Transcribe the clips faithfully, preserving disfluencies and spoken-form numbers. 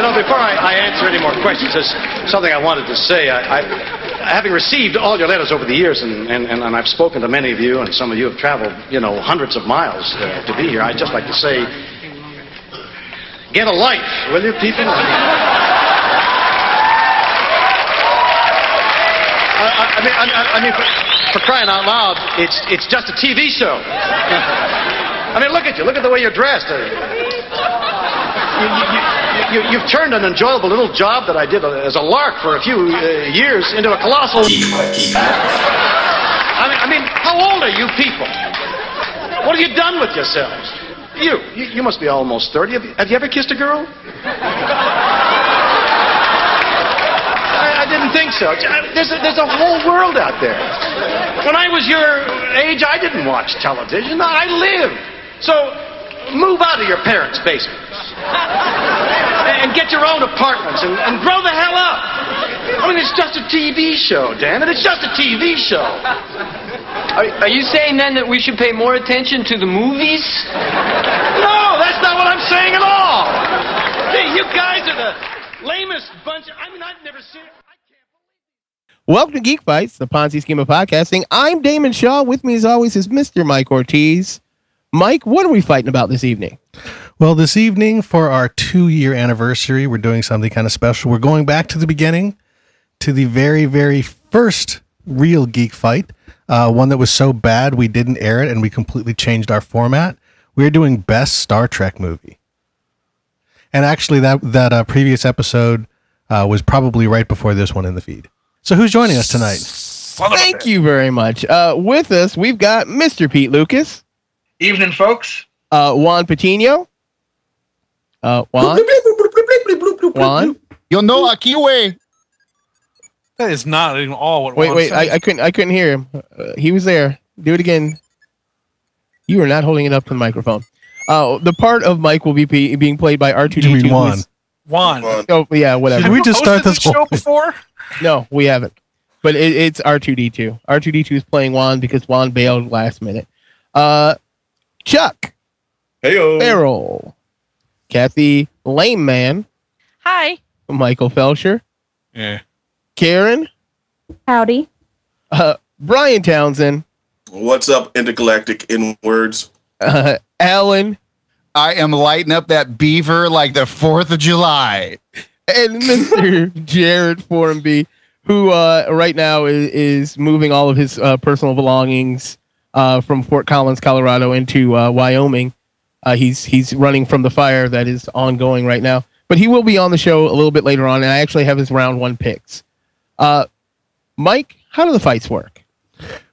You know, before I, I answer any more questions, there's something I wanted to say. I, I, having received all your letters over the years, and, and, and I've spoken to many of you, and some of you have traveled, you know, hundreds of miles uh, to be here, I'd just like to say, get a life, will you, people? I, I mean, I, I mean for, for crying out loud, it's, it's just a T V show. I mean, look at you. Look at the way you're dressed. You, you, you, you've turned an enjoyable little job that I did as a lark for a few uh, years into a colossal... I mean, I mean, how old are you people? What have you done with yourselves? You, you, you must be almost thirty. Have you, have you ever kissed a girl? I, I didn't think so. There's a, there's a whole world out there. When I was your age, I didn't watch television. I lived. So... move out of your parents' basements and get your own apartments and, and grow the hell up. I mean, it's just a T V show, damn it. It's just a T V show. Are, are you saying then that we should pay more attention to the movies? No, that's not what I'm saying at all. Gee, you guys are the lamest bunch. Of, I mean, I've never seen... Welcome to Geek Fights, the Ponzi scheme of podcasting. I'm Damon Shaw. With me, as always, is Mister Mike Ortiz. Mike, what are we fighting about this evening? Well, this evening, for our two-year anniversary, we're doing something kind of special. We're going back to the beginning, to the very, very first real Geek Fight, uh, one that was so bad we didn't air it, and we completely changed our format. We're doing Best Star Trek Movie. And actually, that, that uh, previous episode uh, was probably right before this one in the feed. So who's joining us tonight? Thank you very much. Uh, with us, we've got Mister Pete Lucas. Evening, folks. Uh, Juan Patino. Uh, Juan. Juan. You know, Akiwe. That is not at all what. Wait, Juan wait. I, I couldn't. I couldn't hear him. Uh, he was there. Do it again. You are not holding it up to the microphone. Uh, the part of Mike will be p- being played by R two D two. Juan. Juan. Oh, yeah. Whatever. Did we just start this show before? No, we haven't. But it, it's R two D two. R two D two is playing Juan because Juan bailed last minute. Uh. Chuck. Heyo. Farrell. Kathy Lame Man. Hi. Michael Felsher. Yeah. Karen. Howdy. Uh, Brian Townsend. What's up, intergalactic in words? Uh, Alan. I am lighting up that beaver like the fourth of July. And Mister Jared Formby, who uh, right now is, is moving all of his uh, personal belongings Uh, from Fort Collins, Colorado, into uh, Wyoming. Uh, he's he's running from the fire that is ongoing right now. But he will be on the show a little bit later on, and I actually have his round one picks. Uh, Mike, how do the fights work?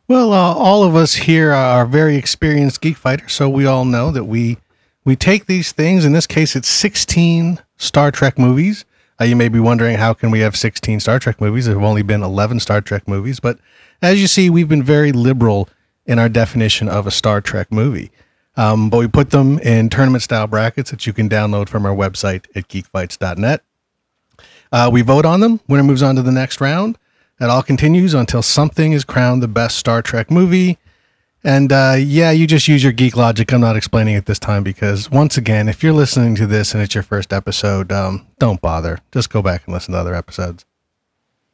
Well, uh, all of us here are very experienced geek fighters, so we all know that we we take these things. In this case, it's sixteen Star Trek movies. Uh, you may be wondering, how can we have sixteen Star Trek movies? There have only been eleven Star Trek movies. But as you see, we've been very liberal in our definition of a Star Trek movie. Um, but we put them in tournament-style brackets that you can download from our website at geek fights dot net. Uh, we vote on them. Winner moves on to the next round. That all continues until something is crowned the best Star Trek movie. And, uh, yeah, you just use your geek logic. I'm not explaining it this time because, once again, if you're listening to this and it's your first episode, um, don't bother. Just go back and listen to other episodes.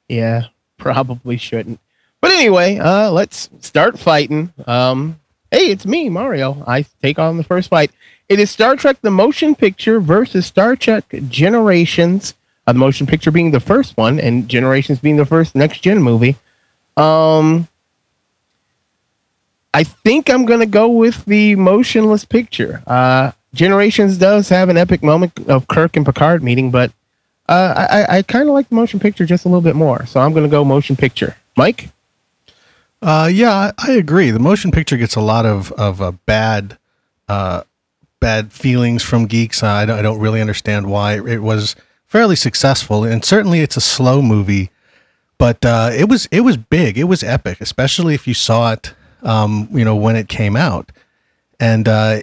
Yeah, probably shouldn't. But anyway, uh, let's start fighting. Um, hey, it's me, Mario. I take on the first fight. It is Star Trek The Motion Picture versus Star Trek Generations. Uh, the Motion Picture being the first one and Generations being the first next-gen movie. Um, I think I'm going to go with the motionless picture. Uh, Generations does have an epic moment of Kirk and Picard meeting, but uh, I, I kind of like the motion picture just a little bit more. So I'm going to go motion picture. Mike? Uh, yeah, I agree. The motion picture gets a lot of of uh, bad, uh, bad feelings from geeks. I don't, I don't really understand why. It was fairly successful, and certainly it's a slow movie, but uh, it was it was big. It was epic, especially if you saw it, um, you know, when it came out. And uh,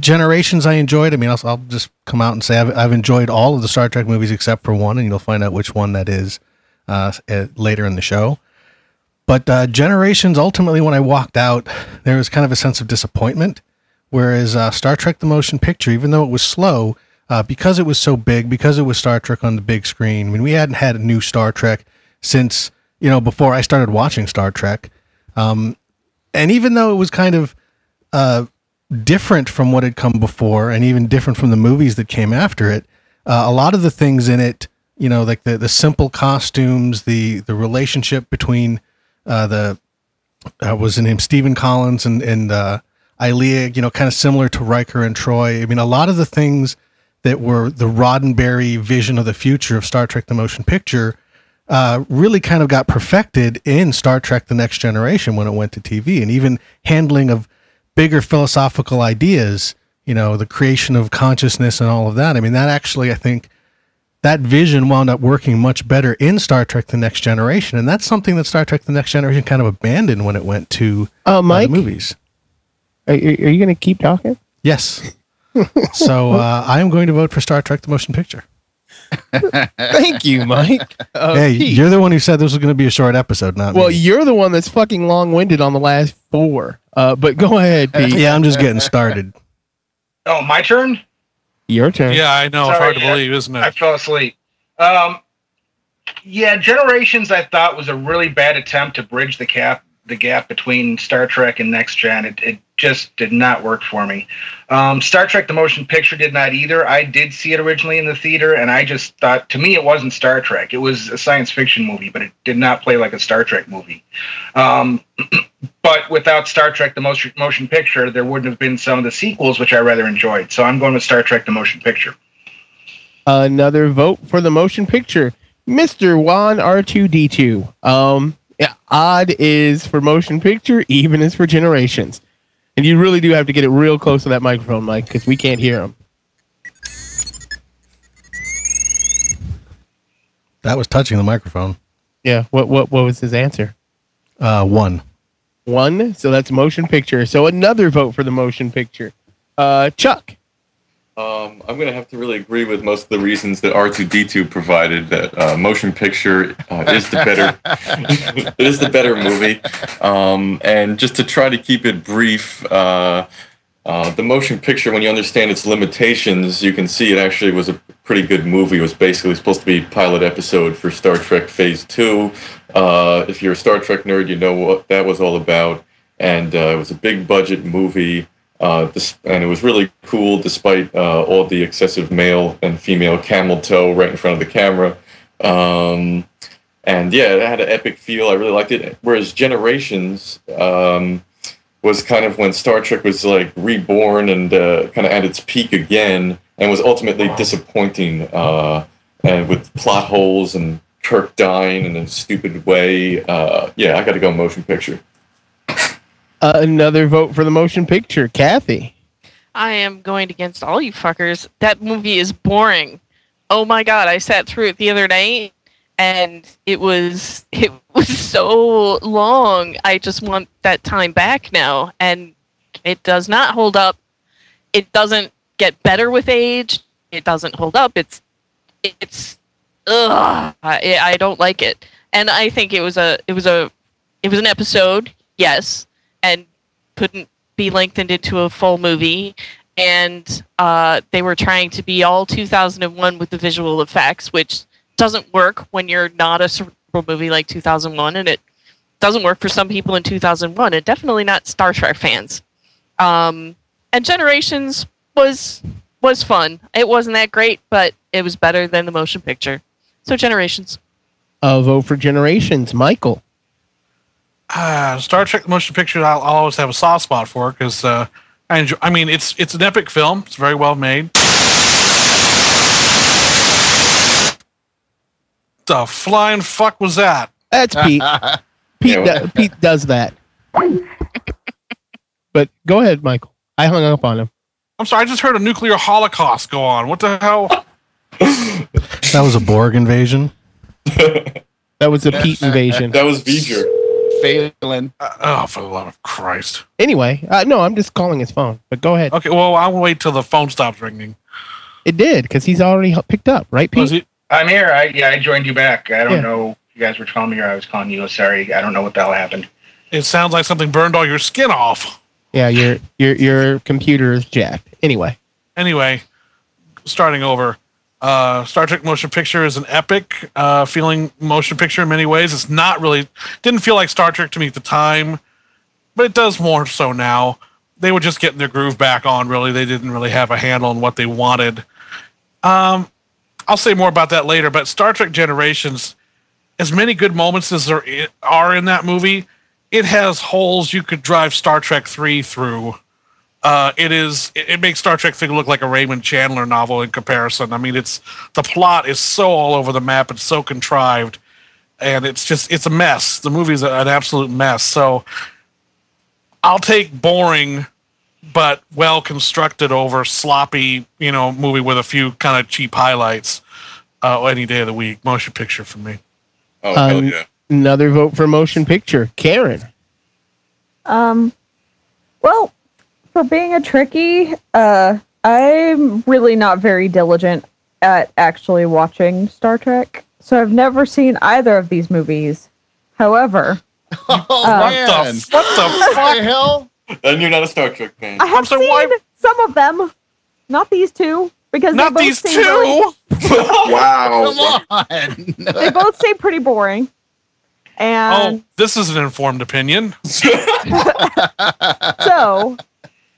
Generations, I enjoyed. I mean, I'll, I'll just come out and say I've, I've enjoyed all of the Star Trek movies except for one, and you'll find out which one that is uh, later in the show. But uh, Generations, ultimately, when I walked out, there was kind of a sense of disappointment. Whereas uh, Star Trek The Motion Picture, even though it was slow, uh, because it was so big, because it was Star Trek on the big screen. I mean, we hadn't had a new Star Trek since, you know, before I started watching Star Trek. Um, and even though it was kind of uh, different from what had come before, and even different from the movies that came after it, uh, a lot of the things in it, you know, like the, the simple costumes, the, the relationship between uh, the, uh, was his name Stephen Collins and, and uh, Ilia, you know, kind of similar to Riker and Troy. I mean, a lot of the things that were the Roddenberry vision of the future of Star Trek, the motion picture, uh, really kind of got perfected in Star Trek, The Next Generation when it went to T V, and even handling of bigger philosophical ideas, you know, the creation of consciousness and all of that. I mean, that actually, I think, that vision wound up working much better in Star Trek The Next Generation. And that's something that Star Trek The Next Generation kind of abandoned when it went to uh, Mike, uh, the movies. Are, are you going to keep talking? Yes. So uh, I am going to vote for Star Trek The Motion Picture. Thank you, Mike. Uh, hey, geez. You're the one who said this was going to be a short episode, not well, me. Well, you're the one that's fucking long-winded on the last four. Uh, but go ahead, Pete. Yeah, I'm just getting started. Oh, my turn? Your turn. Yeah, I know. Sorry, it's hard to believe, I, isn't it? I fell asleep. Um, yeah, Generations, I thought, was a really bad attempt to bridge the gap, the gap between Star Trek and Next Gen. It, it just did not work for me. Um, Star Trek The Motion Picture did not either. I did see it originally in the theater, and I just thought, to me, it wasn't Star Trek. It was a science fiction movie, but it did not play like a Star Trek movie. Um, but without Star Trek The Motion, motion Picture, there wouldn't have been some of the sequels, which I rather enjoyed. So I'm going with Star Trek The Motion Picture. Another vote for The Motion Picture. Mister Juan R two D two. Um, yeah, odd is for Motion Picture, even is for Generations. And you really do have to get it real close to that microphone, Mike, because we can't hear him. That was touching the microphone. Yeah. What What? What was his answer? Uh, one. One. So that's Motion Picture. So another vote for The Motion Picture. Uh, Chuck. Um, I'm going to have to really agree with most of the reasons that R two D two provided. That uh, Motion Picture uh, is the better, it is the better movie. Um, and just to try to keep it brief, uh, uh, the Motion Picture, when you understand its limitations, you can see it actually was a pretty good movie. It was basically supposed to be a pilot episode for Star Trek Phase Two. Uh, if you're a Star Trek nerd, you know what that was all about. And uh, it was a big budget movie. Uh, this, and it was really cool, despite uh, all the excessive male and female camel toe right in front of the camera. Um, and yeah, it had an epic feel. I really liked it. Whereas Generations um, was kind of when Star Trek was like reborn and uh, kind of at its peak again, and was ultimately disappointing uh, and with plot holes and Kirk dying in a stupid way. Uh, yeah, I got to go Motion Picture. Uh, another vote for The Motion Picture. Kathy. I am going against all you fuckers. That movie is boring. Oh my god, I sat through it the other night, and it was it was so long. I just want that time back now, and it does not hold up. It doesn't get better with age. It doesn't hold up. It's it's ugh. I, I don't like it, and I think it was a it was a it was an episode. Yes. And couldn't be lengthened into a full movie. And uh, they were trying to be all two thousand one with the visual effects, which doesn't work when you're not a cerebral movie like two thousand one. And it doesn't work for some people in two thousand one. And definitely not Star Trek fans. Um, and Generations was was fun. It wasn't that great, but it was better than The Motion Picture. So Generations. A vote for Generations. Michael. Uh, Star Trek The Motion Picture, I'll, I'll always have a soft spot for because uh, I enjoy. I mean, it's it's an epic film. It's very well made. The flying fuck was that? That's Pete. Pete, yeah, do, Pete does that. But go ahead, Michael. I hung up on him. I'm sorry. I just heard a nuclear holocaust go on. What the hell? That was a Borg invasion. That was a Pete invasion. That was V'ger. Failing. Uh, oh, for the love of Christ. Anyway, uh, no, I'm just calling his phone, but go ahead. Okay, well, I'll wait till the phone stops ringing. It did, because he's already picked up, right, Pete? He- I'm here. I, yeah, I joined you back. I don't yeah. know if you guys were calling me or I was calling you. Sorry, I don't know what the hell happened. It sounds like something burned all your skin off. Yeah, your your your computer is jacked. Anyway. Anyway, starting over. Uh, Star Trek Motion Picture is an epic uh, feeling motion picture in many ways. It's not really, didn't feel like Star Trek to me at the time, but it does more so now. They were just getting their groove back on, really. They didn't really have a handle on what they wanted. Um, I'll say more about that later, but Star Trek Generations, as many good moments as there are in that movie, it has holes you could drive Star Trek three through. Uh, it is. It, it makes Star Trek three look like a Raymond Chandler novel in comparison. I mean, it's the plot is so all over the map. It's so contrived, and it's just it's a mess. The movie's a, an absolute mess. So I'll take boring but well constructed over sloppy, you know, movie with a few kind of cheap highlights uh, any day of the week. Motion picture for me. Oh um, hell yeah! Another vote for motion picture, Karen. Um, well. For being a Trekkie, uh, I'm really not very diligent at actually watching Star Trek, so I've never seen either of these movies. However, oh, uh, man. what the, what the fuck hell? Then you're not a Star Trek fan. I have so seen why? some of them, not these two, because not they both these seem two. Really... wow! Come on, they both seem pretty boring. And oh, this is an informed opinion. So.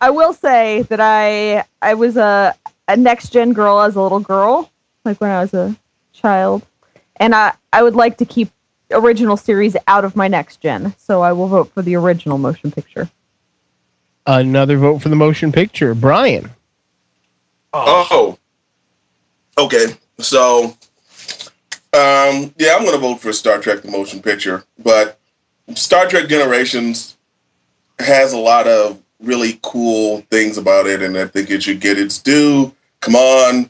I will say that I I was a, a next-gen girl as a little girl, like when I was a child. And I, I would like to keep original series out of my next-gen, so I will vote for the original motion picture. Another vote for the motion picture. Brian. Oh. oh. Okay, so, um, yeah, I'm going to vote for Star Trek the motion picture, but Star Trek Generations has a lot of really cool things about it, and I think it should get its due. Come on,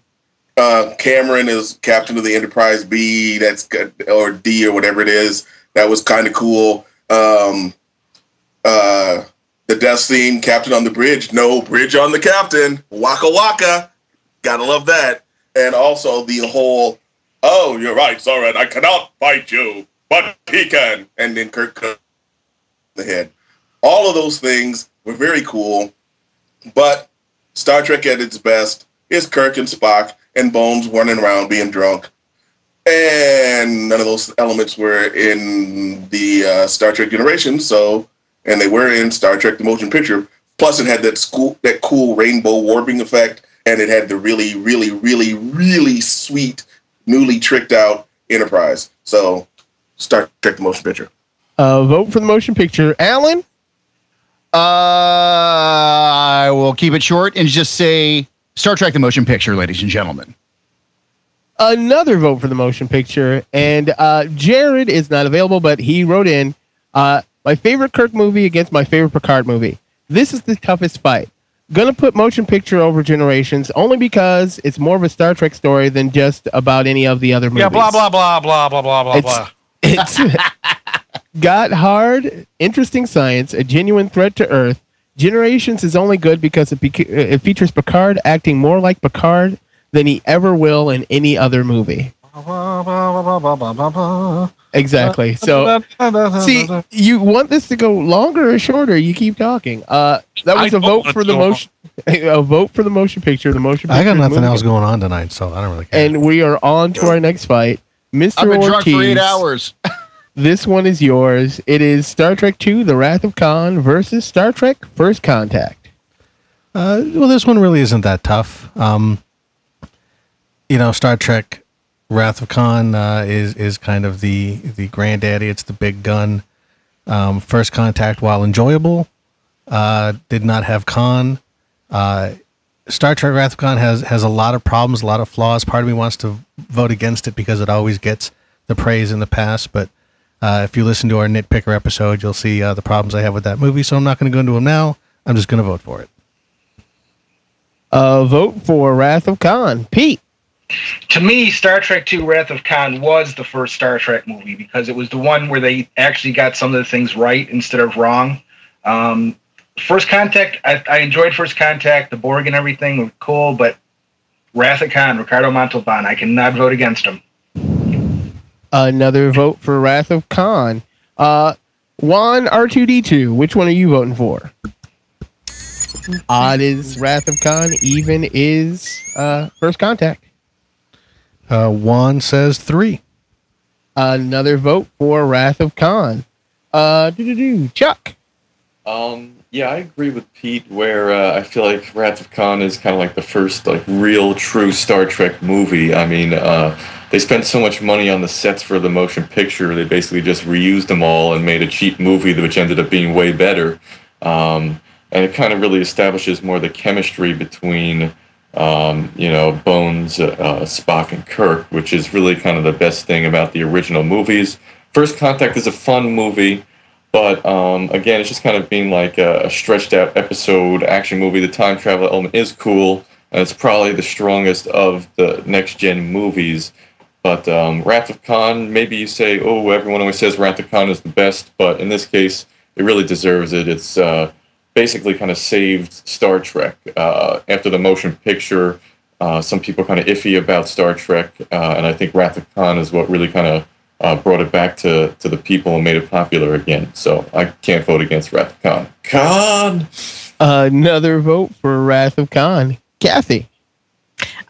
uh, Cameron is captain of the Enterprise B, that's or D or whatever it is. That was kind of cool. Um, uh, the death scene, captain on the bridge. No bridge on the captain. Waka waka. Gotta love that. And also the whole, oh, you're right, Zoran. I cannot fight you, but he can. And then Kirk cut the head. All of those things were very cool, but Star Trek at its best is Kirk and Spock and Bones running around being drunk, and none of those elements were in the uh, Star Trek Generations. So, and they were in Star Trek the Motion Picture. Plus, it had that school, that cool rainbow warping effect, and it had the really, really, really, really sweet, newly tricked out Enterprise. So, Star Trek the Motion Picture. Uh, vote for the motion picture, Alan. Uh, I will keep it short and just say Star Trek the motion picture, ladies and gentlemen. Another vote for the motion picture. And uh, Jared is not available, but he wrote in uh, my favorite Kirk movie against my favorite Picard movie. This is the toughest fight. Gonna put motion picture over Generations only because it's more of a Star Trek story than just about any of the other movies. Yeah, blah, blah, blah, blah, blah, blah, blah, blah. It's... got hard, interesting science, a genuine threat to Earth. Generations is only good because it, beca- it features Picard acting more like Picard than he ever will in any other movie. Exactly. So, see, you want this to go longer or shorter? You keep talking. Uh, that was I a vote for the motion. A vote for the motion picture. The motion. Picture I got nothing movie. else going on tonight, so I don't really care. And we are on to our next fight, Mister Ortiz. I've been drunk for eight hours. This one is yours. It is Star Trek two, The Wrath of Khan versus Star Trek First Contact. Uh, well, this one really isn't that tough. Um, you know, Star Trek Wrath of Khan uh, is is kind of the, the granddaddy. It's the big gun. Um, First Contact, while enjoyable, uh, did not have Khan. Uh, Star Trek Wrath of Khan has, has a lot of problems, a lot of flaws. Part of me wants to vote against it because it always gets the praise in the past, but Uh, if you listen to our nitpicker episode, you'll see uh, the problems I have with that movie. So I'm not going to go into them now. I'm just going to vote for it. Uh, vote for Wrath of Khan. Pete. To me, Star Trek two Wrath of Khan was the first Star Trek movie because it was the one where they actually got some of the things right instead of wrong. Um, First Contact, I, I enjoyed First Contact. The Borg and everything were cool, but Wrath of Khan, Ricardo Montalban, I cannot vote against him. Another vote for Wrath of Khan. Uh, Juan R two D two, which one are you voting for? Odd is Wrath of Khan. Even is uh, First Contact. Uh, Juan says three. Another vote for Wrath of Khan. Uh, doo-doo-doo. Chuck. Um, yeah, I agree with Pete where uh, I feel like Wrath of Khan is kind of like the first like real true Star Trek movie. I mean, uh, they spent so much money on the sets for the motion picture, they basically just reused them all and made a cheap movie which ended up being way better. Um, and it kind of really establishes more the chemistry between, um, you know, Bones, uh, Spock, and Kirk, which is really kind of the best thing about the original movies. First Contact is a fun movie, but um, again, it's just kind of being like a, a stretched-out episode action movie. The time travel element is cool, and it's probably the strongest of the next-gen movies. But um, Wrath of Khan, maybe you say, oh, everyone always says Wrath of Khan is the best, but in this case, it really deserves it. It's uh, basically kind of saved Star Trek. Uh, after the motion picture, uh, some people kind of iffy about Star Trek, uh, and I think Wrath of Khan is what really kind of Uh, brought it back to, to the people and made it popular again. So I can't vote against Wrath of Khan. Khan! Another vote for Wrath of Khan. Kathy?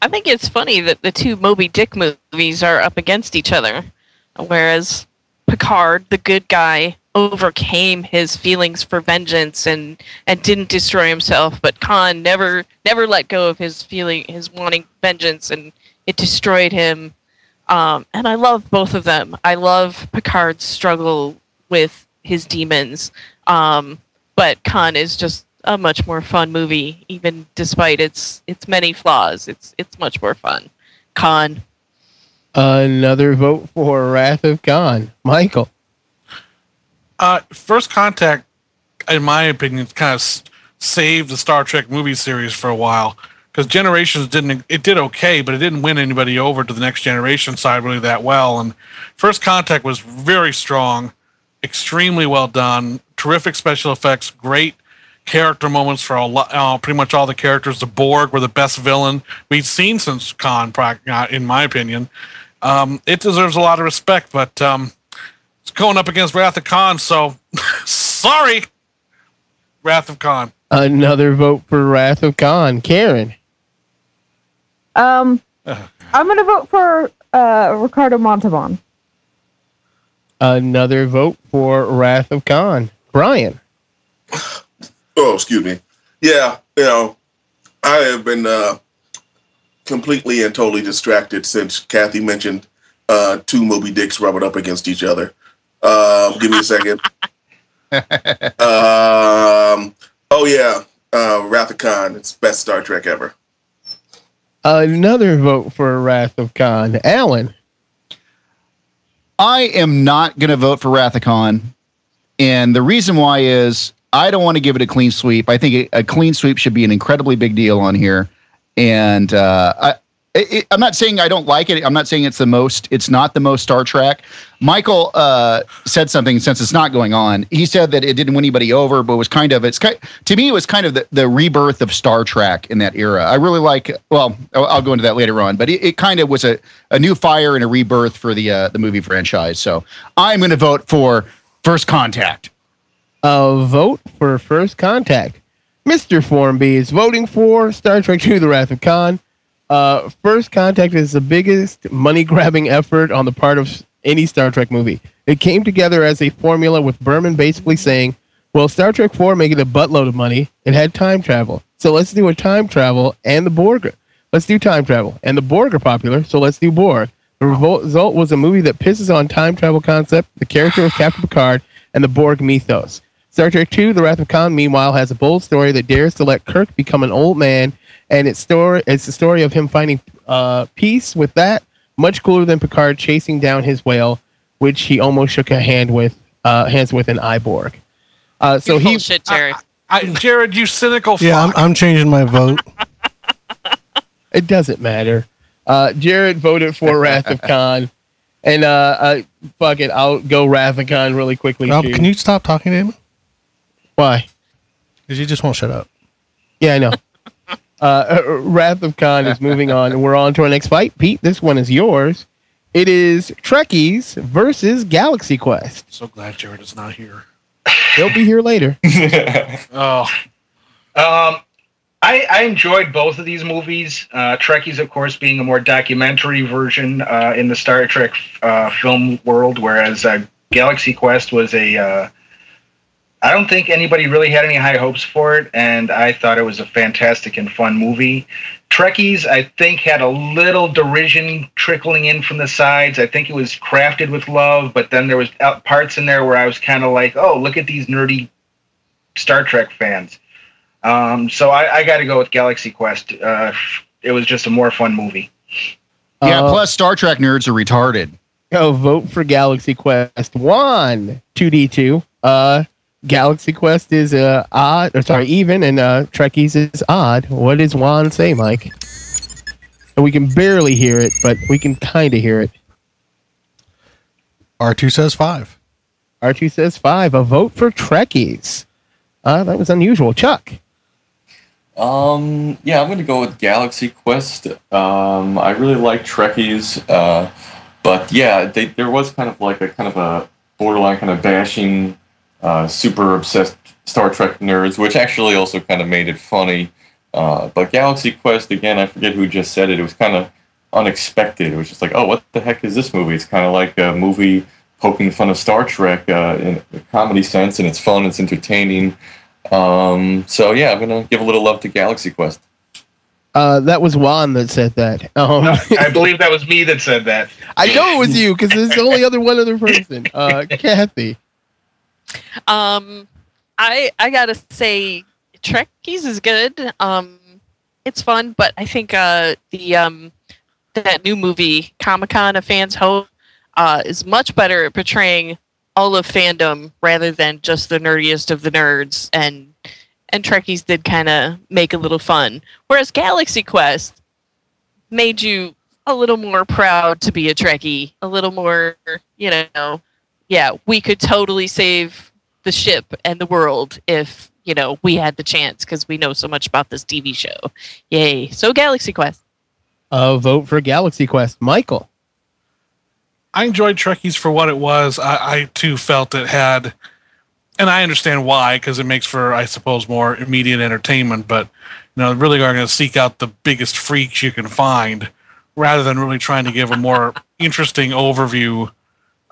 I think it's funny that the two Moby Dick movies are up against each other, whereas Picard, the good guy, overcame his feelings for vengeance and, and didn't destroy himself, but Khan never never let go of his feeling, his wanting vengeance, and it destroyed him. Um, and I love both of them. I love Picard's struggle with his demons, um, but Khan is just a much more fun movie, even despite its its many flaws. It's it's much more fun. Khan. Another vote for Wrath of Khan. Michael. Uh, First Contact, in my opinion, kind of saved the Star Trek movie series for a while. Because Generations didn't, it did okay, but it didn't win anybody over to the Next Generation side really that well. And First Contact was very strong, extremely well done, terrific special effects, great character moments for all, uh, pretty much all the characters. The Borg were the best villain we've seen since Khan, in my opinion. Um, it deserves a lot of respect, but um, it's going up against Wrath of Khan, so sorry, Wrath of Khan. Another vote for Wrath of Khan. Karen. Um, I'm going to vote for uh, Ricardo Montalban. Another vote for Wrath of Khan. Brian. Oh, excuse me. Yeah, you know, I have been uh, completely and totally distracted since Kathy mentioned uh, two Moby Dicks rubbing up against each other. Uh, give me a second. um, oh, yeah, uh, Wrath of Khan. It's best Star Trek ever. Another vote for Wrath of Khan. Alan. I am not going to vote for Wrath of Khan. And the reason why is I don't want to give it a clean sweep. I think a clean sweep should be an incredibly big deal on here. And uh, I, it, I'm not saying I don't like it. I'm not saying it's the most, it's not the most Star Trek. Michael uh, said something since it's not going on. He said that it didn't win anybody over, but was kind of, it's kind, to me, it was kind of the, the rebirth of Star Trek in that era. I really like, well, I'll, I'll go into that later on, but it, it kind of was a, a new fire and a rebirth for the uh, the movie franchise. So I'm going to vote for First Contact. A vote for First Contact. Mister Formby is voting for Star Trek two: The Wrath of Khan. Uh, First Contact is the biggest money-grabbing effort on the part of any Star Trek movie. It came together as a formula with Berman basically saying, well, Star Trek four made it a buttload of money. It had time travel. So let's do a time travel and the Borg. Let's do time travel. And the Borg are popular, so let's do Borg. The result was a movie that pisses on time travel concept, the character of Captain Picard, and the Borg mythos. Star Trek two, The Wrath of Khan, meanwhile, has a bold story that dares to let Kirk become an old man, and it's story it's the story of him finding uh, peace with that. Much cooler than Picard chasing down his whale, which he almost shook a hand with, uh, hands with an Iborg. Uh, so he, shit, Jared. I, I, Jared, you cynical. Yeah, fuck. I'm, I'm changing my vote. It doesn't matter. Uh, Jared voted for Wrath of Khan, and uh, I, fuck it, I'll go Wrath of Khan really quickly. Um, can you stop talking to him? Why? Because you just won't shut up. Yeah, I know. Uh, Wrath of Khan is moving on, and we're on to our next fight. Pete, this one is yours. It is Trekkies versus Galaxy Quest. So glad Jared is not here. He'll be here later. Oh, um, I, I enjoyed both of these movies. Uh, Trekkies, of course, being a more documentary version uh, in the Star Trek uh, film world, whereas uh, Galaxy Quest was a... Uh, I don't think anybody really had any high hopes for it, and I thought it was a fantastic and fun movie. Trekkies, I think, had a little derision trickling in from the sides. I think it was crafted with love, but then there was parts in there where I was kind of like, oh, look at these nerdy Star Trek fans. Um, so I, I got to go with Galaxy Quest. Uh, it was just a more fun movie. Yeah, uh, plus Star Trek nerds are retarded. Go vote for Galaxy Quest one, two D two. Uh, Galaxy Quest is uh, odd, or sorry, even, and uh, Trekkies is odd. What does Juan say, Mike? We can barely hear it, but we can kind of hear it. R two says five. R two says five. A vote for Trekkies. Uh, that was unusual. Chuck? Um, yeah, I'm going to go with Galaxy Quest. Um, I really like Trekkies, uh, but yeah, they, there was kind of like a kind of a borderline kind of bashing, uh, super obsessed Star Trek nerds, which actually also kind of made it funny. Uh, but Galaxy Quest, again, I forget who just said it. It was kind of unexpected. It was just like, oh, what the heck is this movie? It's kind of like a movie poking fun of Star Trek uh, in a comedy sense, and it's fun, it's entertaining. Um, so, yeah, I'm going to give a little love to Galaxy Quest. Uh, that was Juan that said that. Um, no, I believe that was me that said that. I know it was you, because there's only other one other person. Uh, Kathy. Um, I I got to say, Trekkies is good. Um, it's fun, but I think uh, the um, that new movie, Comic-Con, A Fan's Hope, Uh, is much better at portraying all of fandom rather than just the nerdiest of the nerds, and and Trekkies did kind of make a little fun, whereas Galaxy Quest made you a little more proud to be a Trekkie, a little more, you know, yeah, we could totally save the ship and the world if, you know, we had the chance because we know so much about this T V show. Yay! So Galaxy Quest. A vote for Galaxy Quest, Michael. I enjoyed Trekkies for what it was. I, I too felt it had, and I understand why, because it makes for, I suppose, more immediate entertainment. But you know, really are going to seek out the biggest freaks you can find, rather than really trying to give a more interesting overview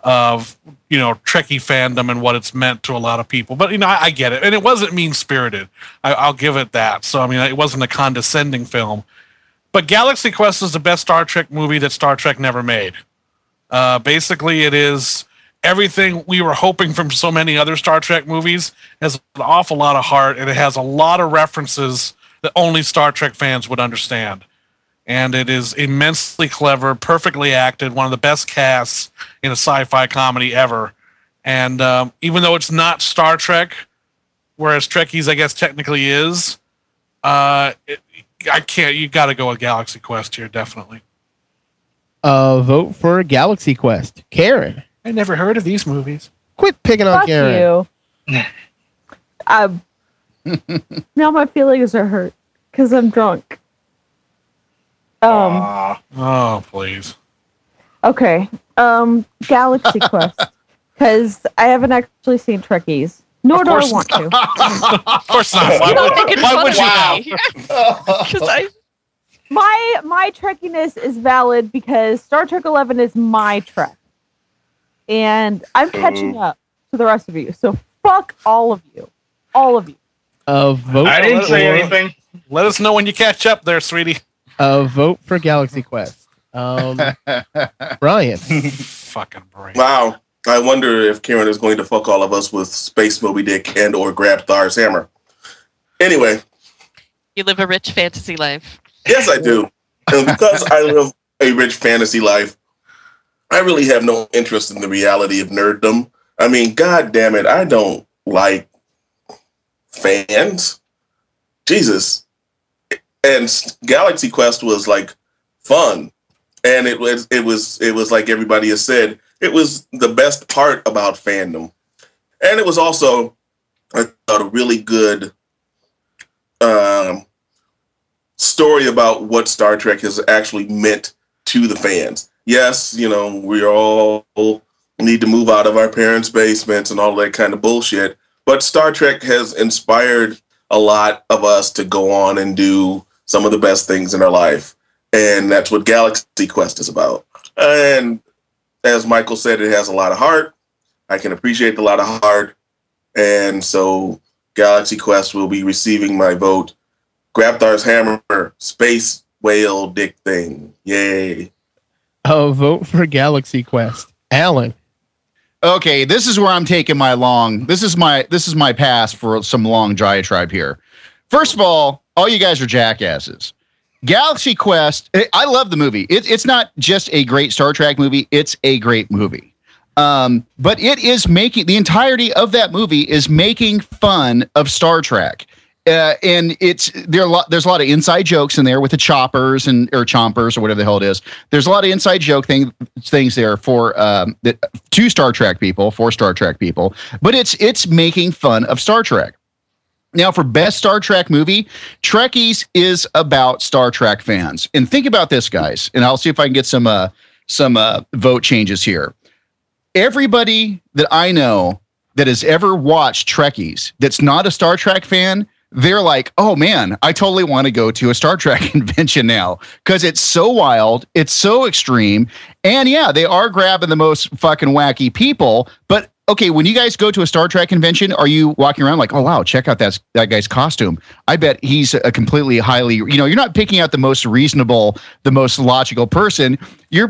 of, you know, Trekkie fandom and what it's meant to a lot of people. But you know, I, I get it, and it wasn't mean spirited. I'll give it that. So I mean, it wasn't a condescending film. But Galaxy Quest is the best Star Trek movie that Star Trek never made. Uh, basically, it is everything we were hoping from so many other Star Trek movies. It has an awful lot of heart, and it has a lot of references that only Star Trek fans would understand. And it is immensely clever, perfectly acted, one of the best casts in a sci-fi comedy ever. And um, even though it's not Star Trek, whereas Trekkies, I guess, technically is, uh, it, I can't. You got to go with Galaxy Quest here, definitely. Uh, vote for Galaxy Quest. Karen. I never heard of these movies. Quit picking on Karen. You. um, now my feelings are hurt because I'm drunk. Um. Uh, oh, please. Okay. Um, Galaxy Quest. Because I haven't actually seen Trekkies. Nor do I want not. to. Of course not. Why, why, would, why would you? Because I... My my trekkiness is valid because Star Trek eleven is my trek. And I'm catching up to the rest of you. So fuck all of you. All of you. Uh, vote I didn't say anything. Let us know when you catch up there, sweetie. Uh, vote for Galaxy Quest. Um, Brian. Fucking Brian. Wow. I wonder if Karen is going to fuck all of us with Space Moby Dick and or Grab Thar's hammer. Anyway. You live a rich fantasy life. Yes, I do. And because I live a rich fantasy life, I really have no interest in the reality of nerddom. I mean, God damn it, I don't like fans. Jesus. And Galaxy Quest was like fun. And it was it was it was like everybody has said, it was the best part about fandom. And it was also, I thought, a really good um story about what Star Trek has actually meant to the fans. Yes, you know, we all need to move out of our parents' basements and all that kind of bullshit, but Star Trek has inspired a lot of us to go on and do some of the best things in our life. And that's what Galaxy Quest is about. And as Michael said, it has a lot of heart. I can appreciate a lot of heart. And so Galaxy Quest will be receiving my vote. Grapthar's Hammer, Space Whale Dick Thing. Yay. A vote for Galaxy Quest. Alan. Okay, this is where I'm taking my long. This is my this is my pass for some long diatribe here. First of all, all you guys are jackasses. Galaxy Quest, I love the movie. It, it's not just a great Star Trek movie. It's a great movie. Um, but it is making, the entirety of that movie is making fun of Star Trek. Uh, and it's there. Lo- there's a lot of inside jokes in there with the choppers and or chompers or whatever the hell it is. There's a lot of inside joke thing, things there for um, the, two Star Trek people, four Star Trek people. But it's it's making fun of Star Trek. Now, for best Star Trek movie, Trekkies is about Star Trek fans. And think about this, guys. And I'll see if I can get some uh, some uh, vote changes here. Everybody that I know that has ever watched Trekkies that's not a Star Trek fan, they're like, oh man, I totally want to go to a Star Trek convention now because it's so wild, it's so extreme, and yeah, they are grabbing the most fucking wacky people. But okay, when you guys go to a Star Trek convention, are you walking around like, oh wow, check out that that guy's costume? I bet he's a completely highly, you know, you're not picking out the most reasonable, the most logical person. You're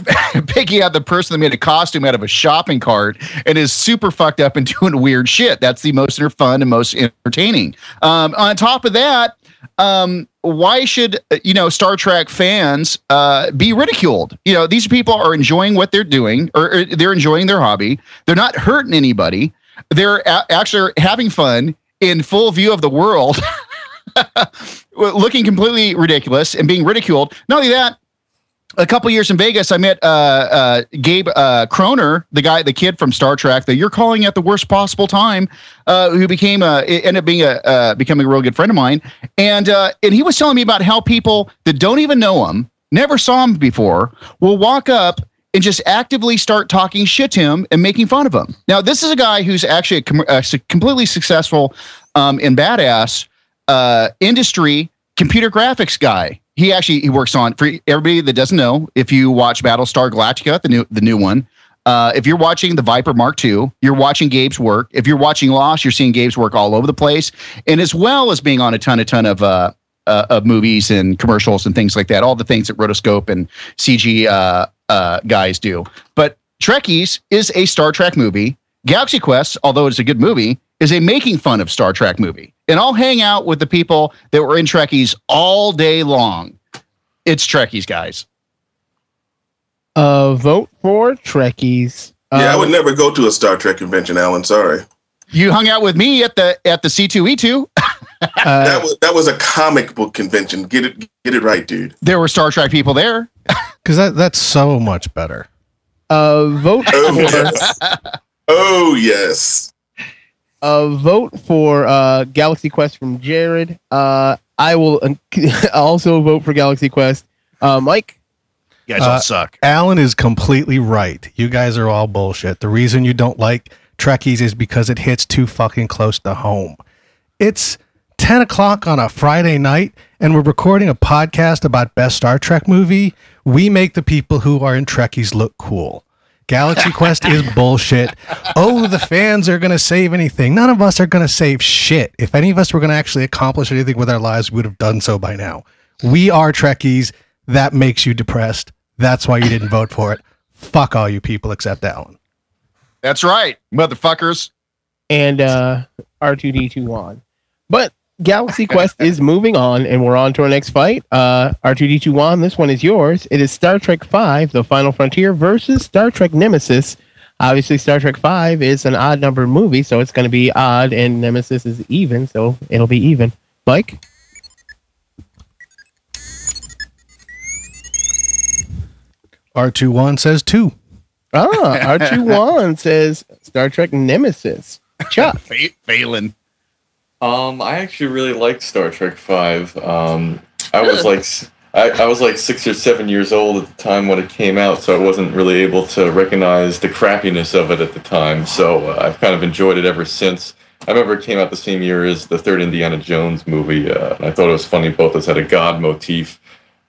picking out the person that made a costume out of a shopping cart and is super fucked up and doing weird shit. That's the most fun and most entertaining. Um, on top of that, um, why should, you know, Star Trek fans uh, be ridiculed? You know, these people are enjoying what they're doing, or, or they're enjoying their hobby. They're not hurting anybody. They're a- actually having fun in full view of the world, looking completely ridiculous and being ridiculed. Not only that, a couple years in Vegas, I met uh, uh, Gabe uh, Kroner, the guy, the kid from Star Trek that you're calling at the worst possible time, uh, who became a, ended up being a uh, becoming a real good friend of mine, and uh, and he was telling me about how people that don't even know him, never saw him before, will walk up and just actively start talking shit to him and making fun of him. Now, this is a guy who's actually a, com- a completely successful um, and badass uh, industry computer graphics guy. He actually he works on, for everybody that doesn't know, if you watch Battlestar Galactica, the new the new one, uh, if you're watching the Viper Mark two, you're watching Gabe's work. If you're watching Lost, you're seeing Gabe's work all over the place, and as well as being on a ton, a ton of uh, uh, of movies and commercials and things like that, all the things that Rotoscope and C G uh, uh, guys do. But Trekkies is a Star Trek movie. Galaxy Quest, although it's a good movie, is a making fun of Star Trek movie. And I'll hang out with the people that were in Trekkies all day long. It's Trekkies, guys. Uh, vote for Trekkies. Um, yeah, I would never go to a Star Trek convention, Alan. Sorry. You hung out with me at the at the C two E two. uh, that was that was a comic book convention. Get it get it right, dude. There were Star Trek people there. Because that that's so much better. Uh, vote. Oh yes. Oh yes. A vote for uh, Galaxy Quest from Jared. Uh, I will un- also vote for Galaxy Quest. Uh, Mike? You guys uh, all suck. Alan is completely right. You guys are all bullshit. The reason you don't like Trekkies is because it hits too fucking close to home. It's ten o'clock on a Friday night, and we're recording a podcast about best Star Trek movie. We make the people who are in Trekkies look cool. Galaxy Quest is bullshit. Oh, the fans are going to save anything. None of us are going to save shit. If any of us were going to actually accomplish anything with our lives, we would have done so by now. We are Trekkies. That makes you depressed. That's why you didn't vote for it. Fuck all you people except Alan. That's right, motherfuckers. And uh, R two D two on. But Galaxy Quest is moving on, and we're on to our next fight. Uh, R two D two Juan, this one is yours. It is Star Trek five, The Final Frontier, versus Star Trek Nemesis. Obviously, Star Trek five is an odd-numbered movie, so it's going to be odd, and Nemesis is even, so it'll be even. Mike? R two one says two. Ah, R two one says Star Trek Nemesis. Chuck? Phelan. Um, I actually really liked Star Trek Five. Um, I was like, I, I was like six or seven years old at the time when it came out, so I wasn't really able to recognize the crappiness of it at the time. So uh, I've kind of enjoyed it ever since. I remember it came out the same year as the third Indiana Jones movie. Uh, and I thought it was funny. Both of us had a God motif.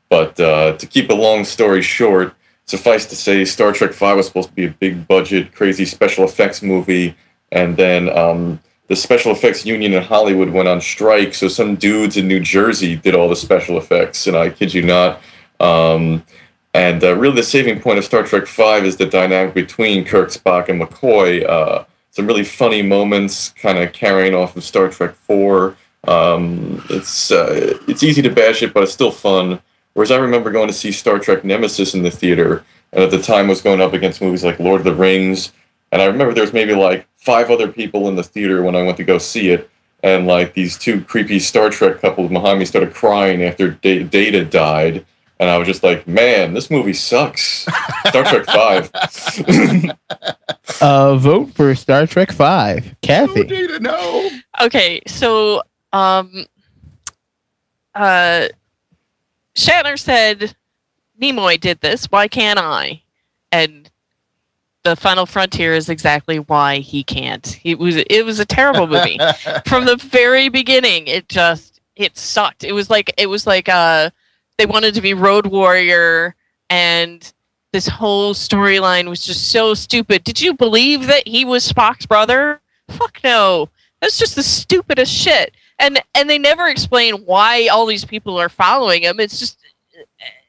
But uh, to keep a long story short, suffice to say, Star Trek five was supposed to be a big-budget, crazy special effects movie. And then um, the special effects union in Hollywood went on strike. So some dudes in New Jersey did all the special effects. And I kid you not. Um, and uh, really the saving point of Star Trek five is the dynamic between Kirk, Spock, and McCoy. Uh, some really funny moments kind of carrying off of Star Trek four. Um, it's, uh, it's easy to bash it, but it's still fun. Whereas I remember going to see Star Trek Nemesis in the theater, and at the time was going up against movies like Lord of the Rings, and I remember there was maybe like five other people in the theater when I went to go see it, and like these two creepy Star Trek couples behind me started crying after D- Data died, and I was just like, man, this movie sucks. Star Trek five. uh, vote for Star Trek five. Kathy. No, Data, no. Okay, so... um, uh. Shatner said, Nimoy did this, why can't I? And The Final Frontier is exactly why he can't. It was it was a terrible movie. From the very beginning, it just it sucked. It was like it was like uh they wanted to be Road Warrior, and this whole storyline was just so stupid. Did you believe that he was Spock's brother? Fuck no. That's just the stupidest shit. And and they never explain why all these people are following him. It's just,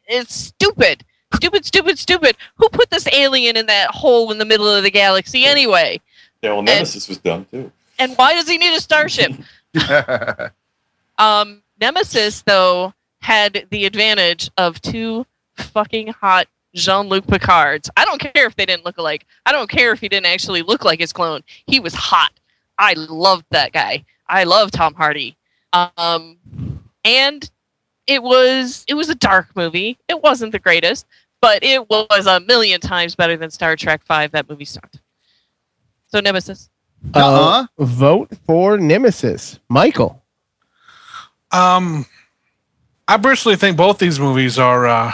it's stupid. Stupid, stupid, stupid. Who put this alien in that hole in the middle of the galaxy anyway? Yeah, well, Nemesis and, was dumb, too. And why does he need a starship? um, Nemesis, though, had the advantage of two fucking hot Jean-Luc Picards. I don't care if they didn't look alike. I don't care if he didn't actually look like his clone. He was hot. I loved that guy. I love Tom Hardy. Um, and it was it was a dark movie. It wasn't the greatest, but it was a million times better than Star Trek five. That movie sucked. So Nemesis. Uh-huh. Uh, vote for Nemesis. Michael. Um, I personally think both these movies are uh,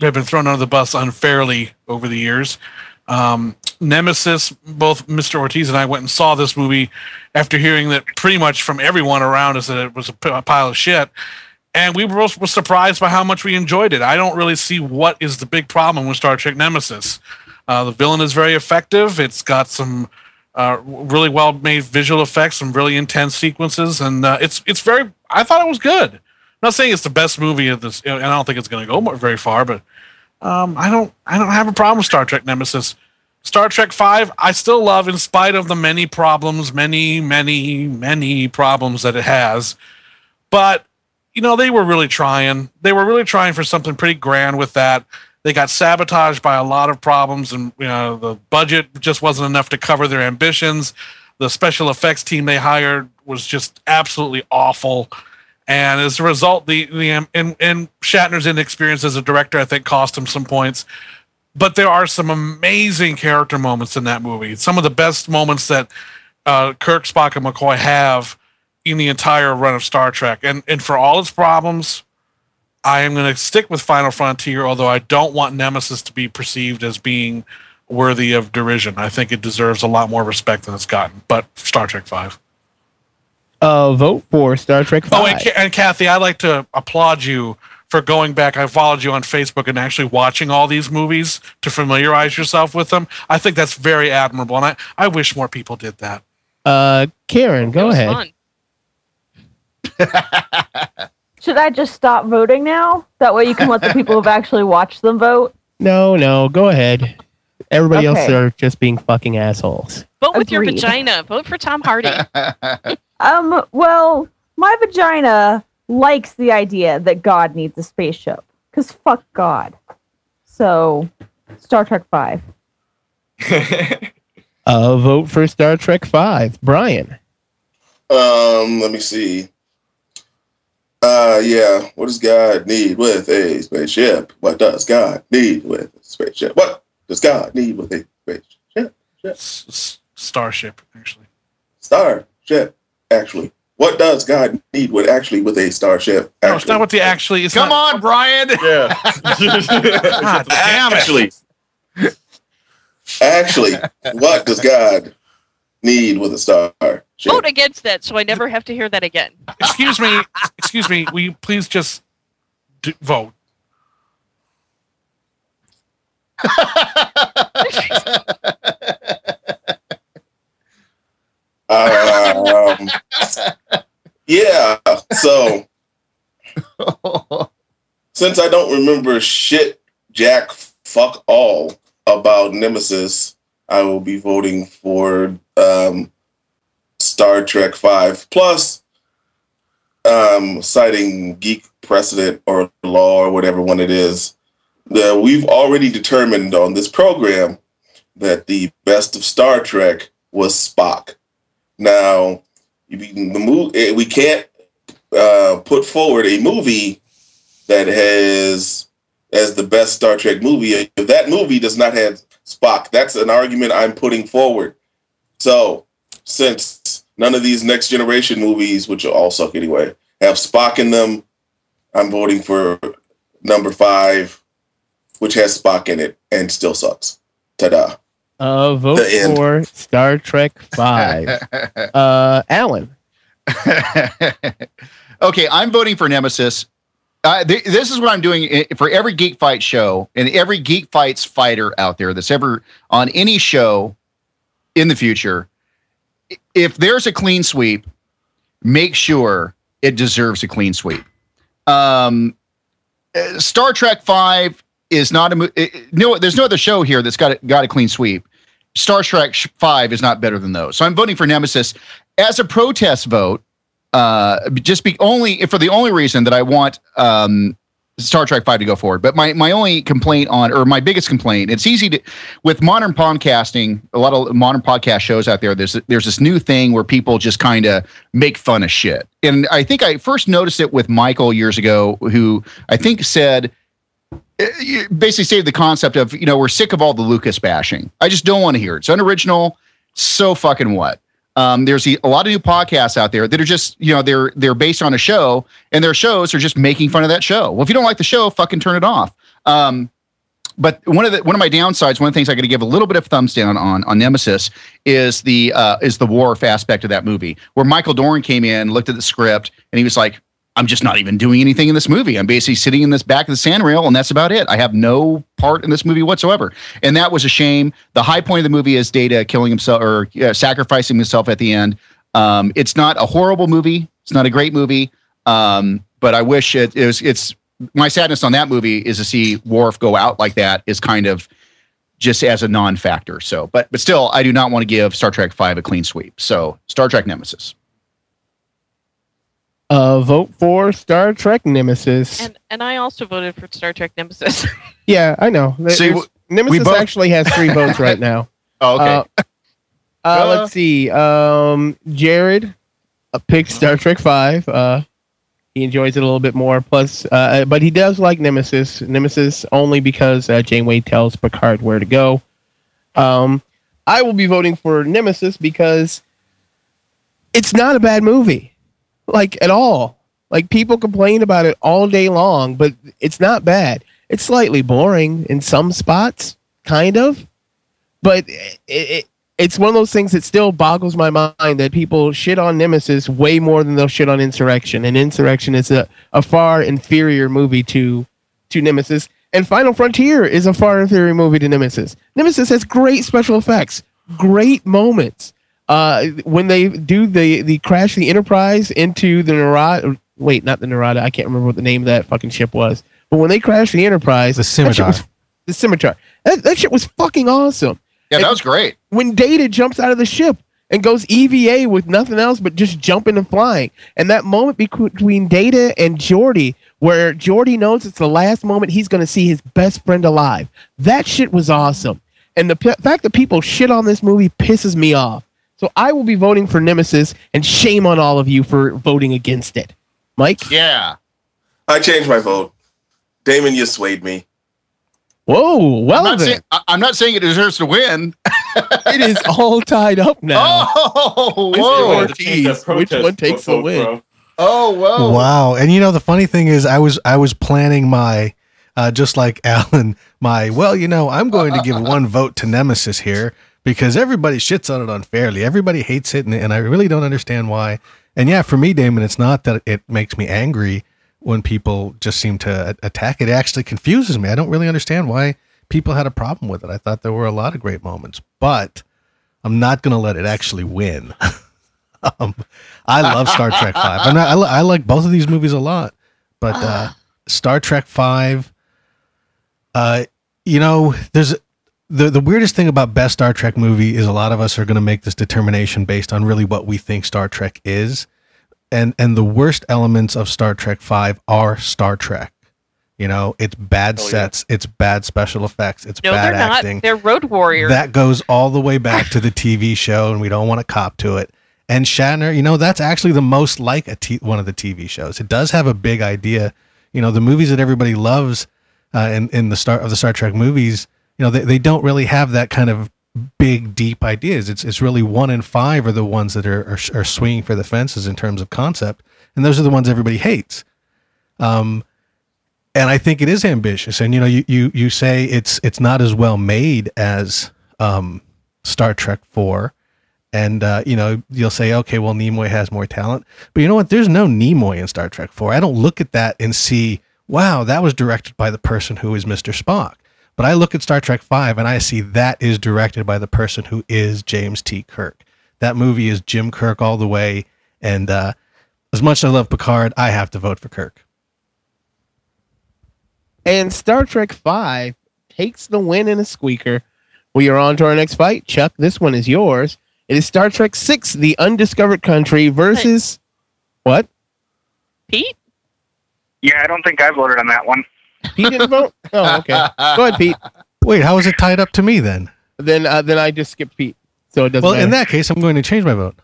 have been thrown under the bus unfairly over the years. Um, Nemesis, both Mister Ortiz and I went and saw this movie after hearing that pretty much from everyone around us that it was a, p- a pile of shit. And we were, both were surprised by how much we enjoyed it. I don't really see what is the big problem with Star Trek Nemesis. Uh, the villain is very effective. It's got some uh, really well-made visual effects, some really intense sequences, and uh, it's it's very... I thought it was good. I'm not saying it's the best movie of this, and I don't think it's going to go very far, but um, I don't I don't have a problem with Star Trek Nemesis. Star Trek five, I still love in spite of the many problems, many, many, many problems that it has. But, you know, they were really trying. They were really trying for something pretty grand with that. They got sabotaged by a lot of problems, and you know, the budget just wasn't enough to cover their ambitions. The special effects team they hired was just absolutely awful. And as a result, the, the and, and Shatner's inexperience as a director, I think, cost him some points. But there are some amazing character moments in that movie. Some of the best moments that uh, Kirk, Spock, and McCoy have in the entire run of Star Trek. And and for all its problems, I am going to stick with Final Frontier, although I don't want Nemesis to be perceived as being worthy of derision. I think it deserves a lot more respect than it's gotten. But Star Trek five. Uh, vote for Star Trek five. Oh, and, and Kathy, I'd like to applaud you for going back. I followed you on Facebook and actually watching all these movies to familiarize yourself with them. I think that's very admirable, and I, I wish more people did that. Uh, Karen, go ahead. Should I just stop voting now? That way you can let the people who've actually watched them vote? No, no, go ahead. Everybody okay. else are just being fucking assholes. Vote with Agreed. Your vagina. Vote for Tom Hardy. um. Well, my vagina... likes the idea that God needs a spaceship. Because fuck God. So, Star Trek five. I'll vote for Star Trek five. Brian. Um, let me see. Uh, yeah. What does God need with a spaceship? What does God need with a spaceship? What does God need with a spaceship? Starship, actually. Starship, actually. What does God need with actually with a starship? Actually? No, it's not what the actually. It's Come not, on, Brian. Yeah. God, damn actually, it. actually, what does God need with a star? Sure. Vote against that so I never have to hear that again. Excuse me. Excuse me. Will you please just do, vote? um, yeah. So, since I don't remember shit, jack, fuck all about Nemesis, I will be voting for um, Star Trek five. Plus, um, citing geek precedent or law or whatever one it is, the, we've already determined on this program that the best of Star Trek was Spock. Now, the movie, we can't uh, put forward a movie that has as the best Star Trek movie if that movie does not have Spock. That's an argument I'm putting forward. So, since none of these Next Generation movies, which all suck anyway, have Spock in them, I'm voting for number five, which has Spock in it and still sucks. Ta-da. Uh, vote for Star Trek five. uh, Alan. Okay, I'm voting for Nemesis. Uh, th- this is what I'm doing for every Geek Fight show and every Geek Fights fighter out there that's ever on any show in the future. If there's a clean sweep, make sure it deserves a clean sweep. Um, Star Trek five is not a it, no. There's no other show here that's got a, got a clean sweep. Star Trek five is not better than those. So I'm voting for Nemesis as a protest vote. Uh, just be only for the only reason that I want um, Star Trek five to go forward. But my, my only complaint on, or my biggest complaint, it's easy to, with modern podcasting, a lot of modern podcast shows out there, there's there's this new thing where people just kind of make fun of shit. And I think I first noticed it with Michael years ago, who I think said, basically stated the concept of, you know, we're sick of all the Lucas bashing. I just don't want to hear it. It's unoriginal. So fucking what? Um, there's a lot of new podcasts out there that are just, you know, they're they're based on a show, and their shows are just making fun of that show. Well, if you don't like the show, fucking turn it off. Um, but one of the one of my downsides, one of the things I got to give a little bit of thumbs down on on Nemesis is the uh, is the Worf aspect of that movie, where Michael Dorn came in, looked at the script, and he was like, "I'm just not even doing anything in this movie. I'm basically sitting in this back of the sandrail, and that's about it. I have no part in this movie whatsoever." And that was a shame. The high point of the movie is Data killing himself or uh, sacrificing himself at the end. Um, it's not a horrible movie. It's not a great movie. Um, but I wish it, it was. It's my sadness on that movie is to see Worf go out like that is kind of just as a non-factor. So, but but still, I do not want to give Star Trek five a clean sweep. So, Star Trek Nemesis. Uh, vote for Star Trek Nemesis. And and I also voted for Star Trek Nemesis. Yeah, I know. See, w- Nemesis both- actually has three votes right now. Oh, okay. Uh, uh, let's see. Um, Jared uh, picked Star Trek five. Uh, he enjoys it a little bit more. Plus, uh, but he does like Nemesis. Nemesis only because uh, Janeway tells Picard where to go. Um, I will be voting for Nemesis because it's not a bad movie. Like, at all. Like, people complain about it all day long, but it's not bad. It's slightly boring in some spots, kind of. But it, it, it's one of those things that still boggles my mind that people shit on Nemesis way more than they'll shit on Insurrection. And Insurrection is a, a far inferior movie to, to Nemesis. And Final Frontier is a far inferior movie to Nemesis. Nemesis has great special effects, great moments. Uh, when they do the, the crash the Enterprise into the Narada, wait, not the Narada, I can't remember what the name of that fucking ship was, but when they crashed the Enterprise, the Scimitar, was, the Scimitar, that, that shit was fucking awesome. Yeah, and that was great. When Data jumps out of the ship and goes E V A with nothing else but just jumping and flying, and that moment between Data and Geordi, where Geordi knows it's the last moment he's going to see his best friend alive, that shit was awesome. And the p- fact that people shit on this movie pisses me off. So I will be voting for Nemesis, and shame on all of you for voting against it. Mike? Yeah. I changed my vote. Damon, you swayed me. Whoa, well I'm not, say- I- I'm not saying it deserves to win. It is all tied up now. Oh, whoa. Jeez. Which one takes the win? Bro. Oh, whoa. Wow. And you know, the funny thing is I was I was planning my, uh, just like Alan, my, well, you know, I'm going to give one vote to Nemesis here. because everybody shits on it unfairly. Everybody hates it, and, and I really don't understand why. And yeah, for me, Damon, it's not that it makes me angry when people just seem to attack it. It actually confuses me. I don't really understand why people had a problem with it. I thought there were a lot of great moments, but I'm not going to let it actually win. um, I love Star Trek Five. I'm not, I, I like both of these movies a lot, but uh, Star Trek Five. Uh, you know, there's the the weirdest thing about best Star Trek movie is a lot of us are going to make this determination based on really what we think Star Trek is, and and the worst elements of Star Trek Five are Star Trek. You know, it's bad oh, sets, yeah. it's bad special effects, it's no, bad they're acting. Not. They're road warriors. That goes all the way back to the T V show, and we don't want to cop to it. And Shatner, you know, that's actually the most like a t- one of the T V shows. It does have a big idea. You know, the movies that everybody loves uh, in, in the start of the Star Trek movies, you know, they, they don't really have that kind of big, deep ideas. It's it's really one and five are the ones that are, are are swinging for the fences in terms of concept. And those are the ones everybody hates. Um, And I think it is ambitious. And, you know, you, you, you say it's it's not as well made as um, Star Trek four. And, uh, you know, you'll say, okay, well, Nimoy has more talent. But you know what? There's no Nimoy in Star Trek four. I don't look at that and see, wow, that was directed by the person who is Mister Spock. But I look at Star Trek five and I see that is directed by the person who is James T. Kirk. That movie is Jim Kirk all the way. And uh, as much as I love Picard, I have to vote for Kirk. And Star Trek Five takes the win in a squeaker. We are on to our next fight. Chuck, this one is yours. It is Star Trek Six, The Undiscovered Country versus hey. What? Pete? Yeah, I don't think I voted on that one. Pete didn't vote? Oh, okay. Go ahead, Pete. Wait, how is it tied up to me then? Then uh, then I just skipped Pete. So it doesn't well, matter. Well, in that case, I'm going to change my vote.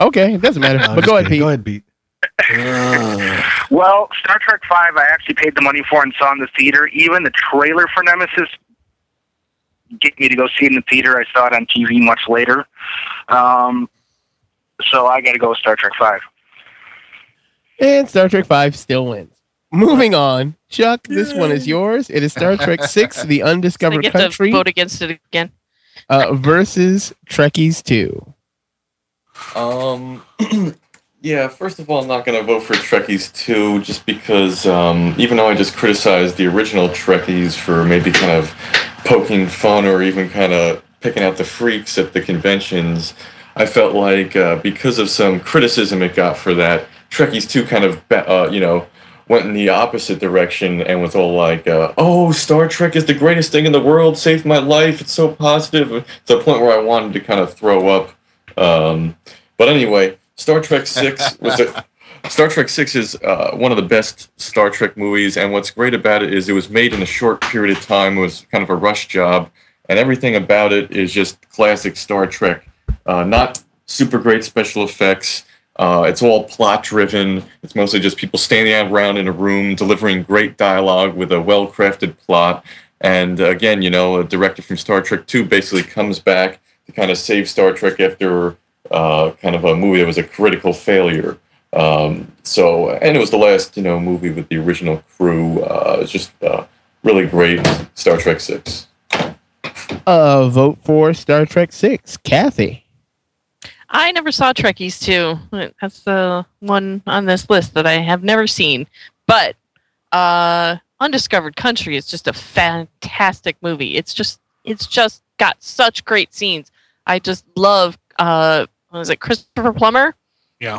Okay, it doesn't matter. No, but go ahead, Pete. go ahead, Pete. Well, Star Trek Five, I actually paid the money for and saw in the theater. Even the trailer for Nemesis get me to go see it in the theater. I saw it on T V much later. Um, so I got to go with Star Trek Five. And Star Trek Five still wins. Moving on, Chuck, this one is yours. It is Star Trek Six, The Undiscovered so I get Country. To vote against it again. Uh, versus Trekkies Two. Um. Yeah, first of all, I'm not going to vote for Trekkies two just because um, even though I just criticized the original Trekkies for maybe kind of poking fun or even kind of picking out the freaks at the conventions, I felt like uh, because of some criticism it got for that, Trekkies two kind of, uh, you know, went in the opposite direction and was all like, uh, oh, Star Trek is the greatest thing in the world, saved my life, it's so positive, to the point where I wanted to kind of throw up. Um, but anyway... Star Trek Six was a, Star Trek Six is uh, one of the best Star Trek movies, and what's great about it is it was made in a short period of time. It was kind of a rush job, and everything about it is just classic Star Trek. Uh, not super great special effects. Uh, it's all plot driven. It's mostly just people standing around in a room delivering great dialogue with a well crafted plot. And again, you know, a director from Star Trek Two basically comes back to kind of save Star Trek after. Uh, kind of a movie that was a critical failure. Um, so, and it was the last, you know, movie with the original crew. Uh, it's just uh, really great Star Trek Six. Uh, vote for Star Trek Six, Kathy. I never saw Trekkies Two. That's the one on this list that I have never seen. But uh, Undiscovered Country is just a fantastic movie. It's just, it's just got such great scenes. I just love. Uh, what was it, Christopher Plummer? Yeah,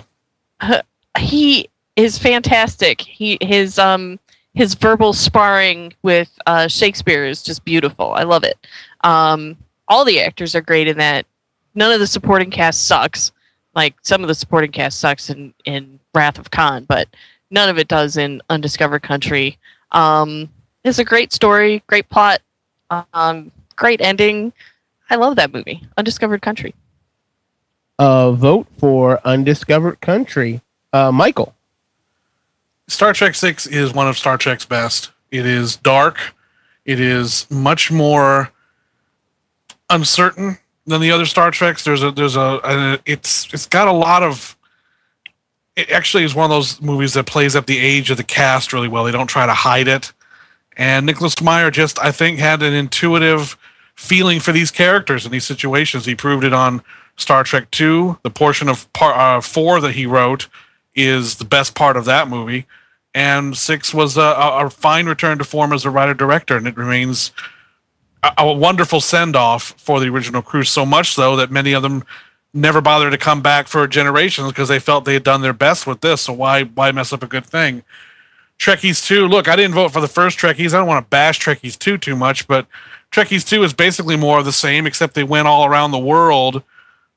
uh, he is fantastic. He his um his verbal sparring with uh, Shakespeare is just beautiful. I love it. Um, all the actors are great in that. None of the supporting cast sucks. Like some of the supporting cast sucks in, in Wrath of Khan, but none of it does in Undiscovered Country. Um, it's a great story, great plot, um, great ending. I love that movie, Undiscovered Country. Uh, vote for Undiscovered Country. Uh, Michael. Star Trek Six is one of Star Trek's best. It is dark. It is much more uncertain than the other Star Treks. There's a there's a, a it's it's got a lot of. It actually is one of those movies that plays up the age of the cast really well. They don't try to hide it, and Nicholas Meyer just I think had an intuitive feeling for these characters and these situations. He proved it on Star Trek two. The portion of part uh, four that he wrote is the best part of that movie, and six was a, a fine return to form as a writer-director, and it remains a, a wonderful send-off for the original crew, so much so that many of them never bothered to come back for generations because they felt they had done their best with this, so why why mess up a good thing? Trekkies two, look, I didn't vote for the first Trekkies. I don't want to bash Trekkies two too much, but Trekkies two is basically more of the same, except they went all around the world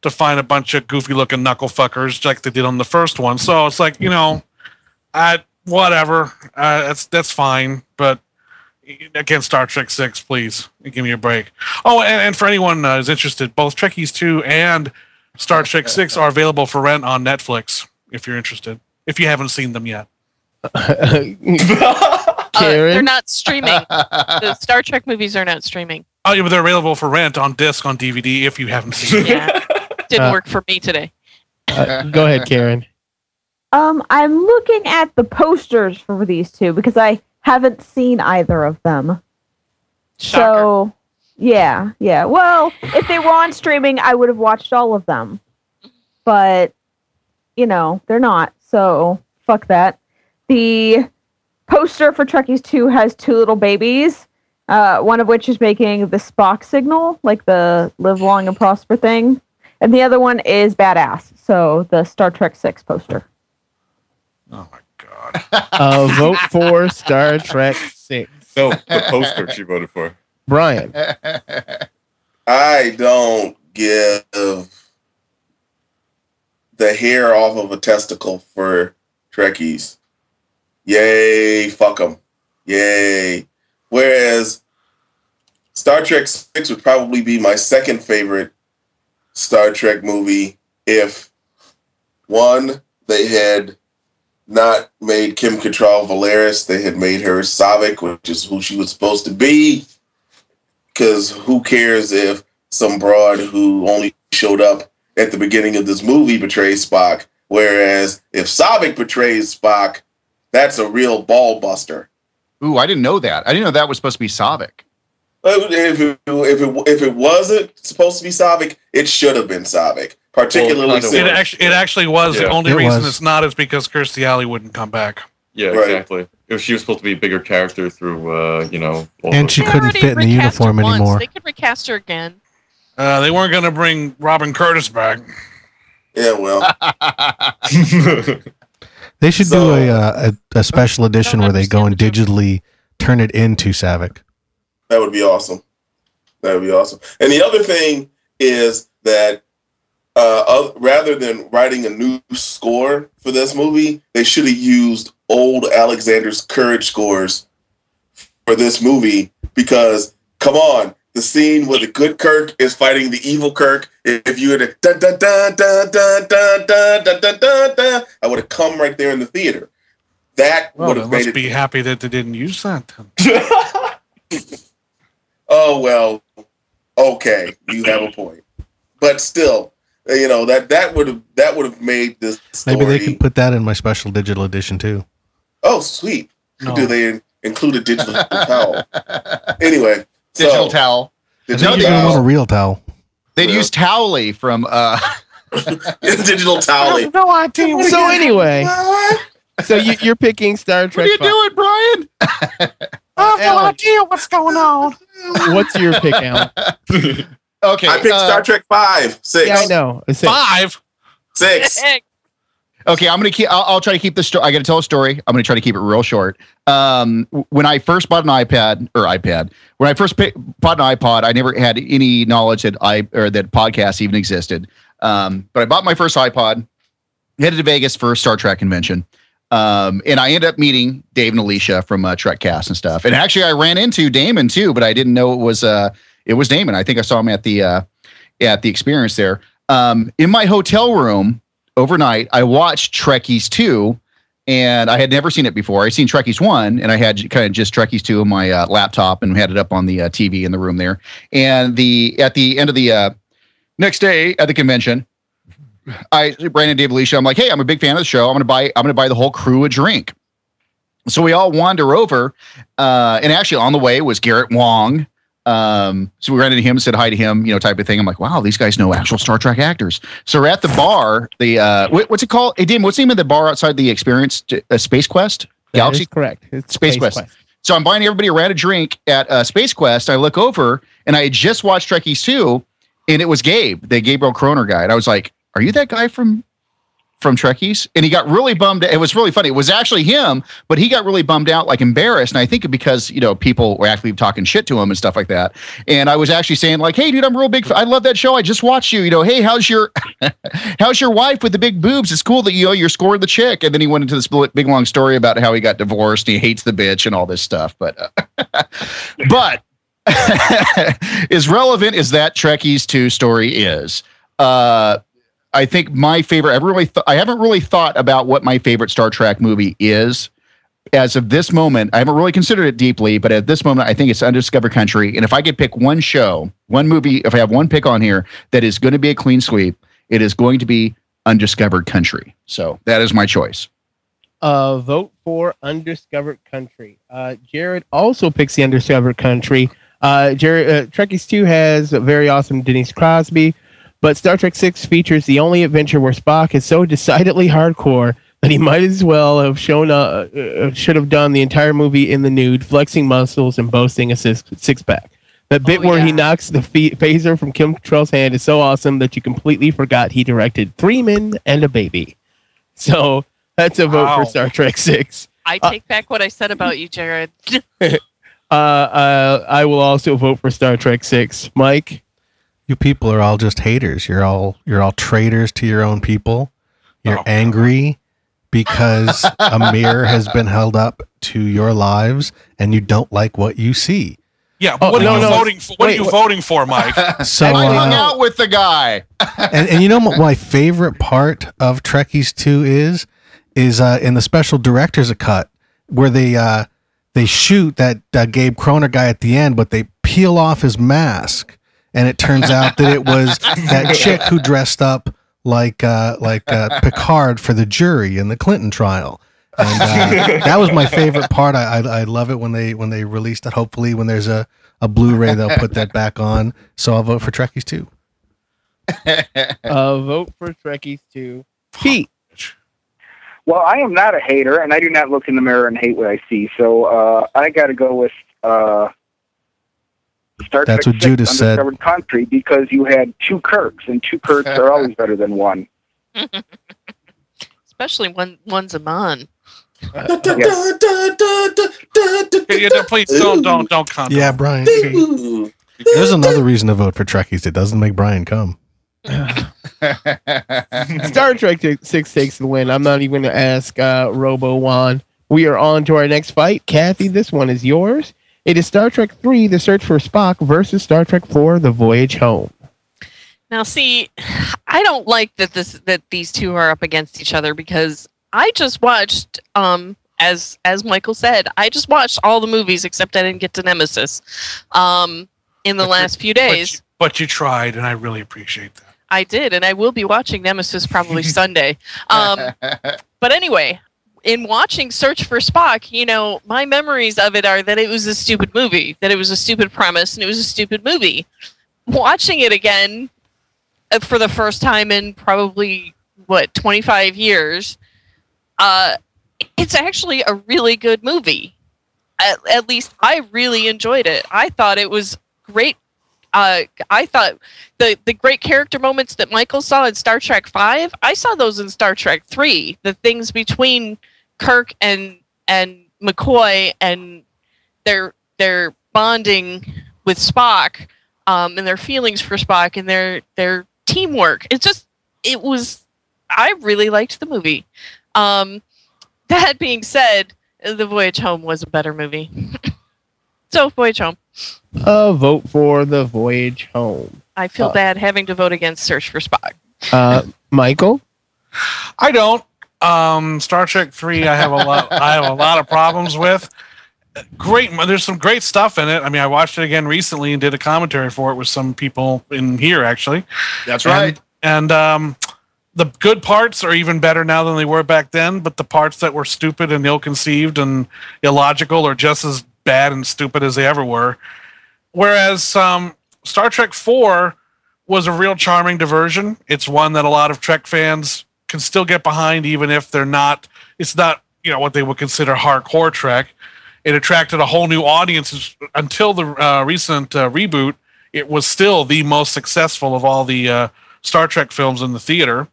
to find a bunch of goofy-looking knuckle-fuckers like they did on the first one. So it's like, you know, I whatever. Uh, that's that's fine, but again, Star Trek six, please. Give me a break. Oh, and, and for anyone uh, who's interested, both Trekkies two and Star Trek six are available for rent on Netflix, if you're interested, if you haven't seen them yet. uh, they're not streaming. The Star Trek movies are not streaming. Oh, yeah, but they're available for rent on disc, on D V D, if you haven't seen them. Yeah. Didn't uh, work for me today. Uh, go ahead, Karen. Um, I'm looking at the posters for these two because I haven't seen either of them. Shocker. So, yeah, yeah. Well, if they were on streaming, I would have watched all of them. But, you know, they're not. So, fuck that. The poster for Trekkies two has two little babies, uh, one of which is making the Spock signal, like the live long and prosper thing. And the other one is badass, so the Star Trek six poster. Oh, my God. uh, vote for Star Trek six. No, the poster she voted for. Brian. I don't give the hair off of a testicle for Trekkies. Yay, fuck them. Yay. Whereas Star Trek six would probably be my second favorite Star Trek movie if, one, they had not made Kim Cattrall Valeris. They had made her Savik, which is who she was supposed to be. Because who cares if some broad who only showed up at the beginning of this movie betrays Spock? Whereas if Savik betrays Spock, that's a real ball buster. Ooh, I didn't know that. I didn't know that was supposed to be Savik. If it, if it, if it wasn't supposed to be Savik, it should have been Savik. Particularly, well, it, actually, it actually was. Yeah. The only it reason was. It's not is because Kirstie Alley wouldn't come back. Yeah, right. Exactly. If she was supposed to be a bigger character through, uh, you know, and she couldn't fit in the uniform anymore. They could recast her again. Uh, they weren't going to bring Robin Curtis back. Yeah, well. They should so, do a, a a special edition where they go and digitally turn it into Savik. That would be awesome. That would be awesome. And the other thing is that uh, uh, rather than writing a new score for this movie, they should have used old Alexander's Courage scores for this movie because, come on, the scene where the good Kirk is fighting the evil Kirk. If you had a da da da da da da da da da da, I would have come right there in the theater. That well, would have made it. Be happy that they didn't use that. Oh well, okay, you have a point. But still, you know that that would have that would have made this story. Maybe they can put that in my special digital edition too. Oh sweet! No. Do they include a digital towel? Anyway. Digital so, towel. Digital no, they towel. Want a real towel. They'd yeah. use Towley from uh, Digital Towley. No, I do. So anyway, so you, you're picking Star Trek. What are you five. Doing, Brian? I have Alan. No idea what's going on. What's your pick, Alan? Okay, I picked uh, Star Trek five, six. Yeah, I know. Six. Five, six. six. Okay, I'm gonna keep. I'll, I'll try to keep this. Sto- I gotta tell a story. I'm gonna try to keep it real short. Um, when I first bought an iPad or iPad, when I first pick, bought an iPod, I never had any knowledge that I or that podcasts even existed. Um, but I bought my first iPod, headed to Vegas for a Star Trek convention, um, and I ended up meeting Dave and Alicia from uh, Trekcast and stuff. And actually, I ran into Damon too, but I didn't know it was uh, it was Damon. I think I saw him at the uh, at the experience there um, in my hotel room. Overnight, I watched Trekkies two, and I had never seen it before. I'd seen Trekkies one, and I had kind of just Trekkies two on my uh, laptop and had it up on the uh, T V in the room there. And the at the end of the uh, next day at the convention, I ran into Dave Alicia. I'm like, hey, I'm a big fan of the show. I'm gonna buy I'm gonna buy the whole crew a drink. So we all wander over, uh, and actually on the way was Garrett Wong, Um, so we ran into him, said hi to him, you know, type of thing. I'm like, wow, these guys know actual Star Trek actors. So we're at the bar. The uh, what, what's it called? Hey, Dim, what's the name of the bar outside the Experience? Uh, Space Quest? That Galaxy? Correct. It's Space, Space Quest. Quest. So I'm buying everybody around a drink at uh, Space Quest. I look over, and I had just watched Trekkies two, and it was Gabe, the Gabriel Kroner guy. And I was like, are you that guy from from Trekkies? And he got really bummed. It was really funny. It was actually him, but he got really bummed out, like embarrassed. And I think because, you know, people were actually talking shit to him and stuff like that. And I was actually saying like, hey dude, I'm real big. F- I love that show. I just watched you, you know, hey, how's your, how's your wife with the big boobs? It's cool that, you know, you're scoring the chick. And then he went into this big long story about how he got divorced. And he hates the bitch and all this stuff. But, uh, but as relevant as that Trekkies two story is, uh, I think my favorite, I've really th- I haven't really thought about what my favorite Star Trek movie is. As of this moment, I haven't really considered it deeply, but at this moment, I think it's Undiscovered Country. And if I could pick one show, one movie, if I have one pick on here that is going to be a clean sweep, it is going to be Undiscovered Country. So that is my choice. Uh, vote for Undiscovered Country. Uh, Jared also picks the Undiscovered Country. Uh, Jared, uh, Trekkies two has a very awesome Denise Crosby. But Star Trek six features the only adventure where Spock is so decidedly hardcore that he might as well have shown uh, uh, should have done the entire movie in the nude, flexing muscles and boasting a six, six pack. That bit oh, where yeah. he knocks the f- phaser from Kim Cattrall's hand is so awesome that you completely forgot he directed Three Men and a Baby. So that's a vote wow. for Star Trek six. I take uh, back what I said about you, Jared. uh, uh, I will also vote for Star Trek six. Mike? You people are all just haters. You're all you're all traitors to your own people. You're oh, angry because a mirror has been held up to your lives, and you don't like what you see. Yeah, oh, what, no, are, you no, voting for? what wait, are you voting for, Mike? So, I hung uh, out with the guy. and, and you know what my favorite part of Trekkies two is? Is uh, in the special director's cut, where they, uh, they shoot that uh, Gabe Kroner guy at the end, but they peel off his mask. And it turns out that it was that chick who dressed up like uh, like uh, Picard for the jury in the Clinton trial. And uh, that was my favorite part. I, I I love it when they when they released it. Hopefully, when there's a, a Blu-ray, they'll put that back on. So I'll vote for Trekkies two. Uh, vote for Trekkies two. Pete. Well, I am not a hater, and I do not look in the mirror and hate what I see. So uh, I got to go with. Uh, Star That's Trek what Judas said. Country, because you had two Kirks, and two Kirks are always better than one. Especially when one's a man. Uh, yes. yeah, no, please don't, don't, don't come. Yeah, Brian. There's another reason to vote for Trekkies. It doesn't make Brian come. Star Trek six takes the win. I'm not even going to ask uh, Robo Wan. We are on to our next fight. Kathy, this one is yours. It is Star Trek three, The Search for Spock, versus Star Trek four, The Voyage Home. Now, see, I don't like that this that these two are up against each other, because I just watched, um, as as Michael said, I just watched all the movies except I didn't get to Nemesis um, in the but last few days. But you, but you tried, and I really appreciate that. I did, and I will be watching Nemesis probably Sunday. Um, but anyway... In watching Search for Spock, you know, my memories of it are that it was a stupid movie, that it was a stupid premise, and it was a stupid movie. Watching it again for the first time in probably, what, twenty-five years, uh, it's actually a really good movie. At, at least I really enjoyed it. I thought it was great. Uh, I thought the, the great character moments that Michael saw in Star Trek five, I saw those in Star Trek three. The things between Kirk and and McCoy and their their bonding with Spock, um, and their feelings for Spock and their their teamwork. It's just it was I really liked the movie. Um, that being said, The Voyage Home was a better movie. So Voyage Home. Uh, vote for The Voyage Home. I feel uh, bad having to vote against Search for Spock. Uh, Michael? I don't. Um, Star Trek three, I have a lot. I have a lot of problems with. Great, there's some great stuff in it. I mean, I watched it again recently and did a commentary for it with some people in here, actually. That's right. And, and um, the good parts are even better now than they were back then. But the parts that were stupid and ill-conceived and illogical are just as bad and stupid as they ever were. Whereas um, Star Trek four was a real charming diversion. It's one that a lot of Trek fans can still get behind, even if they're not, it's not, you know, what they would consider hardcore Trek. It attracted a whole new audience. Until the uh, recent uh, reboot, it was still the most successful of all the uh, Star Trek films in the theater.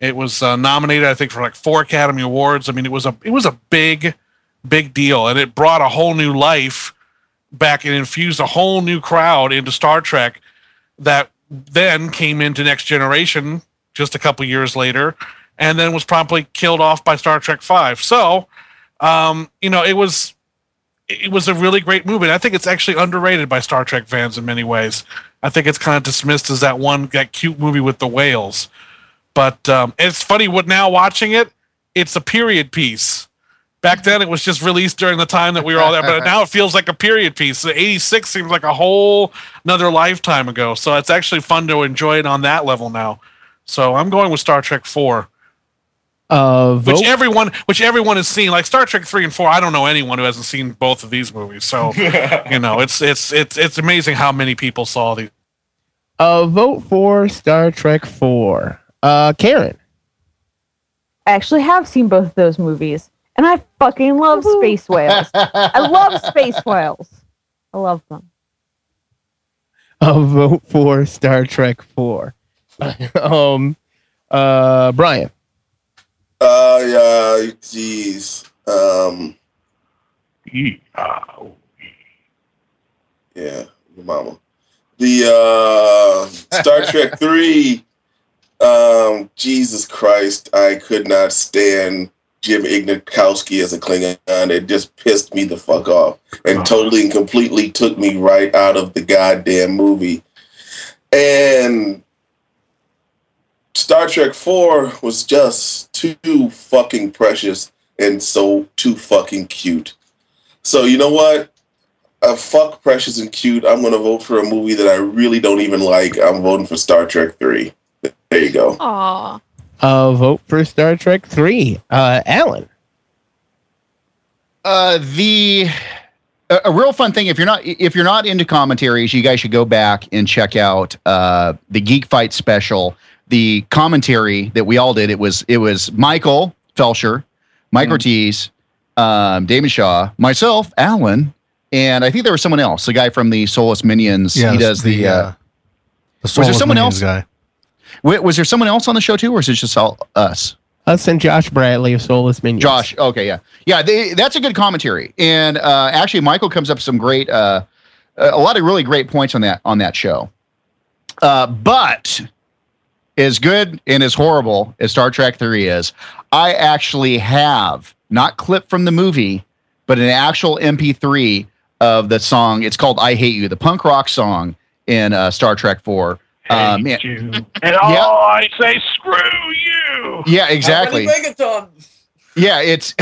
It was uh, nominated, I think, for like four Academy Awards. I mean, it was a it was a big, big deal, and it brought a whole new life back and infused a whole new crowd into Star Trek that then came into Next Generation just a couple years later, and then was promptly killed off by Star Trek five. So, um, you know, it was... It was a really great movie. I think it's actually underrated by Star Trek fans in many ways. I think it's kind of dismissed as that one, that cute movie with the whales. But um, it's funny, what now watching it, it's a period piece. Back then, it was just released during the time that we were all there, but now it feels like a period piece. So eighty-six seems like a whole another lifetime ago. So it's actually fun to enjoy it on that level now. So I'm going with Star Trek four. Uh, which everyone, which everyone has seen, like Star Trek three and four. I don't know anyone who hasn't seen both of these movies. So you know, it's it's it's it's amazing how many people saw these. Uh, vote for Star Trek four, uh, Karen. I actually have seen both of those movies, and I fucking love space whales. I love space whales. I love them. Uh, vote for Star Trek four, um, uh, Brian. Uh, yeah, geez. Um, yeah, your mama. The uh, Star Trek three, um, Jesus Christ, I could not stand Jim Ignatowski as a Klingon. It just pissed me the fuck off and totally and completely took me right out of the goddamn movie. And Star Trek four was just too fucking precious and so too fucking cute. So you know what? Uh, fuck precious and cute. I'm going to vote for a movie that I really don't even like. I'm voting for Star Trek three. There you go. Aww. Uh, vote for Star Trek three. Uh, Alan? Uh, the... A real fun thing, if you're not if you're not into commentaries, you guys should go back and check out uh, the Geek Fight special, the commentary that we all did. It was it was Michael Felsher, Mike mm-hmm. Ortiz, um, Damon Shaw, myself, Alan, and I think there was someone else, the guy from the Soulless Minions. Yeah, he does the. the, uh, the Soulless was there someone Minions else? Guy. Was there someone else on the show too, or is it just all us? Us and Josh Bradley of Soulless Minions. Josh, okay, yeah. Yeah, they, that's a good commentary. And uh, actually, Michael comes up with some great, uh, a lot of really great points on that on that show. Uh, but as good and as horrible as Star Trek three is, I actually have, not clip from the movie, but an actual M P three of the song. It's called I Hate You, the punk rock song in uh, Star Trek four. Um, and and yeah. Oh, I say screw you. Yeah, exactly. Yeah, it's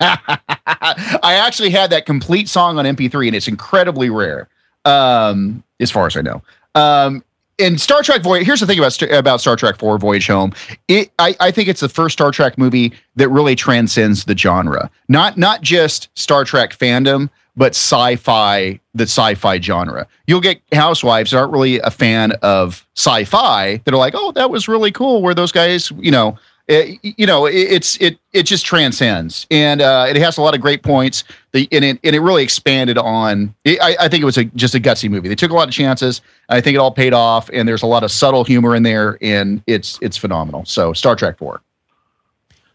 I actually had that complete song on M P three, and it's incredibly rare, um, as far as I know. Um, and Star Trek Voyage, here's the thing about about Star Trek four, Voyage Home. It I, I think it's the first Star Trek movie that really transcends the genre. Not not just Star Trek fandom, but sci-fi, the sci-fi genre. You'll get housewives that aren't really a fan of sci-fi that are like, "Oh, that was really cool." Where those guys, you know, it, you know, it, it's it it just transcends, and uh, it has a lot of great points. The and it and it really expanded on. It, I, I think it was a, just a gutsy movie. They took a lot of chances. I think it all paid off, and there's a lot of subtle humor in there, and it's it's phenomenal. So, Star Trek four.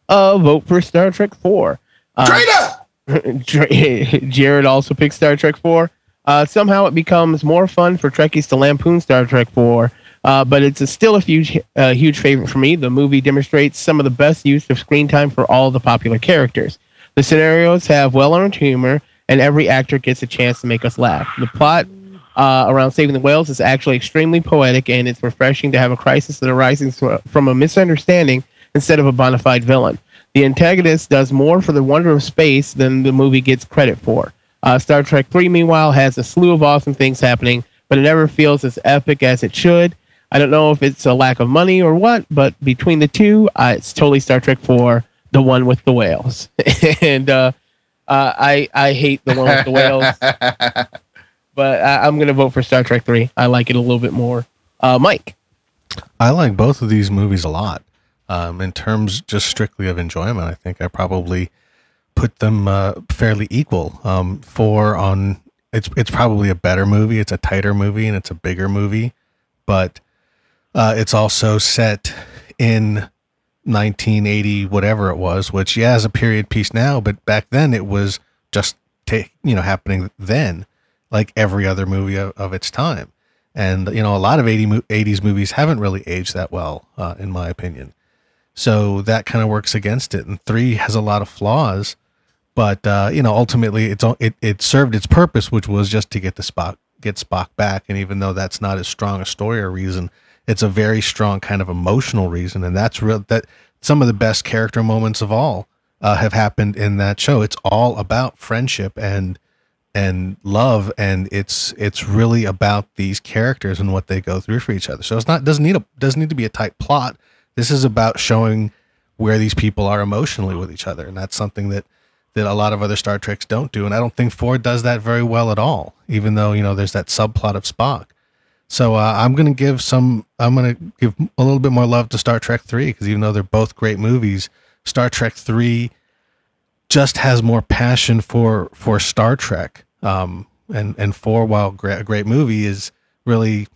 Uh, vote for Star Trek four. Uh, Traitor! Jared also picked Star Trek four. Uh, somehow it becomes more fun for Trekkies to lampoon Star Trek four, uh, but it's a still a huge, uh, huge favorite for me. The movie demonstrates some of the best use of screen time for all the popular characters. The scenarios have well-earned humor, and every actor gets a chance to make us laugh. The plot uh, around saving the whales is actually extremely poetic, and it's refreshing to have a crisis that arises from a misunderstanding instead of a bona fide villain. The antagonist does more for the wonder of space than the movie gets credit for. Uh, Star Trek three, meanwhile, has a slew of awesome things happening, but it never feels as epic as it should. I don't know if it's a lack of money or what, but between the two, uh, it's totally Star Trek four, the one with the whales. and uh, uh, I I hate the one with the whales. but I, I'm going to vote for Star Trek three. I like it a little bit more. Uh, Mike? I like both of these movies a lot. Um, in terms just strictly of enjoyment, I think I probably put them uh, fairly equal. Um, four on it's it's probably a better movie. It's a tighter movie and it's a bigger movie, but uh, it's also set in nineteen eighty, whatever it was. Which yeah, is a period piece now, but back then it was just ta- you know happening then, like every other movie of, of its time. And you know, a lot of eighty mo- eighties movies haven't really aged that well, uh, in my opinion. So that kind of works against it. And three has a lot of flaws, but uh, you know, ultimately it's it it served its purpose, which was just to get the Spock get Spock back. And even though that's not as strong a story or reason, it's a very strong kind of emotional reason. And that's real. That some of the best character moments of all uh, have happened in that show. It's all about friendship and and love, and it's it's really about these characters and what they go through for each other. So it's not doesn't need a doesn't need to be a tight plot. This is about showing where these people are emotionally with each other. And that's something that, that a lot of other Star Treks don't do. And I don't think Ford does that very well at all, even though, you know, there's that subplot of Spock. So uh, I'm going to give some, I'm going to give a little bit more love to Star Trek three, because even though they're both great movies, Star Trek three just has more passion for, for Star Trek. Um, and, and four, while a great movie, is really,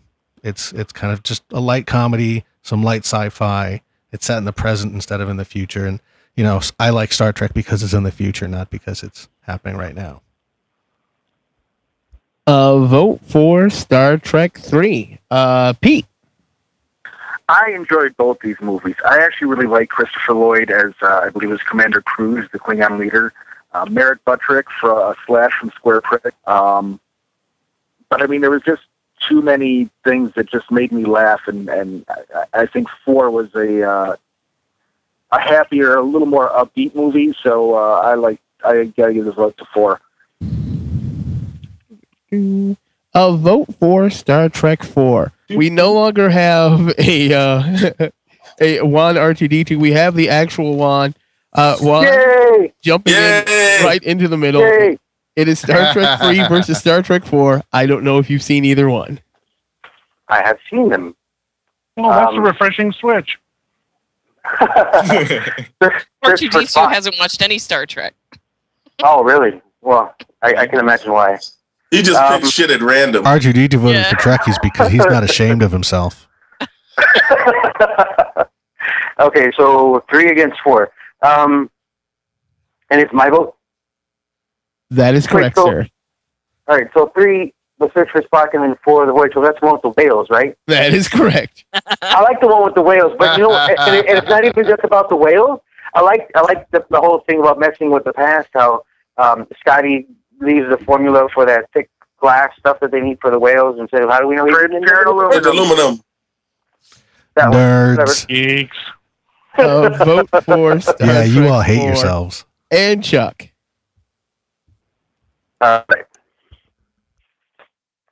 it's, it's kind of just a light comedy, some light sci-fi. It's set in the present instead of in the future. And, you know, I like Star Trek because it's in the future, not because it's happening right now. Uh, vote for Star Trek three. Uh, Pete? I enjoyed both these movies. I actually really like Christopher Lloyd as, uh, I believe it was Commander Crews, the Klingon leader. Uh, Merritt Buttrick for uh, Slash from Square Prick. Um, but, I mean, there was just too many things that just made me laugh, and, and I, I think four was a uh, a happier, a little more upbeat movie. So uh, I like I gotta give the vote to four. A vote for Star Trek four. We no longer have a uh, a Juan R two D two. We have the actual Juan. Uh, Juan Yay! Jumping Yay! In right into the middle. Yay! It is Star Trek three versus Star Trek four. I don't know if you've seen either one. I have seen them. Well, that's um, a refreshing switch. R two D two hasn't watched any Star Trek. Oh, really? Well, I, I can imagine why. He just um, picked shit at random. R two D two voted yeah. for Trekkies because he's not ashamed of himself. Okay, so three against four. Um, and it's my vote? That is correct, Wait, so, sir. All right, so three, The Search for Spock, and then four, The Voyage. So that's the one with the whales, right? That is correct. I like the one with the whales, but you know, and, it, and it's not even just about the whales. I like I like the, the whole thing about messing with the past, how um, Scotty leaves the formula for that thick glass stuff that they need for the whales, and says, how do we know he's in aluminum? It's aluminum. That Nerds. Geeks. Uh, vote for Star Yeah, Trek you all hate four. Yourselves. And Chuck. Uh,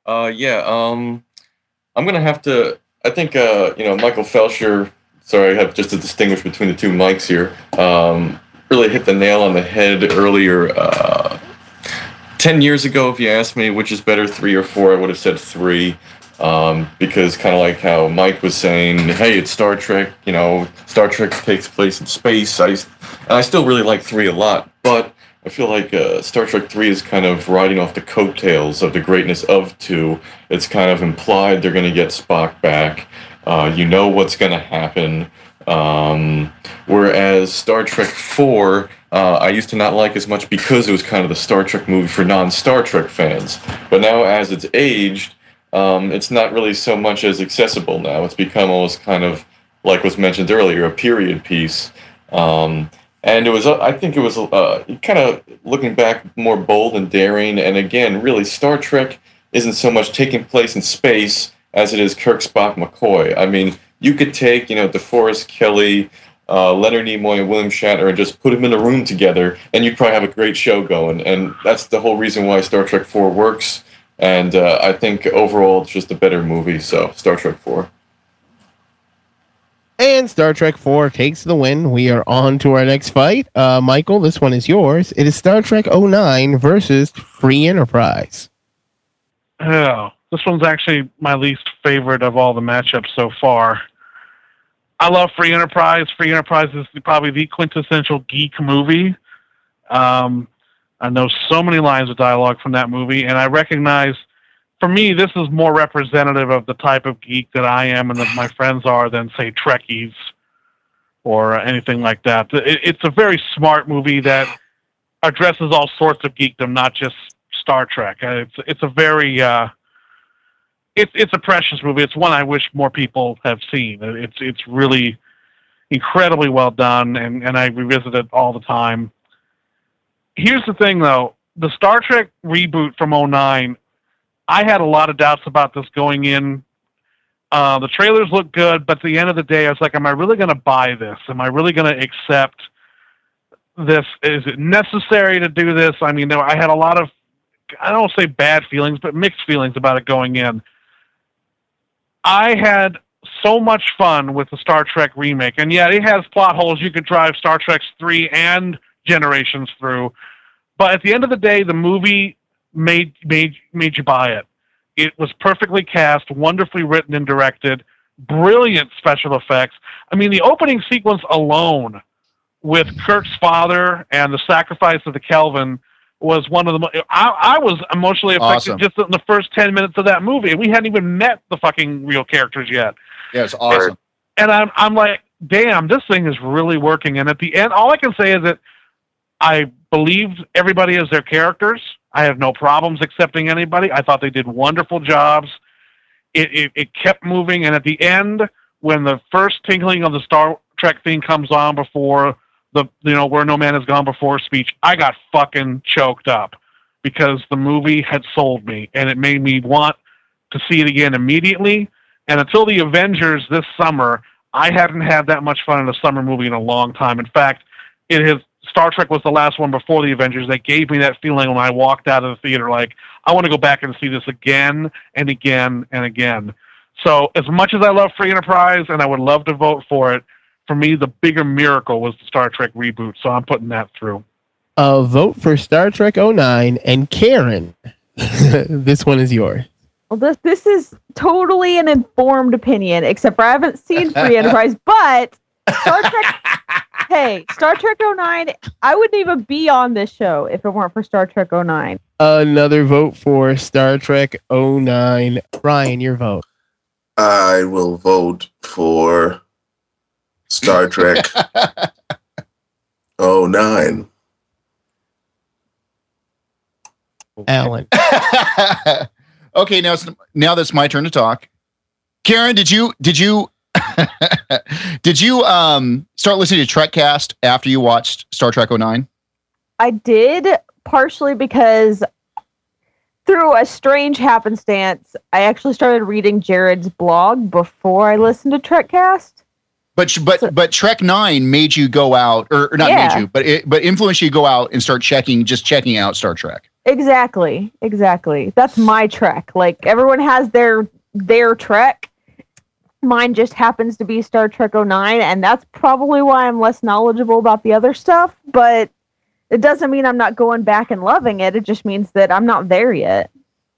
uh yeah um I'm gonna have to I think uh you know Michael Felsher, sorry I have just to distinguish between the two mics here, um really hit the nail on the head earlier. uh ten years ago, if you asked me which is better, three or four, I would have said three, um because kind of like how Mike was saying, hey, it's Star Trek, you know, Star Trek takes place in space. I, I still really like three a lot, but I feel like uh, Star Trek three is kind of riding off the coattails of the greatness of two. It's kind of implied they're going to get Spock back. Uh, you know what's going to happen. Um, whereas Star Trek four, uh, I used to not like as much because it was kind of the Star Trek movie for non-Star Trek fans. But now as it's aged, um, it's not really so much as accessible now. It's become almost kind of, like was mentioned earlier, a period piece. Um And it was, I think it was uh, kind of looking back more bold and daring. And again, really, Star Trek isn't so much taking place in space as it is Kirk, Spock, McCoy. I mean, you could take, you know, DeForest Kelley, uh, Leonard Nimoy, and William Shatner and just put them in a room together, and you'd probably have a great show going. And that's the whole reason why Star Trek four works. And uh, I think overall, it's just a better movie. So, Star Trek four. And Star Trek four takes the win. We are on to our next fight. Uh, Michael, this one is yours. It is Star Trek oh nine versus Free Enterprise. Oh, this one's actually my least favorite of all the matchups so far. I love Free Enterprise. Free Enterprise is probably the quintessential geek movie. Um, I know so many lines of dialogue from that movie, and I recognize, for me, this is more representative of the type of geek that I am and that my friends are than, say, Trekkies or anything like that. It, it's a very smart movie that addresses all sorts of geekdom, not just Star Trek. It's it's a very uh, it's it's a precious movie. It's one I wish more people have seen. It's it's really incredibly well done, and, and I revisit it all the time. Here's the thing, though: the Star Trek reboot from oh nine, I had a lot of doubts about this going in. Uh, the trailers looked good, but at the end of the day, I was like, "Am I really going to buy this? Am I really going to accept this? Is it necessary to do this?" I mean, I had a lot of, I don't say bad feelings, but mixed feelings about it going in. I had so much fun with the Star Trek remake, and yeah, it has plot holes. You could drive Star Trek three and Generations through, but at the end of the day, the movie made made made you buy it. It was perfectly cast, wonderfully written and directed, brilliant special effects. I mean, the opening sequence alone with Kirk's father and the sacrifice of the Kelvin was one of the most, I, I was emotionally affected awesome. Just in the first ten minutes of that movie. And we hadn't even met the fucking real characters yet. Yeah, it's awesome. And, and I'm, I'm like, damn, this thing is really working. And at the end, all I can say is that I believed everybody as their characters. I have no problems accepting anybody. I thought they did wonderful jobs. It, it, it kept moving. And at the end, when the first tinkling of the Star Trek theme comes on before the, you know, Where No Man Has Gone Before speech, I got fucking choked up because the movie had sold me, and it made me want to see it again immediately. And until the Avengers this summer, I hadn't had that much fun in a summer movie in a long time. In fact, it has, Star Trek was the last one before the Avengers that gave me that feeling when I walked out of the theater, like, I want to go back and see this again and again and again. So as much as I love Free Enterprise and I would love to vote for it, for me, the bigger miracle was the Star Trek reboot, so I'm putting that through. Uh, vote for Star Trek oh nine, and Karen, this one is yours. Well, this, this is totally an informed opinion, except for I haven't seen Free Enterprise, but Star Trek... Hey, Star Trek oh nine, I wouldn't even be on this show if it weren't for Star Trek oh nine. Another vote for Star Trek oh nine. Ryan, your vote. I will vote for... Star Trek oh nine. Alan. Okay, now it's now that's my turn to talk. Karen, did you did you did you um start listening to Trekcast after you watched Star Trek oh nine? I did, partially because through a strange happenstance, I actually started reading Jared's blog before I listened to Trekcast. But but so, but Trek Nine made you go out, or, or not yeah. made you, but it, but influenced you to go out and start checking, just checking out Star Trek. Exactly, exactly. That's my Trek. Like, everyone has their their Trek. Mine just happens to be Star Trek oh nine, and that's probably why I'm less knowledgeable about the other stuff. But it doesn't mean I'm not going back and loving it. It just means that I'm not there yet.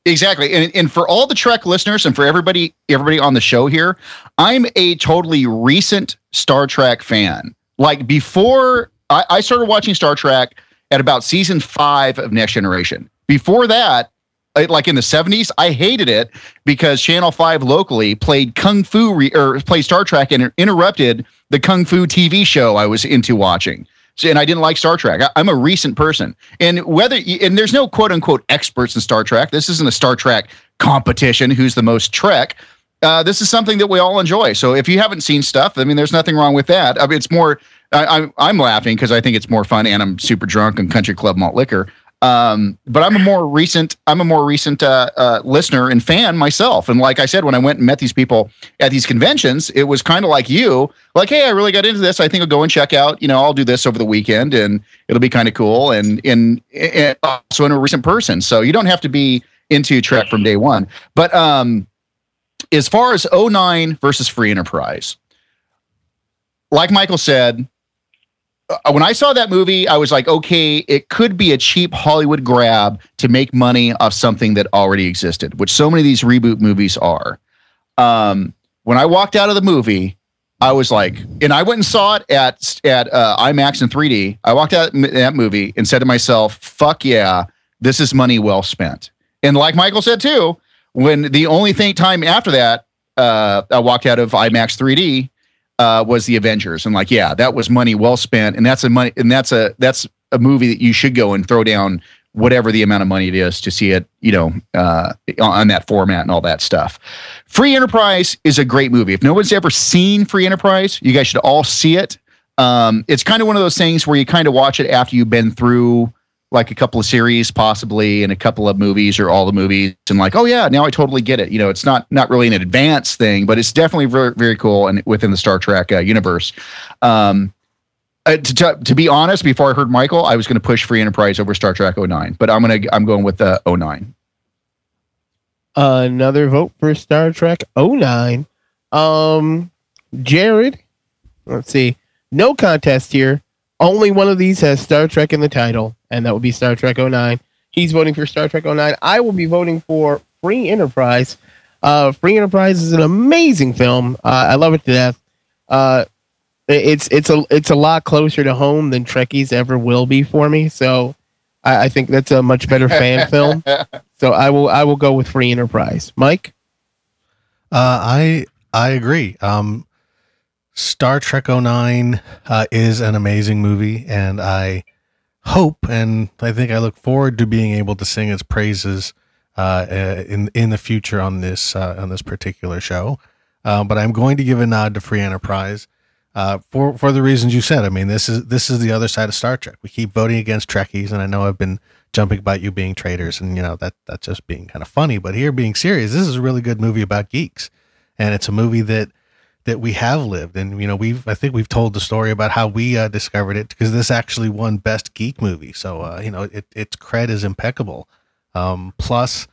Exactly. And and for all the Trek listeners and for everybody everybody on the show here, I'm a totally recent Star Trek fan. Like, before I, I started watching Star Trek at about season five of Next Generation. Before that, I, like in the seventies, I hated it because Channel five locally played Kung Fu re, or played Star Trek and interrupted the Kung Fu T V show I was into watching. And I didn't like Star Trek. I, I'm a recent person. And whether and there's no quote unquote experts in Star Trek. This isn't a Star Trek competition. Who's the most Trek? Uh, this is something that we all enjoy. So if you haven't seen stuff, I mean, there's nothing wrong with that. I mean, it's more. I, I, I'm laughing because I think it's more fun, and I'm super drunk on Country Club malt liquor. Um, but I'm a more recent. I'm a more recent uh, uh, listener and fan myself. And like I said, when I went and met these people at these conventions, it was kind of like you, like, hey, I really got into this. I think I'll go and check out. You know, I'll do this over the weekend, and it'll be kind of cool. And and, and also in a recent person, so you don't have to be into Trek from day one. But um, as far as oh nine versus Free Enterprise, like Michael said, when I saw that movie, I was like, okay, it could be a cheap Hollywood grab to make money off something that already existed, which so many of these reboot movies are. Um, when I walked out of the movie, I was like, and I went and saw it at at uh, IMAX in three D. I walked out of that movie and said to myself, fuck yeah, this is money well spent. And like Michael said too, when the only thing time after that, uh, I walked out of IMAX three D, Uh, was the Avengers, and like, yeah, that was money well spent, and that's a money, and that's a that's a movie that you should go and throw down whatever the amount of money it is to see it, you know, uh, on that format and all that stuff. Free Enterprise is a great movie. If no one's ever seen Free Enterprise, you guys should all see it. Um, it's kind of one of those things where you kind of watch it after you've been through like a couple of series, possibly, and a couple of movies or all the movies, and like, oh yeah, now I totally get it. You know, it's not not really an advanced thing, but it's definitely very, very cool and within the Star Trek uh, universe. Um, uh, to, to to be honest, before I heard Michael, I was going to push Free Enterprise over Star Trek oh nine, but I'm gonna I'm going with uh, oh nine. Uh, another vote for Star Trek oh nine. Um, Jared, let's see, no contest here. Only one of these has Star Trek in the title, and that would be Star Trek oh nine. He's voting for Star Trek oh nine. I will be voting for Free Enterprise. Uh, Free Enterprise is an amazing film. Uh, I love it to death. Uh, it's it's a it's a lot closer to home than Trekkies ever will be for me. So I, I think that's a much better fan film. So I will I will go with Free Enterprise. Mike, uh, I I agree. Um, Star Trek oh nine uh, is an amazing movie, and I hope, and I think I look forward to being able to sing its praises uh, in in the future on this uh, on this particular show. Uh, but I'm going to give a nod to Free Enterprise uh, for for the reasons you said. I mean, this is this is the other side of Star Trek. We keep voting against Trekkies, and I know I've been jumping about you being traitors, and you know that that's just being kind of funny. But here, being serious, this is a really good movie about geeks, and it's a movie that. that we have lived. And, you know, we've, I think we've told the story about how we uh, discovered it, because this actually won Best Geek Movie. So, uh, you know, it, its cred is impeccable. Um, plus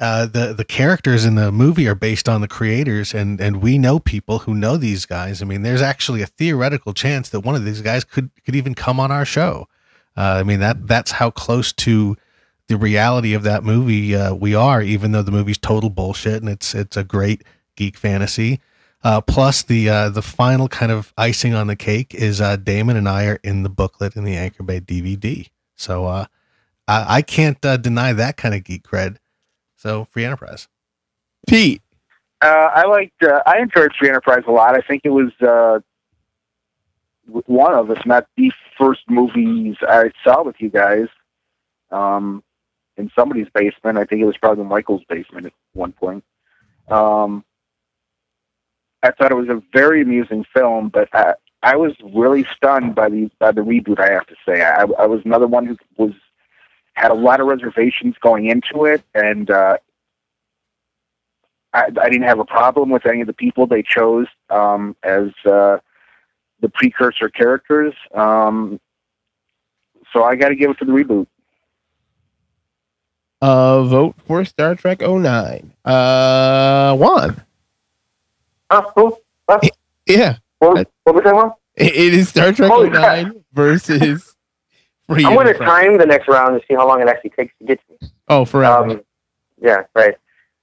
uh, the, the characters in the movie are based on the creators, and, and we know people who know these guys. I mean, there's actually a theoretical chance that one of these guys could, could even come on our show. Uh, I mean, that, that's how close to the reality of that movie uh, we are, even though the movie's total bullshit and it's, it's a great geek fantasy. Uh, plus the uh, the final kind of icing on the cake is uh, Damon and I are in the booklet in the Anchor Bay D V D. So uh, I, I can't uh, deny that kind of geek cred. So Free Enterprise. Pete. Uh, I liked, uh, I enjoyed Free Enterprise a lot. I think it was uh, one of, if not the first movies I saw with you guys um, in somebody's basement. I think it was probably Michael's basement at one point. Um I thought it was a very amusing film, but I, I was really stunned by the by the reboot. I have to say, I, I was another one who was had a lot of reservations going into it, and uh, I, I didn't have a problem with any of the people they chose um, as uh, the precursor characters. Um, so I got to give it to the reboot. Uh, vote for Star Trek oh nine. Uh, Juan. Uh, who? Uh, yeah. What, what was that one? It is Star Trek oh, nine God. versus Free I want to time the next round to see how long it actually takes to get to me. Oh, forever. Um, yeah, right.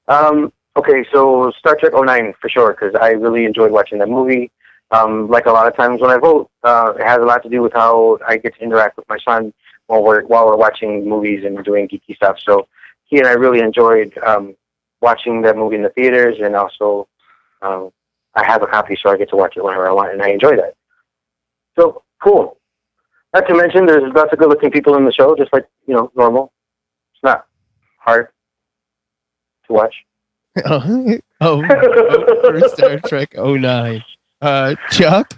Um, okay, so Star Trek oh nine for sure, because I really enjoyed watching that movie. Um, like a lot of times when I vote, uh, it has a lot to do with how I get to interact with my son while we're, while we're watching movies and doing geeky stuff. So he and I really enjoyed um, watching that movie in the theaters, and also Um, I have a copy, so I get to watch it whenever I want, and I enjoy that. So, cool. Not to mention, there's lots of good-looking people in the show, just like, you know, normal. It's not hard to watch. oh, oh, for Star Trek oh nine. Uh, Chuck?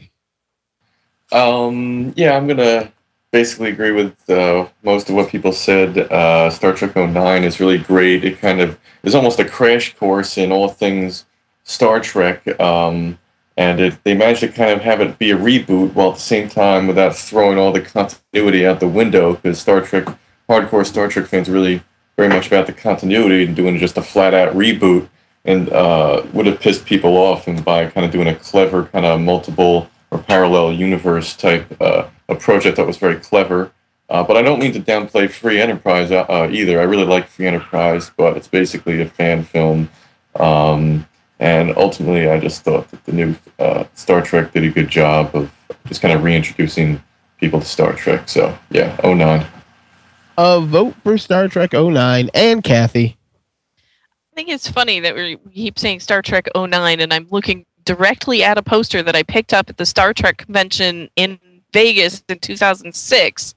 Um, yeah, I'm going to basically agree with uh, most of what people said. Uh, Star Trek oh nine is really great. It kind of is almost a crash course in all things Star Trek, um, and it, they managed to kind of have it be a reboot while at the same time without throwing all the continuity out the window, because Star Trek, hardcore Star Trek fans really very much about the continuity, and doing just a flat-out reboot and uh, would have pissed people off, and by kind of doing a clever kind of multiple or parallel universe type uh, approach I thought was very clever. Uh, but I don't mean to downplay Free Enterprise uh, either. I really like Free Enterprise, but it's basically a fan film. Um, and ultimately, I just thought that the new uh, Star Trek did a good job of just kind of reintroducing people to Star Trek. So, yeah, oh nine. A vote for Star Trek oh nine. And Kathy. I think it's funny that we keep saying Star Trek oh nine, and I'm looking directly at a poster that I picked up at the Star Trek convention in Vegas in two thousand six.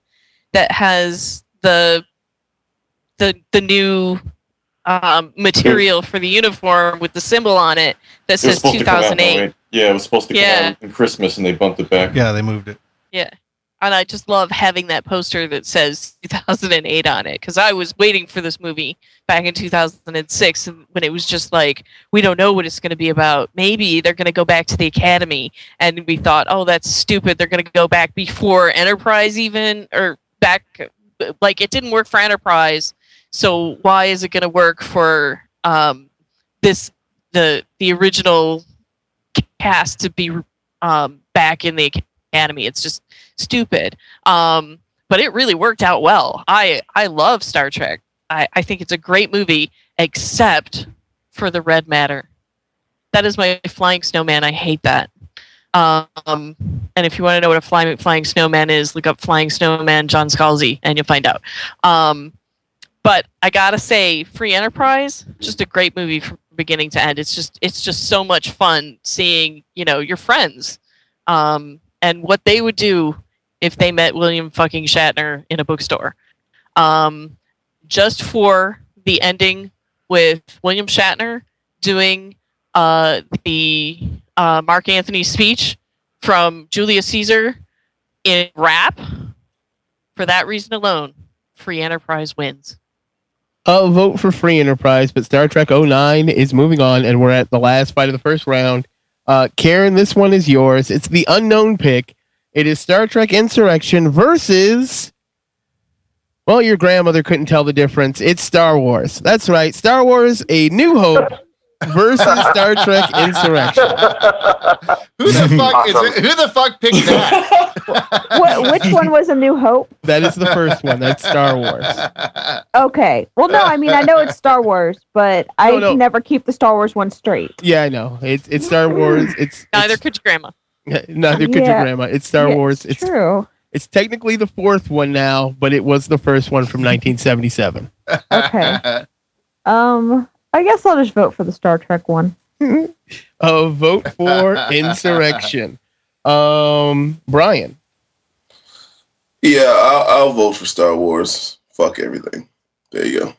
That has the the the new um, material for the uniform with the symbol on it that says two thousand eight. Out, yeah, it was supposed to come yeah. out in Christmas, and they bumped it back. Yeah, they moved it. Yeah, and I just love having that poster that says two thousand eight on it, because I was waiting for this movie back in two thousand six when it was just like, we don't know what it's going to be about. Maybe they're going to go back to the Academy, and we thought, oh, that's stupid. They're going to go back before Enterprise even, or... back, like, it didn't work for Enterprise, so why is it going to work for um, this the the original cast to be um, back in the Academy? It's just stupid. Um, but it really worked out well. I I love Star Trek. I, I think it's a great movie, except for the red matter. That is my flying snowman. I hate that. Um, and if you want to know what a fly, flying snowman is, look up flying snowman John Scalzi and you'll find out. Um, but I gotta say, Free Enterprise, just a great movie from beginning to end. It's just it's just so much fun seeing, you know, your friends um, and what they would do if they met William fucking Shatner in a bookstore. Um, just for the ending with William Shatner doing uh, the. Uh, Mark Anthony's speech from Julius Caesar in rap. For that reason alone, Free Enterprise wins. I'll vote for Free Enterprise, but Star Trek oh nine is moving on, and we're at the last fight of the first round. Uh, Karen, this one is yours. It's the unknown pick. It is Star Trek Insurrection versus... well, your grandmother couldn't tell the difference. It's Star Wars. That's right. Star Wars A New Hope versus Star Trek Insurrection. Who the fuck awesome. is it? Who the fuck picked that? What, which one was A New Hope? That is the first one. That's Star Wars. Okay. Well, no, I mean, I know it's Star Wars, but no, I no. never keep the Star Wars one straight. Yeah, I know. It's it's Star Wars. It's neither it's, could your grandma. Neither could yeah. your grandma. It's Star yeah, Wars. It's true. It's technically the fourth one now, but it was the first one from nineteen seventy-seven. Okay. Um. I guess I'll just vote for the Star Trek one. A uh, vote for Insurrection. Um, Brian. Yeah, I'll, I'll vote for Star Wars. Fuck everything. There you go.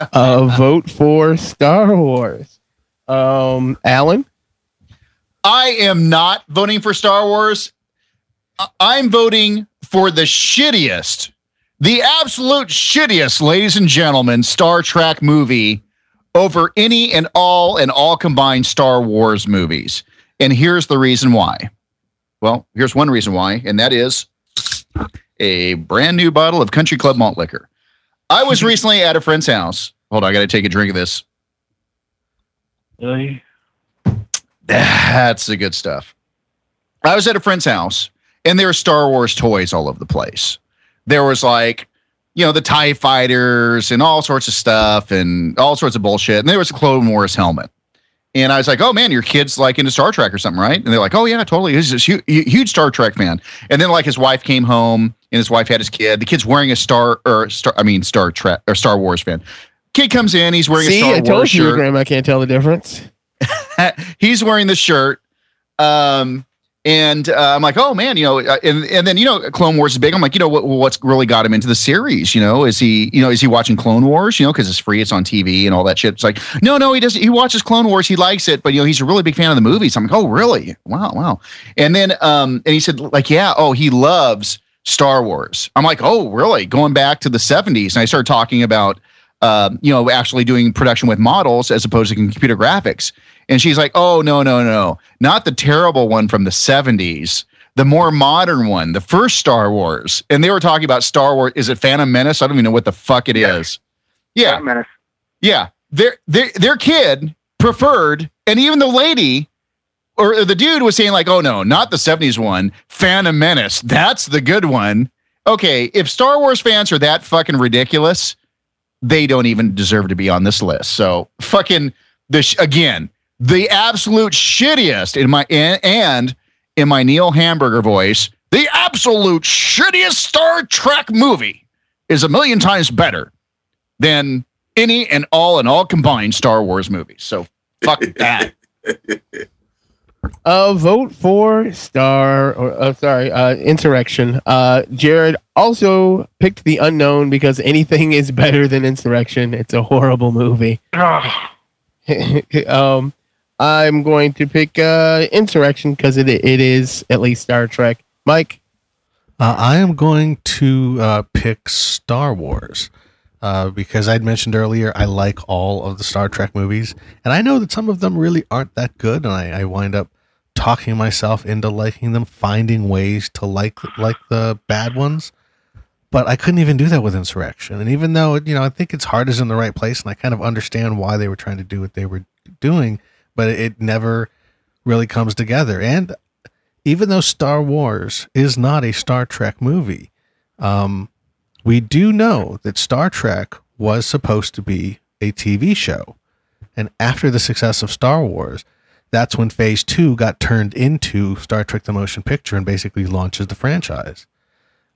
A uh, vote for Star Wars. Um, Alan? I am not voting for Star Wars. I'm voting for the shittiest, the absolute shittiest, ladies and gentlemen, Star Trek movie over any and all and all combined Star Wars movies. And here's the reason why. Well, here's one reason why, and that is a brand new bottle of Country Club malt liquor. I was recently at a friend's house. Hold on, I got to take a drink of this. Really? That's the good stuff. I was at a friend's house, and there were Star Wars toys all over the place. There was like... you know, the TIE fighters and all sorts of stuff and all sorts of bullshit. And there was a Clone Wars helmet. And I was like, oh, man, your kid's like into Star Trek or something, right? And they're like, oh, yeah, totally. He's this huge, huge Star Trek fan. And then, like, his wife came home and his wife had his kid. The kid's wearing a Star, or Star, I mean, Star Trek or Star Wars fan. Kid comes in, he's wearing See, a Star I Wars shirt. See, I told you your grandma can't tell the difference. He's wearing the shirt. Um, And uh, I'm like, oh, man, you know, and, and then, you know, Clone Wars is big. I'm like, you know, what, what's really got him into the series? You know, is he, you know, is he watching Clone Wars? You know, because it's free. It's on T V and all that shit. It's like, no, no, he doesn't. He watches Clone Wars. He likes it. But, you know, he's a really big fan of the movies. I'm like, oh, really? Wow. Wow. And then um, and he said, like, yeah, oh, he loves Star Wars. I'm like, oh, really? Going back to the seventies. And I started talking about, uh, you know, actually doing production with models as opposed to computer graphics. And she's like, oh, no, no, no, not the terrible one from the seventies, the more modern one, the first Star Wars. And they were talking about Star Wars. Is it Phantom Menace? I don't even know what the fuck it is. Yeah. Phantom Menace. Yeah. Their, their, their kid preferred, and even the lady or the dude was saying like, oh no, not the seventies one, Phantom Menace. That's the good one. Okay, if Star Wars fans are that fucking ridiculous, they don't even deserve to be on this list. So fucking this again, the absolute shittiest in my and in my Neil Hamburger voice, the absolute shittiest Star Trek movie is a million times better than any and all and all combined Star Wars movies. So fuck that. Uh, vote for Star or uh, sorry, uh, Insurrection. Uh, Jared also picked The Unknown because anything is better than Insurrection. It's a horrible movie. um, I'm going to pick uh, Insurrection because it it is at least Star Trek. Mike, uh, I am going to uh, pick Star Wars. Uh, because I'd mentioned earlier, I like all of the Star Trek movies, and I know that some of them really aren't that good, and I, I wind up talking myself into liking them, finding ways to like like the bad ones. But I couldn't even do that with Insurrection, and even though you know I think its heart is in the right place, and I kind of understand why they were trying to do what they were doing, but it never really comes together. And even though Star Wars is not a Star Trek movie, um. we do know that Star Trek was supposed to be a T V show. And after the success of Star Wars, that's when phase two got turned into Star Trek the Motion Picture and basically launches the franchise.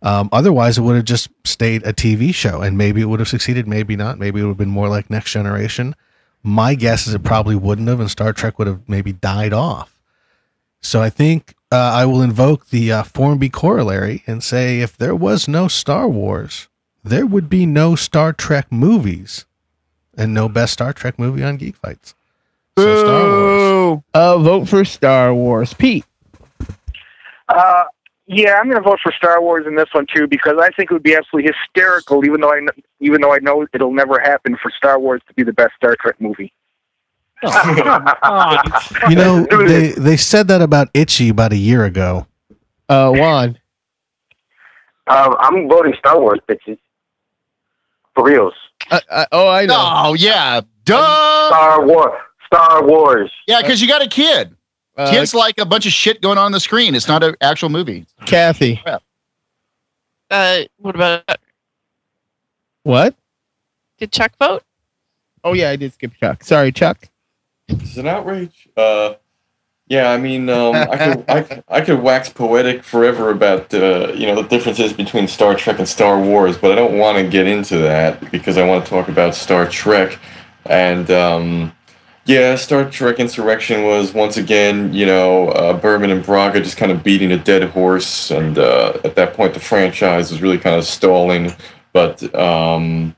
Um, otherwise, it would have just stayed a T V show, and maybe it would have succeeded, maybe not. Maybe it would have been more like Next Generation. My guess is it probably wouldn't have, and Star Trek would have maybe died off. So I think uh, I will invoke the uh, Formby corollary and say if there was no Star Wars, there would be no Star Trek movies and no best Star Trek movie on Geek Fights. So Star Wars. Uh, vote for Star Wars. Pete? Uh, yeah, I'm going to vote for Star Wars in this one, too, because I think it would be absolutely hysterical, even though I, kn- even though I know it'll never happen, for Star Wars to be the best Star Trek movie. You know, they, they said that about Itchy about a year ago. Uh, Juan. Uh, I'm voting Star Wars, bitches. For reals. Uh, uh, oh, I know. Oh, yeah. Duh. Star Wars. Star Wars. Yeah, because you got a kid. Uh, Kids like a bunch of shit going on the screen. It's not an actual movie. Kathy. Uh, what about it? What? Did Chuck vote? Oh, yeah, I did skip Chuck. Sorry, Chuck. It's an outrage. Uh, yeah, I mean, um, I could I, I could wax poetic forever about uh, you know the differences between Star Trek and Star Wars, but I don't want to get into that because I want to talk about Star Trek. And um, yeah, Star Trek Insurrection was once again, you know, uh, Berman and Braga just kind of beating a dead horse, and uh, at that point the franchise was really kind of stalling. But um,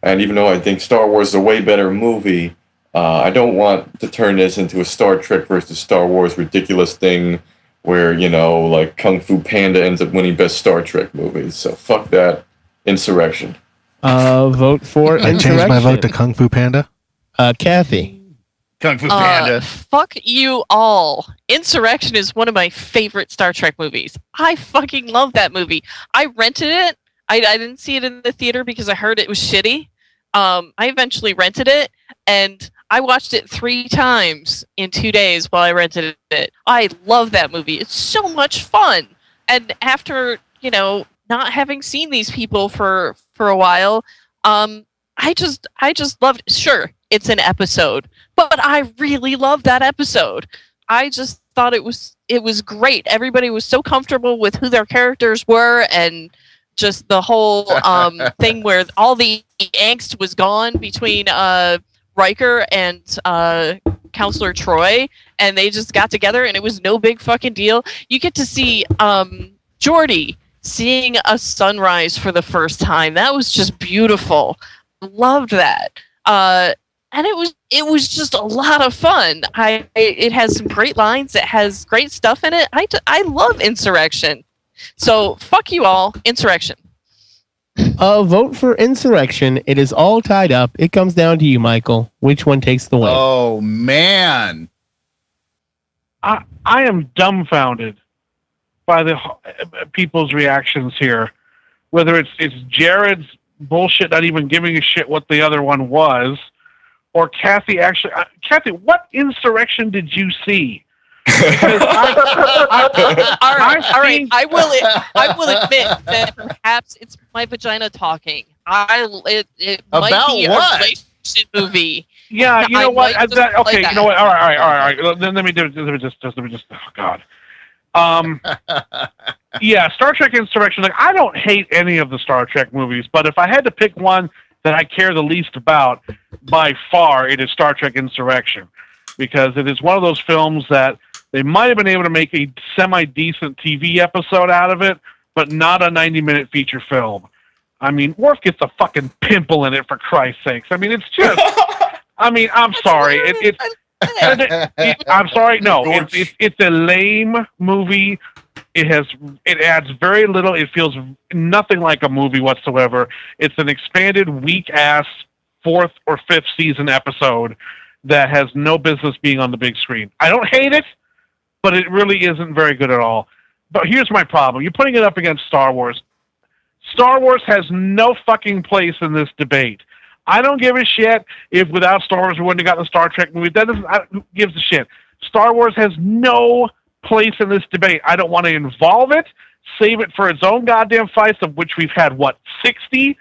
and even though I think Star Wars is a way better movie. Uh, I don't want to turn this into a Star Trek versus Star Wars ridiculous thing where, you know, like Kung Fu Panda ends up winning best Star Trek movies. So fuck that. Insurrection. Uh, vote for Insurrection. I changed my vote to Kung Fu Panda. Uh, Kathy. Kung Fu Panda. Uh, fuck you all. Insurrection is one of my favorite Star Trek movies. I fucking love that movie. I rented it. I, I didn't see it in the theater because I heard it was shitty. Um, I eventually rented it, and I watched it three times in two days while I rented it. I love that movie. It's so much fun. And after, you know, not having seen these people for, for a while, um, I just I just loved it. Sure, it's an episode, but I really loved that episode. I just thought it was it was great. Everybody was so comfortable with who their characters were, and just the whole um, thing where all the angst was gone between uh, Riker and uh, Counselor Troy, and they just got together, and it was no big fucking deal. You get to see um, Geordi seeing a sunrise for the first time. That was just beautiful. Loved that, uh, and it was it was just a lot of fun. I it has some great lines. It has great stuff in it. I I love Insurrection. So, fuck you all. Insurrection. Uh, vote for Insurrection. It is all tied up. It comes down to you, Michael. Which one takes the win? Oh, man. I I am dumbfounded by the uh, people's reactions here. Whether it's, it's Jared's bullshit, not even giving a shit what the other one was, or Kathy actually... Uh, Kathy, what Insurrection did you see? I, all right, all right. I will. I will admit that perhaps it's my vagina talking. I it, it might be what? a relationship movie. Yeah, you know I what? I've got, okay, that. you know what? All right, all right, all right. All right. Let, let me do. Let me just. Let me just. Oh God. Um. Yeah, Star Trek Insurrection. Like, I don't hate any of the Star Trek movies, but if I had to pick one that I care the least about, by far, it is Star Trek Insurrection, because it is one of those films that they might have been able to make a semi-decent T V episode out of it, but not a ninety-minute feature film. I mean, Worf gets a fucking pimple in it, for Christ's sakes. I mean, it's just... I mean, I'm That's sorry. It, it, it, it, I'm sorry, no. It, it, it's a lame movie. It has it adds very little. It feels nothing like a movie whatsoever. It's an expanded, weak-ass fourth or fifth season episode that has no business being on the big screen. I don't hate it, but it really isn't very good at all. But here's my problem. You're putting it up against Star Wars. Star Wars has no fucking place in this debate. I don't give a shit if without Star Wars we wouldn't have gotten a Star Trek movie. That doesn't, I, who gives a shit? Star Wars has no place in this debate. I don't want to involve it. Save it for its own goddamn fights, of which we've had, what, sixty?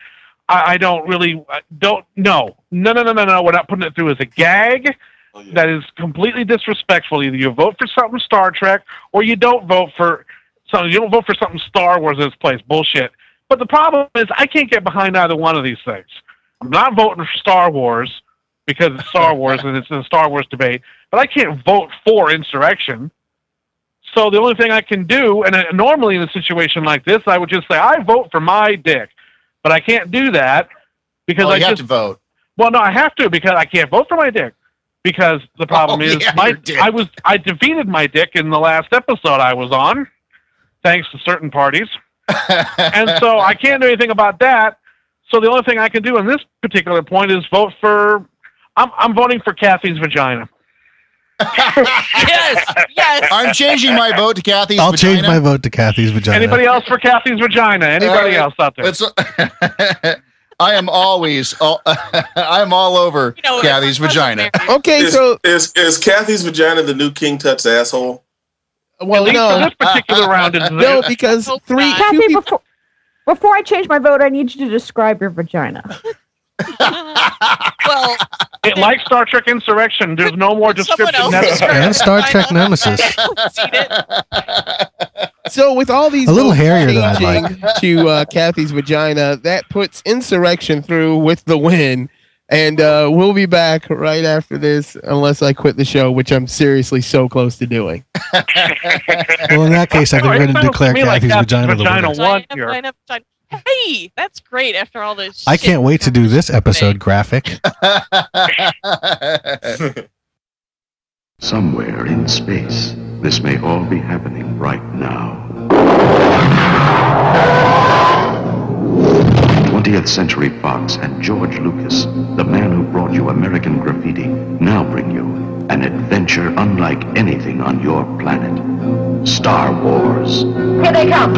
I, I don't really, I don't, no. No, no, no, no, no. We're not putting it through as a gag. Oh, yeah. That is completely disrespectful. Either you vote for something Star Trek, or you don't vote for something. You don't vote for something Star Wars in this place. Bullshit. But the problem is, I can't get behind either one of these things. I'm not voting for Star Wars because it's Star Wars and it's in a Star Wars debate. But I can't vote for Insurrection. So the only thing I can do, and normally in a situation like this, I would just say I vote for my dick. But I can't do that because well, I you just have to vote. Well, no, I have to because I can't vote for my dick. Because the problem oh, is, yeah, my I was I defeated my dick in the last episode I was on, thanks to certain parties, and so I can't do anything about that. So the only thing I can do in this particular point is vote for. I'm I'm voting for Kathy's vagina. Yes, yes. I'm changing my vote to Kathy's. I'll vagina. change my vote to Kathy's vagina. Anybody else for Kathy's vagina? Anybody uh, else out there? I am always, all, I am all over you know, Kathy's vagina. Okay, is, so is is Kathy's vagina the new King Tut's asshole? Well, at no, this particular round is no, because oh, three. Kathy, people... before, before I change my vote, I need you to describe your vagina. Well, it like Star Trek Insurrection. There's no more description necessary. And Star Trek Nemesis. So with all these a little hairier than I like to uh, Kathy's vagina, that puts Insurrection through with the win. And uh, we'll be back right after this, unless I quit the show, which I'm seriously so close to doing. Well, in that case, I'm no, going to declare Kathy's like vagina the winner. Hey, that's great after all this I shit can't wait to do this episode thing. Graphic. Somewhere in space, this may all be happening right now. twentieth Century Fox and George Lucas, the man who brought you American Graffiti, now bring you an adventure unlike anything on your planet. Star Wars. Here they come!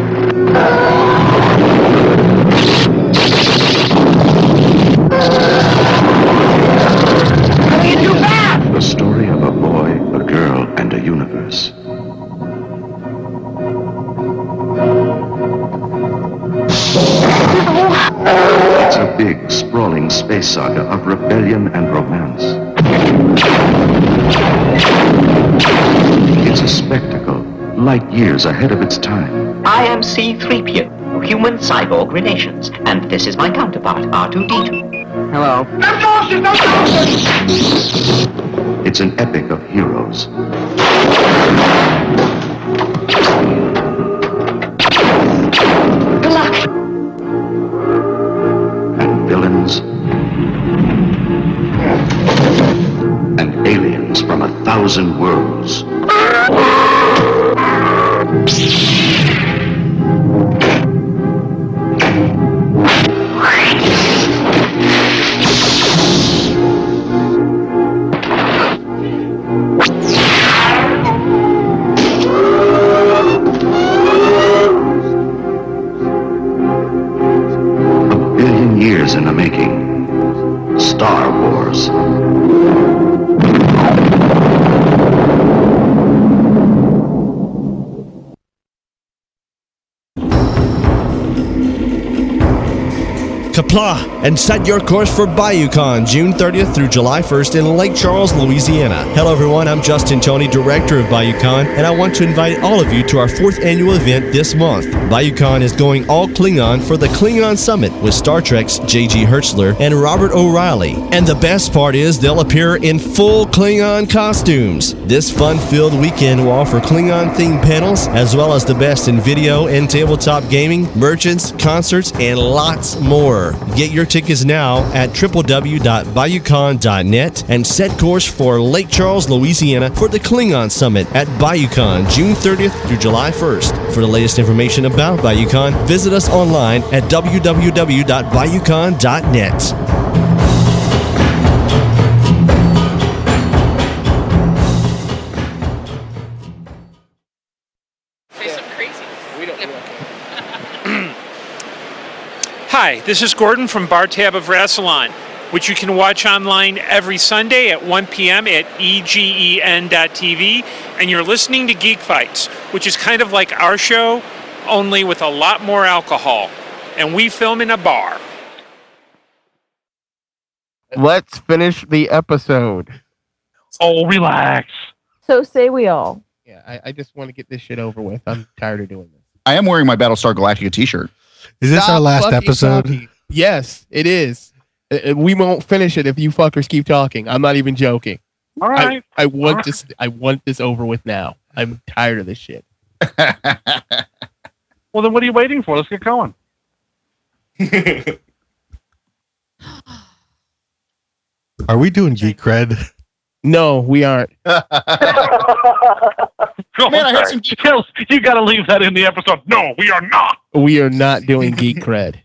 The story of a boy, a girl, and a universe. It's a big, sprawling space saga of rebellion and romance. It's a spectacle, light years ahead of its time. I am C three P O. Human cyborg relations, and this is my counterpart, R two D two. Hello. It's an epic of heroes. Good luck. And villains. And aliens from a thousand worlds. In the making, Star Wars. Pla, and set your course for BayouCon June thirtieth through July first in Lake Charles, Louisiana. Hello everyone, I'm Justin Toney, director of BayouCon, and I want to invite all of you to our fourth annual event this month. BayouCon is going all Klingon for the Klingon Summit with Star Trek's J G Hertzler and Robert O'Reilly. And the best part is they'll appear in full Klingon costumes. This fun-filled weekend will offer Klingon-themed panels as well as the best in video and tabletop gaming, merchants, concerts, and lots more. Get your tickets now at w w w dot bayou con dot net and set course for Lake Charles, Louisiana for the Klingon Summit at BayouCon June thirtieth through July first. For the latest information about BayouCon, visit us online at w w w dot bayou con dot net. Hi, this is Gordon from Bar Tab of Rassilon, which you can watch online every Sunday at one p.m. at e gen dot t v, and you're listening to Geek Fights, which is kind of like our show, only with a lot more alcohol, and we film in a bar. Let's finish the episode. Oh, relax. So say we all. Yeah, I, I just want to get this shit over with. I'm tired of doing this. I am wearing my Battlestar Galactica t-shirt. Is this Stop our last episode? Talking. Yes, it is. We won't finish it if you fuckers keep talking. I'm not even joking. All right. I, I want right. this. I want this over with now. I'm tired of this shit. Well, then what are you waiting for? Let's get going. Are we doing Geek Cred? No, we aren't. Man, I heard some details. You got to leave that in the episode. No, we are not. We are not doing Geek Cred.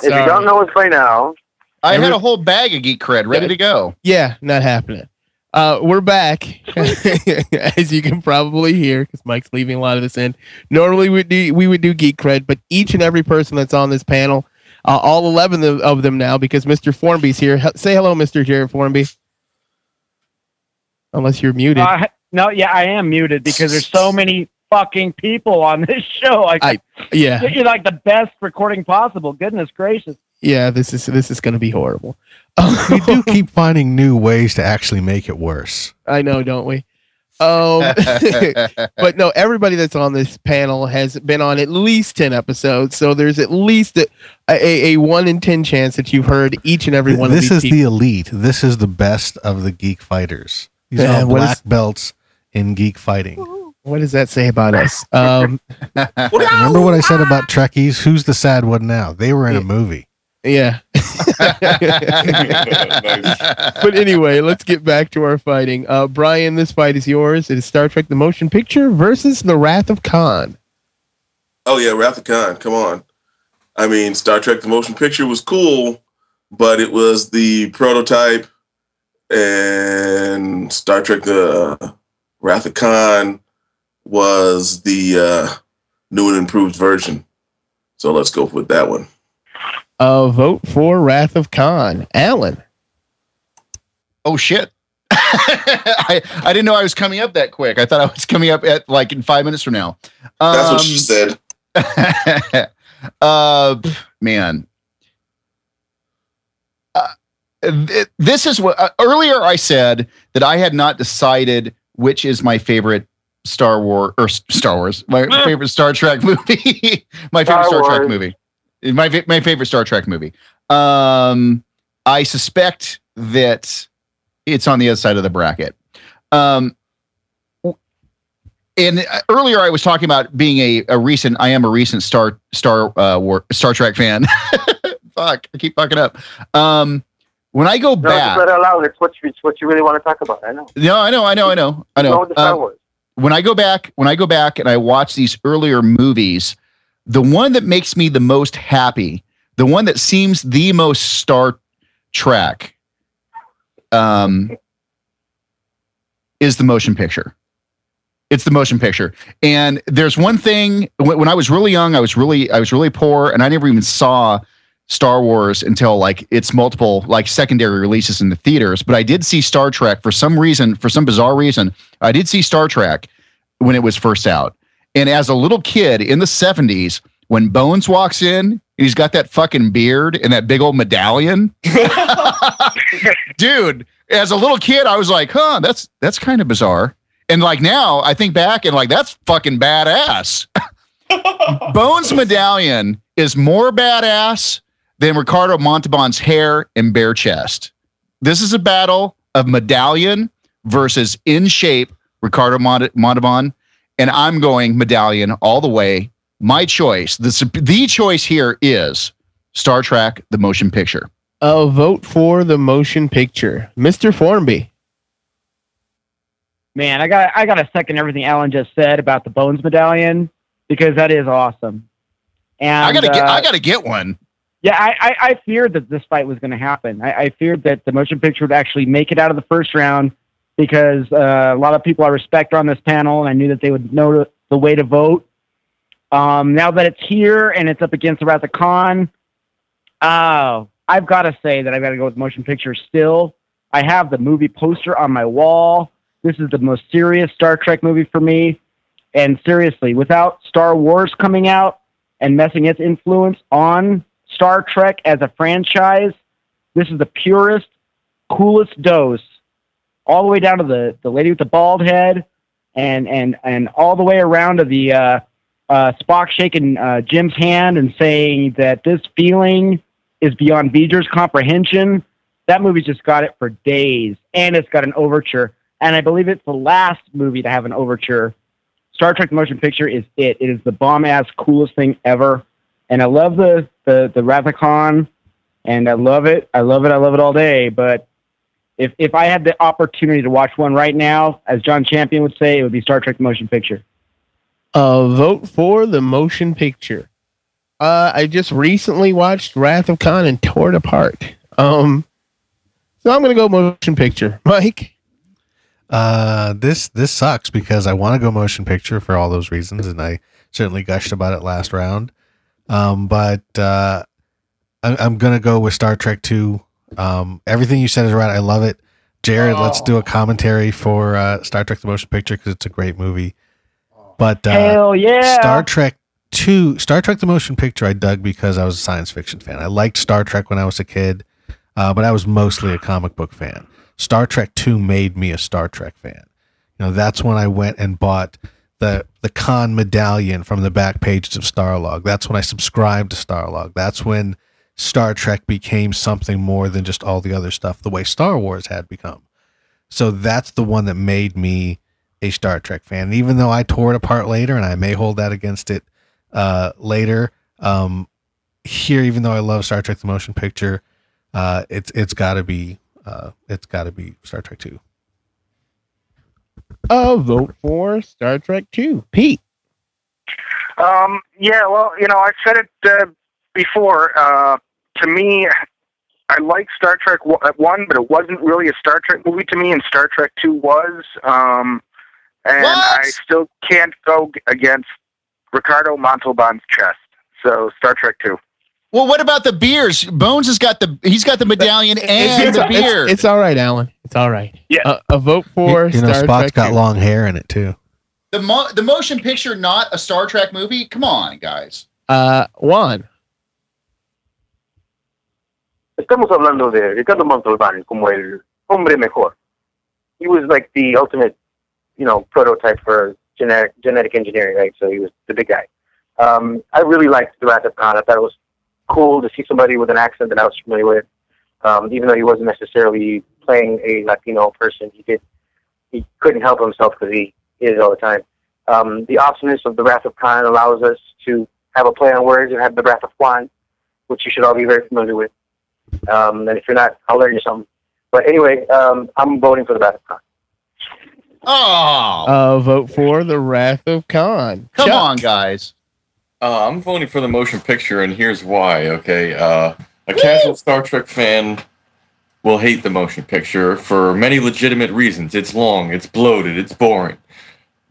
If you don't know it by now, I had a whole bag of Geek Cred ready to go. Yeah, not happening. Uh, we're back, as you can probably hear, because Mike's leaving a lot of this in. Normally we do we would do Geek Cred, but each and every person that's on this panel, uh, all eleven of them now, because Mister Formby's here. H- say hello, Mister Jared Formby. Unless you're muted. Uh, no, yeah, I am muted because there's so many fucking people on this show. Like, I, yeah, you're like the best recording possible. Goodness gracious. Yeah, this is this is going to be horrible. We do keep finding new ways to actually make it worse. I know, don't we? Um, but no, everybody that's on this panel has been on at least ten episodes, so there's at least a, a, a one in ten chance that you've heard each and every one this of these. This is people. The elite. This is the best of the geek fighters. These are all black is, belts in geek fighting. What does that say about us? Um, remember what I said about Trekkies? Who's the sad one now? They were in a movie. Yeah. But anyway, let's get back to our fighting. Uh, Brian, this fight is yours. It is Star Trek The Motion Picture versus The Wrath of Khan. Oh, yeah, Wrath of Khan. Come on. I mean, Star Trek The Motion Picture was cool, but it was the prototype. And Star Trek The Wrath of Khan was the uh, new and improved version. So let's go with that one. Uh, vote for Wrath of Khan. Alan. Oh, shit. I, I didn't know I was coming up that quick. I thought I was coming up at like in five minutes from now. Um, That's what she said. uh, man. Uh, this is what uh, earlier I said that I had not decided which is my favorite Star Wars or Star Wars, my favorite Star Trek movie, my favorite Star, Star Trek movie, my my favorite Star Trek movie. Um, I suspect that it's on the other side of the bracket. Um, and earlier I was talking about being a, a recent, I am a recent Star Star uh, War Star Trek fan. Fuck, I keep fucking up. Um. When I go no, back, let it alone. It's what you, it's what you really want to talk about. I know. No, I know, I know, I know, I know. Uh, when I go back, when I go back, and I watch these earlier movies, the one that makes me the most happy, the one that seems the most Star Trek, um, is the motion picture. It's the motion picture, and there's one thing. When, when I was really young, I was really, I was really poor, and I never even saw Star Wars until like its multiple like secondary releases in the theaters. But I did see Star Trek for some reason, for some bizarre reason. I did see Star Trek when it was first out. And as a little kid in the seventies, when Bones walks in and he's got that fucking beard and that big old medallion. Dude, as a little kid, I was like, huh, that's that's kind of bizarre. And like now I think back and like, that's fucking badass. Bones' medallion is more badass than Ricardo Montalban's hair and bare chest. This is a battle of medallion versus in shape Ricardo Mont- Montalban. And I'm going medallion all the way. My choice, the, the choice here is Star Trek, the motion picture. I'll vote for the motion picture. Mister Formby. Man, I got I got to second everything Alan just said about the Bones medallion, because that is awesome. And I gotta uh, get, I gotta get one. Yeah, I, I, I feared that this fight was going to happen. I, I feared that the motion picture would actually make it out of the first round, because uh, a lot of people I respect are on this panel, and I knew that they would know to, the way to vote. Um, now that it's here and it's up against the Wrath of Khan, uh, I've got to say that I've got to go with motion picture still. I have the movie poster on my wall. This is the most serious Star Trek movie for me. And seriously, without Star Wars coming out and messing its influence on Star Trek as a franchise, this is the purest, coolest dose, all the way down to the, the lady with the bald head, and and, and all the way around to the uh, uh, Spock shaking uh, Jim's hand and saying that this feeling is beyond Beeger's comprehension. That movie's just got it for days, and it's got an overture. And I believe it's the last movie to have an overture. Star Trek motion picture is it. It is the bomb-ass coolest thing ever. And I love the the the Wrath of Khan, and I love it. I love it. I love it all day. But if if I had the opportunity to watch one right now, as John Champion would say, it would be Star Trek motion picture. Uh, vote for the motion picture. Uh, I just recently watched Wrath of Khan and tore it apart. Um, so I'm going to go motion picture. Mike? Uh, this this sucks because I want to go motion picture for all those reasons, and I certainly gushed about it last round. Um, but uh, I, I'm gonna go with Star Trek two. Um, everything you said is right. I love it, Jared. Oh. Let's do a commentary for uh, Star Trek the motion picture because it's a great movie. But uh, hell yeah, Star Trek two, Star Trek the motion picture, I dug because I was a science fiction fan. I liked Star Trek when I was a kid, uh, but I was mostly a comic book fan. Star Trek two made me a Star Trek fan. You know, that's when I went and bought the the Khan medallion from the back pages of Starlog. That's when I subscribed to Starlog. That's when Star Trek became something more than just all the other stuff, the way Star Wars had become. So that's the one that made me a Star Trek fan. And even though I tore it apart later, and I may hold that against it uh, later, um, here, even though I love Star Trek the motion picture, uh, it's it's got to be Uh, it's got to be Star Trek two. I'll vote for Star Trek two. Pete? Um, yeah, well, you know, I've said it uh, before. Uh, to me, I like Star Trek one, but it wasn't really a Star Trek movie to me, and Star Trek two was. Um, and what? I still can't go against Ricardo Montalban's chest. So, Star Trek two. Well, what about the beers? Bones has got the he's got the medallion and it's, it's, the beard. It's, it's all right, Alan. It's all right. Yeah, uh, a vote for you, you know, Star Spock's Trek got two. Long hair in it too. The mo- the motion picture, not a Star Trek movie. Come on, guys. Uh, Juan. Estamos hablando de Ricardo Montalban como el hombre mejor. He was like the ultimate, you know, prototype for genetic genetic engineering, right? So he was the big guy. Um, I really liked the Wrath of Khan. I thought it was cool to see somebody with an accent that I was familiar with, um, even though he wasn't necessarily playing a Latino person. He did, he couldn't help himself because he is all the time. Um, the awesomeness of the Wrath of Khan allows us to have a play on words and have the Wrath of Khan, which you should all be very familiar with. Um, and if you're not, I'll learn you something. But anyway, um, I'm voting for the Wrath of Khan. Oh, uh, vote for the Wrath of Khan. Come Chuck. on, guys. Uh, I'm voting for the motion picture, and here's why, okay? Uh, a casual Star Trek fan will hate the motion picture for many legitimate reasons. It's long, it's bloated, it's boring.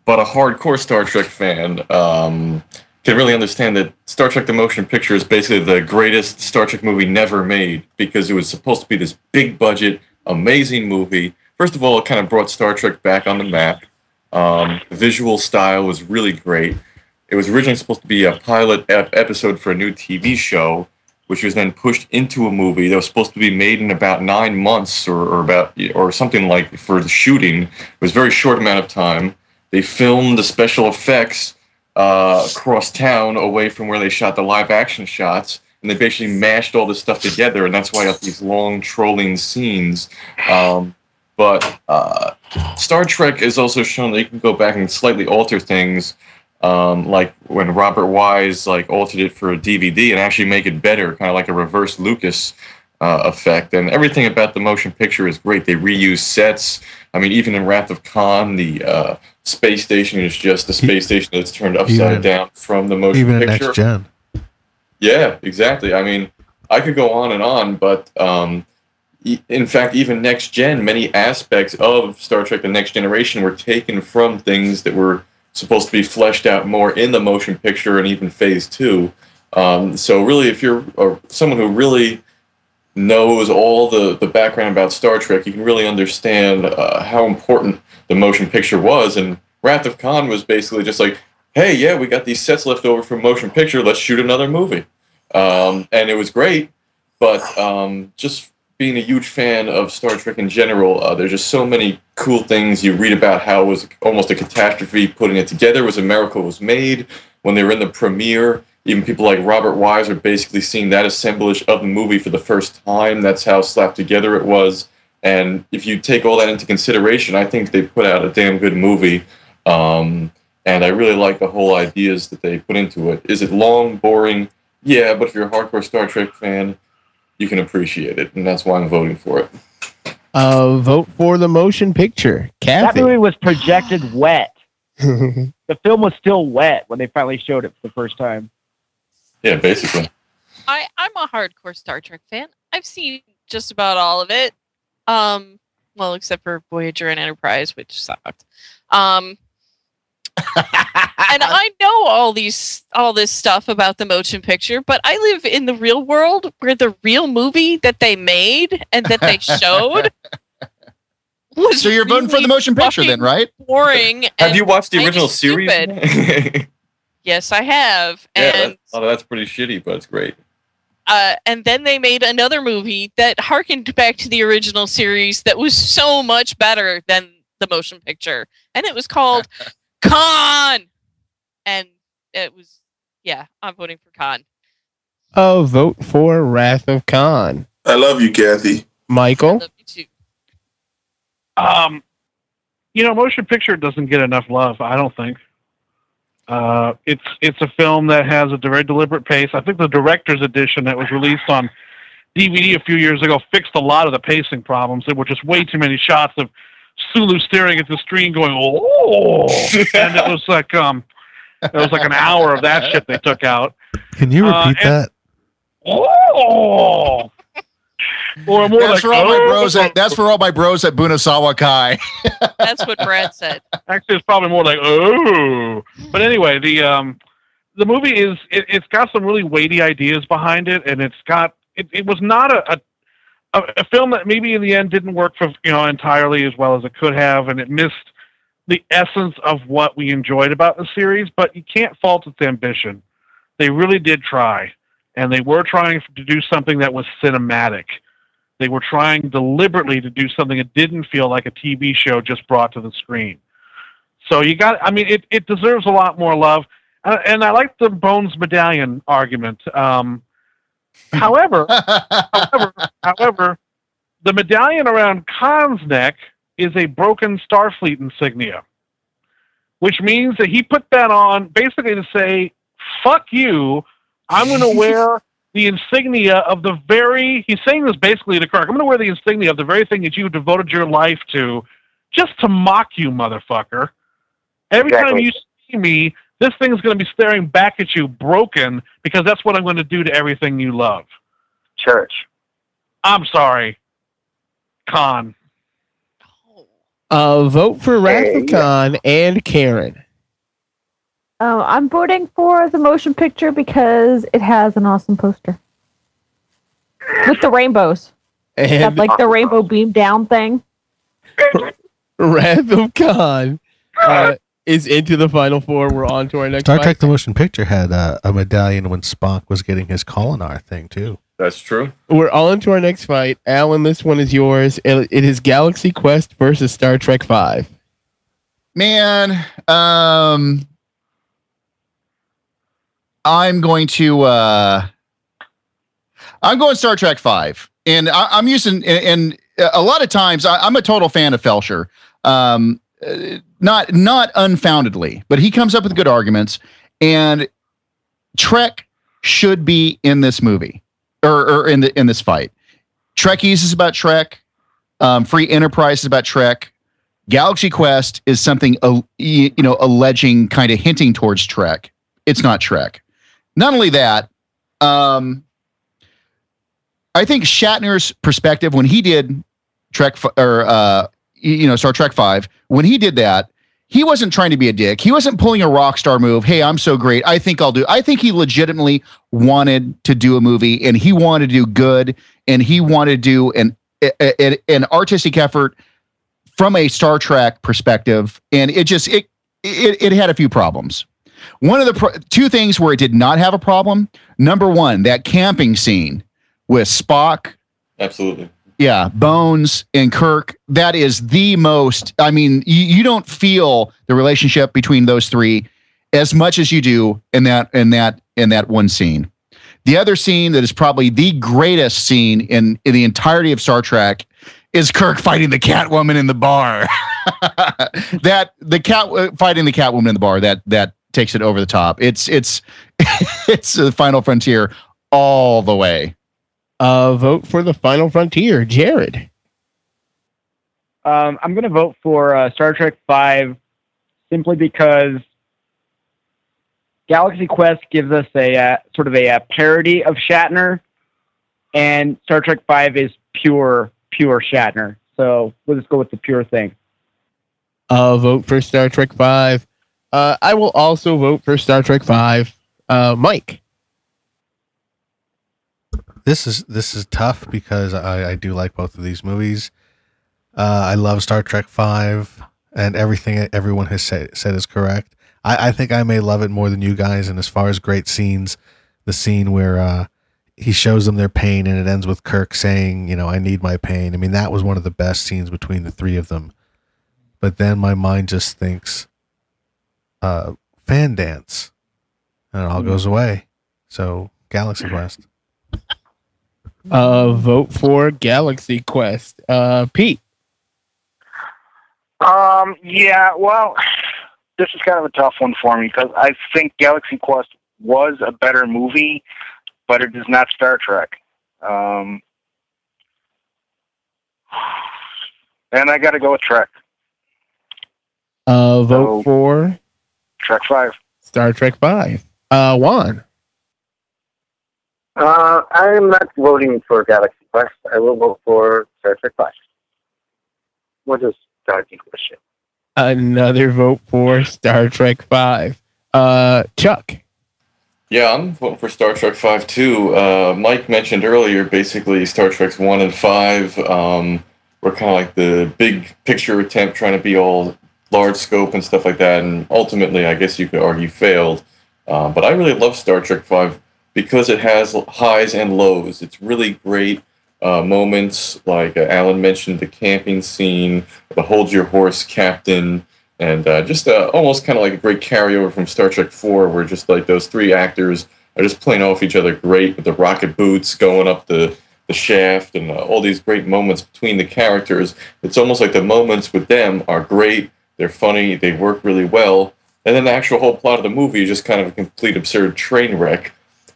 But a hardcore Star Trek fan um, can really understand that Star Trek the motion picture is basically the greatest Star Trek movie never made, because it was supposed to be this big-budget, amazing movie. First of all, it kind of brought Star Trek back on the map. Um, the visual style was really great. It was originally supposed to be a pilot ep- episode for a new T V show, which was then pushed into a movie that was supposed to be made in about nine months or, or about or something like for the shooting. It was a very short amount of time. They filmed the special effects uh, across town away from where they shot the live action shots, and they basically mashed all this stuff together, and that's why I got these long trolling scenes. Um, but uh, Star Trek has also shown that you can go back and slightly alter things. Um, like when Robert Wise like altered it for a D V D and actually make it better, kind of like a reverse Lucas uh, effect. And everything about the motion picture is great. They reuse sets. I mean, even in Wrath of Khan, the uh, space station is just the space station that's turned upside even, down from the motion even picture. Even Next Gen. Yeah, exactly. I mean, I could go on and on, but um, e- in fact, even Next Gen, many aspects of Star Trek The Next Generation were taken from things that were supposed to be fleshed out more in the motion picture and even phase two. Um, so really, if you're uh, someone who really knows all the, the background about Star Trek, you can really understand uh, how important the motion picture was. And Wrath of Khan was basically just like, hey, yeah, we got these sets left over from motion picture. Let's shoot another movie. Um, and it was great. But um, just being a huge fan of Star Trek in general, uh, there's just so many cool things you read about. How it was almost a catastrophe putting it together. It was a miracle it was made. When they were in the premiere, even people like Robert Wise are basically seeing that assemblage of the movie for the first time. That's how slapped together it was. And if you take all that into consideration, I think they put out a damn good movie. Um, and I really like the whole ideas that they put into it. Is it long, boring? Yeah, but if you're a hardcore Star Trek fan, you can appreciate it, and that's why I'm voting for it. Uh, vote for the motion picture. Kathy. That movie was projected wet. The film was still wet when they finally showed it for the first time. Yeah, basically. I, I'm a hardcore Star Trek fan. I've seen just about all of it. Um, well, except for Voyager and Enterprise, which sucked. Um, and I know all these, all this stuff about the motion picture, but I live in the real world where the real movie that they made and that they showed was. So you're really voting for the motion picture, then, right? Boring. Have you watched the original series? Yes, I have. Yeah, and that's, oh, that's pretty shitty, but it's great. Uh, and then they made another movie that harkened back to the original series that was so much better than the motion picture, and it was called Khan, and it was, yeah, I'm voting for Khan. Oh, vote for Wrath of Khan. I love you, Kathy. Michael? I love you too. Um, you know, motion picture doesn't get enough love, I don't think. Uh, it's it's a film that has a very deliberate pace. I think the director's edition that was released on D V D a few years ago fixed a lot of the pacing problems. There were just way too many shots of Sulu staring at the screen going, oh, and it was like, um, it was like an hour of that shit they took out. Can you repeat uh, that? Oh, or more that's like, for all oh, my bros at, that's for all my bros at Bunasawa Kai. That's what Brad said. Actually, it's probably more like, oh, but anyway, the, um, the movie is, it, it's got some really weighty ideas behind it. And it's got, it, it was not a, a a film that maybe in the end didn't work for you know entirely as well as it could have, and it missed the essence of what we enjoyed about the series, but you can't fault its ambition. They really did try, and they were trying to do something that was cinematic. They were trying deliberately to do something that didn't feel like a T V show just brought to the screen. So you got, I mean, it, it deserves a lot more love, uh, and I like the Bones Medallion argument. Um, However, however, however, the medallion around Khan's neck is a broken Starfleet insignia, which means that he put that on basically to say, fuck you, I'm going to wear the insignia of the very, he's saying this basically to Kirk, I'm going to wear the insignia of the very thing that you devoted your life to just to mock you, motherfucker. Every exactly. time you see me, this thing is going to be staring back at you broken because that's what I'm going to do to everything you love. Church. I'm sorry. Khan. Uh, vote for Wrath of Khan and Karen. Oh, I'm voting for the motion picture because it has an awesome poster. With the rainbows. And that, like the rainbow beam down thing. Wrath of Khan. Uh, is into the Final Four. We're on to our next. Star Trek: The Motion Picture had uh, a medallion when Spock was getting his Kolinar thing too. That's true. We're on to our next fight, Alan. This one is yours. It is Galaxy Quest versus Star Trek Five. Man, um, I'm going to. Uh, I'm going Star Trek Five, and I, I'm using. And, and a lot of times, I, I'm a total fan of Felcher. Um, Not not unfoundedly, but he comes up with good arguments, and Trek should be in this movie or, or in the in this fight. Trekkies is about Trek, um, Free Enterprise is about Trek, Galaxy Quest is something uh, you know alleging, kind of hinting towards Trek. It's not Trek. Not only that, um, I think Shatner's perspective when he did Trek or. Uh, you know, Star Trek Five, when he did that, he wasn't trying to be a dick. He wasn't pulling a rock star move. Hey, I'm so great. I think I'll do. I think he legitimately wanted to do a movie, and he wanted to do good, and he wanted to do an, a, a, an artistic effort from a Star Trek perspective. And it just, it, it, it had a few problems. One of the pro- two things where it did not have a problem. Number one, that camping scene with Spock. Absolutely. Yeah, Bones and Kirk, that is the most, I mean, you, you don't feel the relationship between those three as much as you do in that in that, in that one scene. The other scene that is probably the greatest scene in, in the entirety of Star Trek is Kirk fighting the Catwoman in the bar. that the cat fighting the Catwoman in the bar, that that takes it over the top. It's it's it's the Final Frontier all the way. Uh, vote for the Final Frontier, Jared. Um, I'm going to vote for uh, Star Trek Five, simply because Galaxy Quest gives us a uh, sort of a, a parody of Shatner, and Star Trek Five is pure, pure Shatner. So we'll just go with the pure thing. Uh, vote for Star Trek Five. Uh, I will also vote for Star Trek Five. Uh, Mike. This is this is tough because I, I do like both of these movies. Uh, I love Star Trek Five, and everything everyone has said said is correct. I, I think I may love it more than you guys. And as far as great scenes, the scene where uh, he shows them their pain and it ends with Kirk saying, "You know, I need my pain." I mean, that was one of the best scenes between the three of them. But then my mind just thinks, uh, "Fan dance," and it all goes away. So, Galaxy Quest. Uh, vote for Galaxy Quest. Uh, Pete. Um. Yeah. Well, this is kind of a tough one for me because I think Galaxy Quest was a better movie, but it is not Star Trek. Um. And I got to go with Trek. Uh, vote so, for Trek Five. Star Trek Five. Uh, Juan. Uh, I'm not voting for Galaxy Quest. I will vote for Star Trek Quest. What is Star Trek Quest? Another vote for Star Trek Five. Uh, Chuck. Yeah, I'm voting for Star Trek Five too. Uh, Mike mentioned earlier, basically Star Trek's One and Five um, were kind of like the big picture attempt, trying to be all large scope and stuff like that. And ultimately, I guess you could argue failed. Uh, but I really love Star Trek Five. Because it has highs and lows. It's really great uh, moments, like uh, Alan mentioned, the camping scene, the hold your horse captain, and uh, just uh, almost kind of like a great carryover from Star Trek four, where just like those three actors are just playing off each other great with the rocket boots going up the, the shaft and uh, all these great moments between the characters. It's almost like the moments with them are great, they're funny, they work really well, and then the actual whole plot of the movie is just kind of a complete absurd train wreck.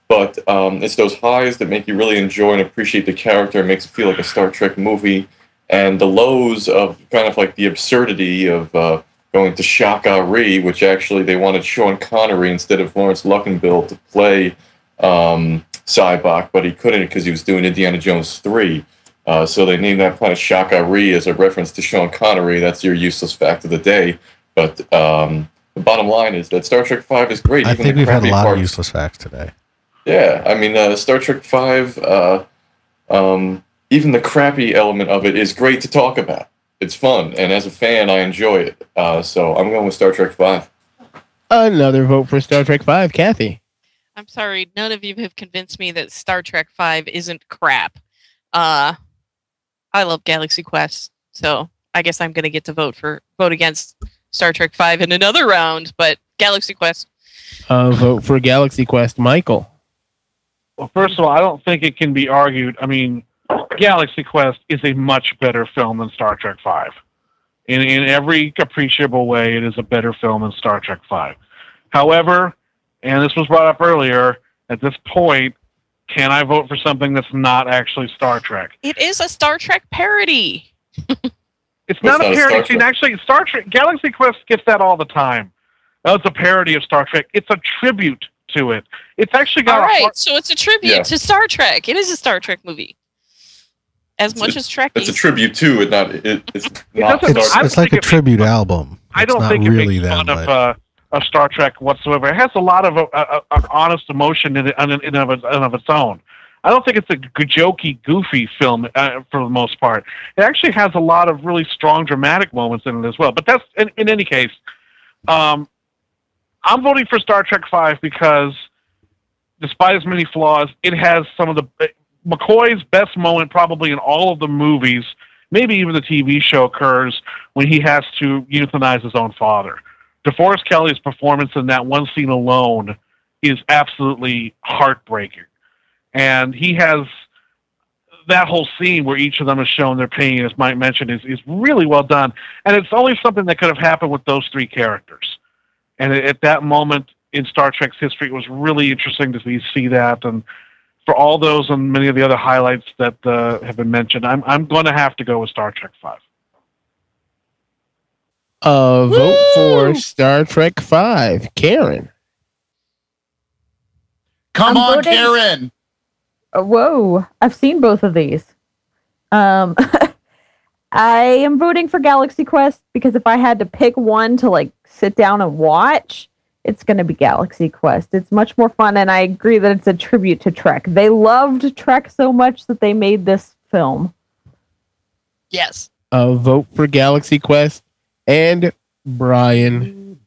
But um, it's those highs that make you really enjoy and appreciate the character. It makes it feel like a Star Trek movie. And the lows of kind of like the absurdity of uh, going to Shaka Ree, which actually they wanted Sean Connery instead of Lawrence Luckinbill to play um, Sybok, but he couldn't because he was doing Indiana Jones three. Uh, so they named that planet Shaka Ree as a reference to Sean Connery. That's your useless fact of the day. But um, the bottom line is that Star Trek Five is great. I even think we've had a lot parts. of useless facts today. Yeah, I mean, uh, Star Trek Five. Uh, um, even the crappy element of it is great to talk about. it's fun, and as a fan, I enjoy it. Uh, so I'm going with Star Trek Five. Another vote for Star Trek Five, Kathy. I'm sorry, none of you have convinced me that Star Trek Five isn't crap. Uh, I love Galaxy Quest, so I guess I'm going to get to vote for vote against Star Trek Five in another round. But Galaxy Quest. Uh, vote for Galaxy Quest, Michael. Well, first of all, I don't think it can be argued. I mean, Galaxy Quest is a much better film than Star Trek Five. In in every appreciable way, it is a better film than Star Trek Five. However, and this was brought up earlier, at this point, can I vote for something that's not actually Star Trek? It is a Star Trek parody. It's not a parody. It's actually Star Trek. Galaxy Quest gets that all the time. Oh, it's a parody of Star Trek. It's a tribute to it. It's actually got all right. A heart- so it's a tribute yeah. to Star Trek. It is a Star Trek movie. As it's, much it's, as Trekkies. It's a tribute to it. Not it, it's not. It Star Trek. It's like a tribute it, album. It's I don't not think it really makes fun of uh, of Star Trek whatsoever. It has a lot of uh, uh, uh, honest emotion in it, in, in, of, in of its own. I don't think it's a jokey, goofy film uh, for the most part. It actually has a lot of really strong dramatic moments in it as well. But that's in, in any case. Um, I'm voting for Star Trek Five because, despite its many flaws, it has some of the McCoy's best moment probably in all of the movies. Maybe even the T V show occurs when he has to euthanize his own father. DeForest Kelley's performance in that one scene alone is absolutely heartbreaking, and he has that whole scene where each of them is shown their pain, as Mike mentioned, is is really well done, and it's only something that could have happened with those three characters. And at that moment in Star Trek's history, it was really interesting to see that. And for all those and many of the other highlights that uh, have been mentioned, I'm I'm going to have to go with Star Trek Five. Uh, vote for Star Trek Five, Karen. Come I'm on, voting. Karen. Whoa! I've seen both of these. Um, I am voting for Galaxy Quest because if I had to pick one to like sit down and watch, it's going to be Galaxy Quest. It's much more fun, and I agree that it's a tribute to Trek. They loved Trek so much that they made this film. Yes. A vote for Galaxy Quest and Brian.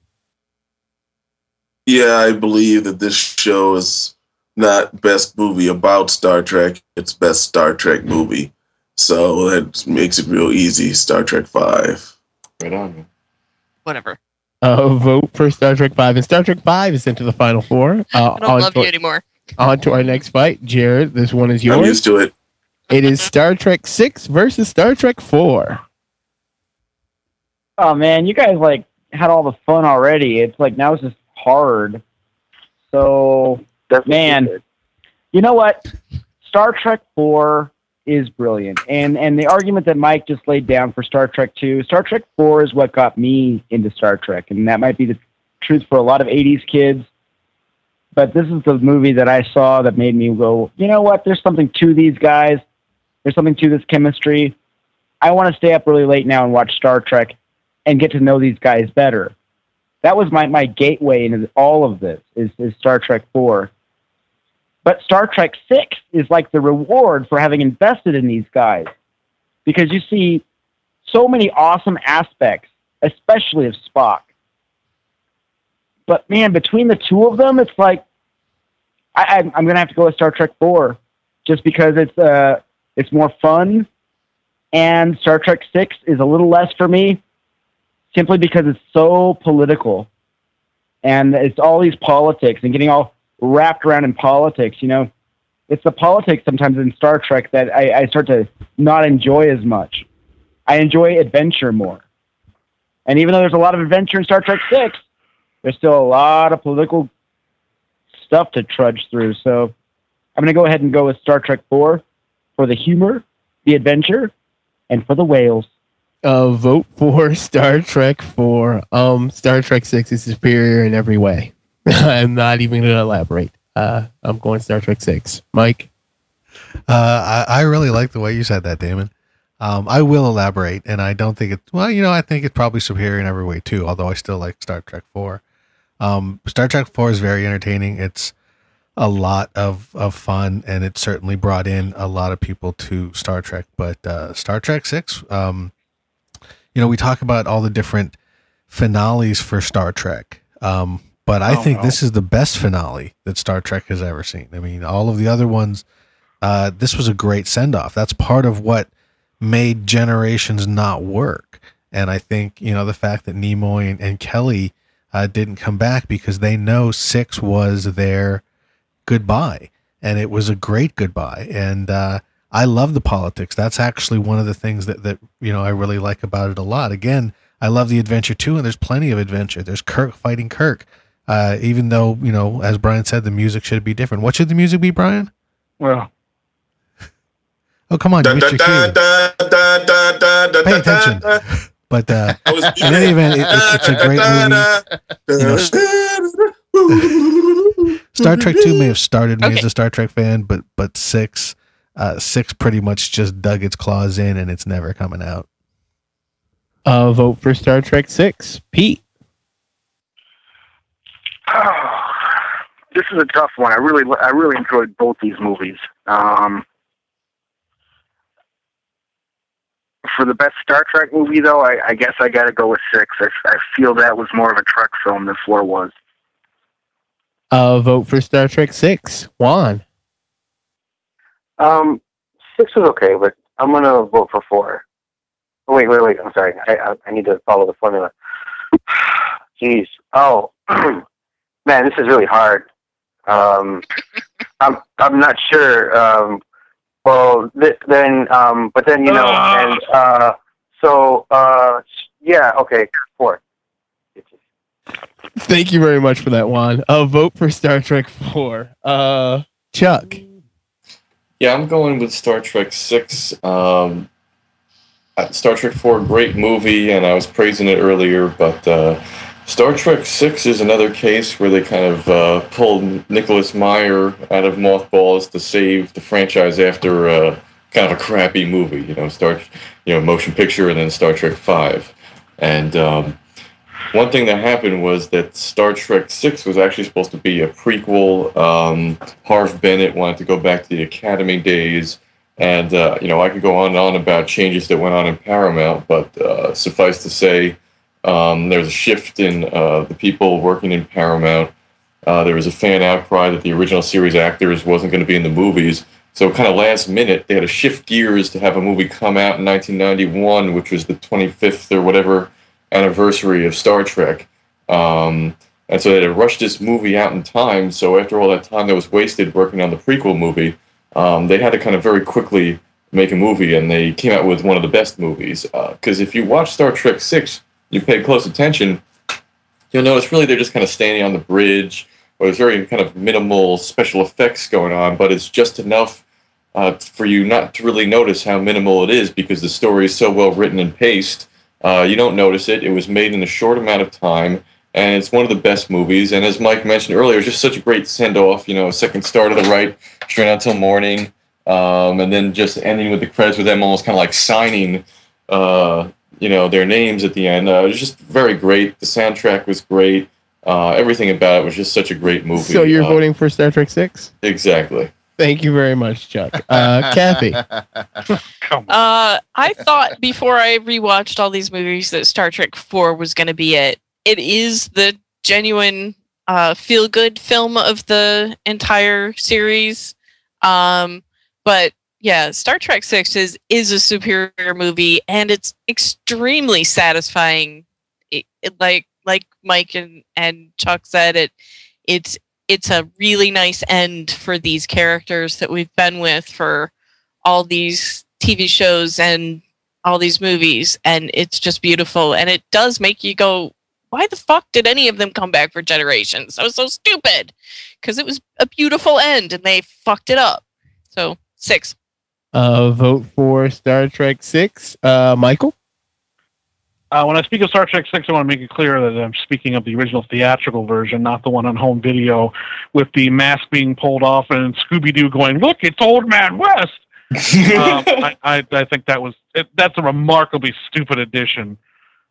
Yeah, I believe that this show is not best movie about Star Trek. It's best Star Trek movie. So that makes it real easy. Star Trek Five. Right on. Whatever. Uh, vote for Star Trek Five, and Star Trek Five is into the final four. Uh, I don't love to, you anymore. On to our next fight, Jared. This one is yours. I'm used to it. It is Star Trek Six versus Star Trek Four. Oh man, you guys like had all the fun already. It's like now it's just hard. So Definitely man, good. You know what? Star Trek Four is brilliant. And and the argument that Mike just laid down for Star Trek two, Star Trek four is what got me into Star Trek, and that might be the truth for a lot of eighties kids, but this is the movie that I saw that made me go, you know what, there's something to these guys, there's something to this chemistry. I want to stay up really late now and watch Star Trek and get to know these guys better. That was my, my gateway into all of this, is, is Star Trek four. But Star Trek six is like the reward for having invested in these guys, because you see so many awesome aspects, especially of Spock. But man, between the two of them, it's like I, I'm going to have to go with Star Trek four, just because it's uh it's more fun, and Star Trek six is a little less for me, simply because it's so political, and it's all these politics and getting all wrapped around in politics. You know, it's the politics sometimes in Star Trek that I, I start to not enjoy as much. I enjoy adventure more. And even though there's a lot of adventure in Star Trek six, there's still a lot of political stuff to trudge through. So I'm going to go ahead and go with Star Trek four for the humor, the adventure, and for the whales. Uh, vote for Star Trek four. Um, Star Trek six is superior in every way. I'm not even going to elaborate. Uh, I'm going Star Trek six. Mike? Uh, I, I really like the way you said that, Damon. Um, I will elaborate, and I don't think it's... Well, you know, I think it's probably superior in every way, too, although I still like Star Trek four. Um, Star Trek four is very entertaining. It's a lot of, of fun, and it certainly brought in a lot of people to Star Trek. But uh, Star Trek six, um, you know, we talk about all the different finales for Star Trek, um, but I oh, think no. this is the best finale that Star Trek has ever seen. I mean, all of the other ones, uh, this was a great send-off. That's part of what made Generations not work. And I think, you know, the fact that Nimoy and, and Kelly uh, didn't come back, because they know six was their goodbye, and it was a great goodbye. And uh, I love the politics. That's actually one of the things that, that, you know, I really like about it a lot. Again, I love the adventure too, and there's plenty of adventure. There's Kirk fighting Kirk, uh, even though, you know, as Brian said, the music should be different. What should the music be, Brian? Well, oh, come on, you missed your cue. Pay attention. But uh, in any event, it, it, it's a great movie. You know, Star Trek two may have started me okay. as a Star Trek fan, but but six, uh, six pretty much just dug its claws in, and it's never coming out. Uh, vote for Star Trek six, Pete. Oh, this is a tough one. I really, I really enjoyed both these movies. Um, for the best Star Trek movie, though, I, I guess I got to go with six. I, I feel that was more of a Trek film than four was. Uh, vote for Star Trek six, Juan. Um, six was okay, but I'm gonna vote for four. Oh, wait, wait, wait. I'm sorry. I, I, I need to follow the formula. Jeez. Oh, man, this is really hard. Um, I'm, I'm not sure. Um, well, th- then, um, but then, you know, and, uh, so, uh, yeah, okay. Four. Thank you very much for that, Juan. A vote for Star Trek four. Uh, Chuck. Yeah, I'm going with Star Trek six. Um, Star Trek four, great movie, and I was praising it earlier, but uh, Star Trek six is another case where they kind of uh, pulled Nicholas Meyer out of mothballs to save the franchise after uh, kind of a crappy movie, you know, Star, you know, motion picture, and then Star Trek five. And um, one thing that happened was that Star Trek six was actually supposed to be a prequel. Um, Harv Bennett wanted to go back to the Academy days. And, uh, you know, I could go on and on about changes that went on in Paramount, but uh, suffice to say, um, there was a shift in uh, the people working in Paramount. Uh, there was a fan outcry that the original series actors wasn't going to be in the movies. So kind of last minute, they had to shift gears to have a movie come out in nineteen ninety-one, which was the twenty-fifth or whatever anniversary of Star Trek. Um, and so they had to rush this movie out in time. So after all that time that was wasted working on the prequel movie, Um, they had to kind of very quickly make a movie, and they came out with one of the best movies. Because uh, if you watch Star Trek six, you pay close attention, you'll notice really they're just kind of standing on the bridge, or there's very kind of minimal special effects going on, but it's just enough uh, for you not to really notice how minimal it is, because the story is so well written and paced. Uh, you don't notice it. It was made in a short amount of time, and it's one of the best movies. And as Mike mentioned earlier, it's just such a great send-off. You know, second star to the right, straight out till morning, um, and then just ending with the credits with them almost kind of like signing, uh, you know, their names at the end. Uh, it was just very great. The soundtrack was great. Uh, everything about it was just such a great movie. So you're uh, voting for Star Trek six? Exactly. Thank you very much, Chuck. Uh, Kathy. uh, I thought before I rewatched all these movies that Star Trek four was going to be it. It is the genuine uh, feel-good film of the entire series. Um, but, yeah, Star Trek six is, is a superior movie, and it's extremely satisfying. It, it, like like Mike and, and Chuck said, it it's it's a really nice end for these characters that we've been with for all these T V shows and all these movies, and it's just beautiful. And it does make you go, why the fuck did any of them come back for Generations? That was so stupid, because it was a beautiful end and they fucked it up. So six. Uh, vote for Star Trek six, uh, Michael. Uh, when I speak of Star Trek six, I want to make it clear that I'm speaking of the original theatrical version, not the one on home video with the mask being pulled off and Scooby-Doo going, "Look, it's Old Man West." um, I, I, I think that was it, that's a remarkably stupid addition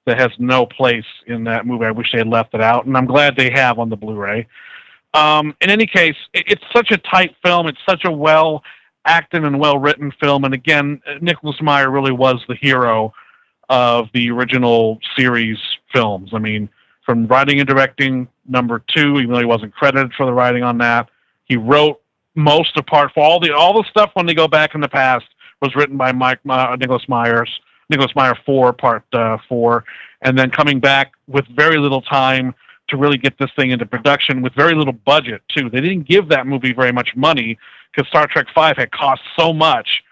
that has no place in that movie. I wish they had left it out, and I'm glad they have on the Blu-ray. Um, in any case, it, it's such a tight film. It's such a well-acted and well-written film, and again, Nicholas Meyer really was the hero of the original series films. I mean, from writing and directing number two, even though he wasn't credited for the writing on that, he wrote most of part four. All the all the stuff when they go back in the past was written by Mike uh, Nicholas Myers, Nicholas Meyer four, part uh, four, and then coming back with very little time to really get this thing into production with very little budget too. They didn't give that movie very much money because Star Trek five had cost so much.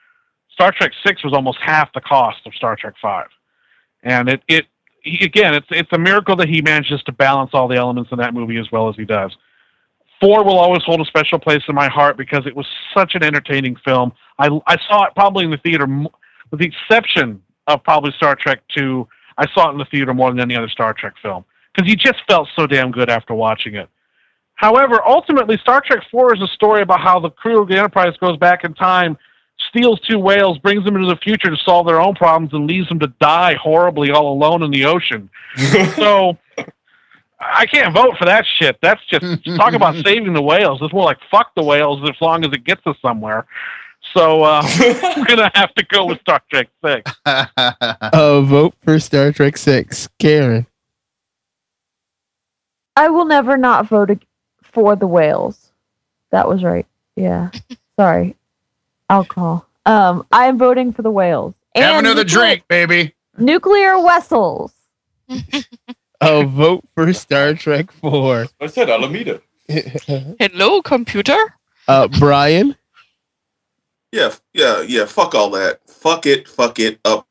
Star Trek six was almost half the cost of Star Trek five. And it, it, again, it's, it's a miracle that he manages to balance all the elements in that movie as well as he does. Four will always hold a special place in my heart because it was such an entertaining film. I, I saw it probably in the theater, with the exception of probably Star Trek two. I saw it in the theater more than any other Star Trek film because you just felt so damn good after watching it. However, ultimately, Star Trek four is a story about how the crew of the Enterprise goes back in time, steals two whales, brings them into the future to solve their own problems, and leaves them to die horribly all alone in the ocean. So I can't vote for that shit. That's just talk about saving the whales. It's more like fuck the whales as long as it gets us somewhere. So uh, we're going to have to go with Star Trek six. Uh, vote for Star Trek six. Karen. I will never not vote for the whales. That was right. Yeah. Sorry. Alcohol. Um, I am voting for the whales. And have another nuclear, drink, baby. Nuclear vessels. I'll vote for Star Trek four. I said Alameda. Hello, computer. Uh, Brian. Yeah, yeah, yeah. Fuck all that. Fuck it. Fuck it up.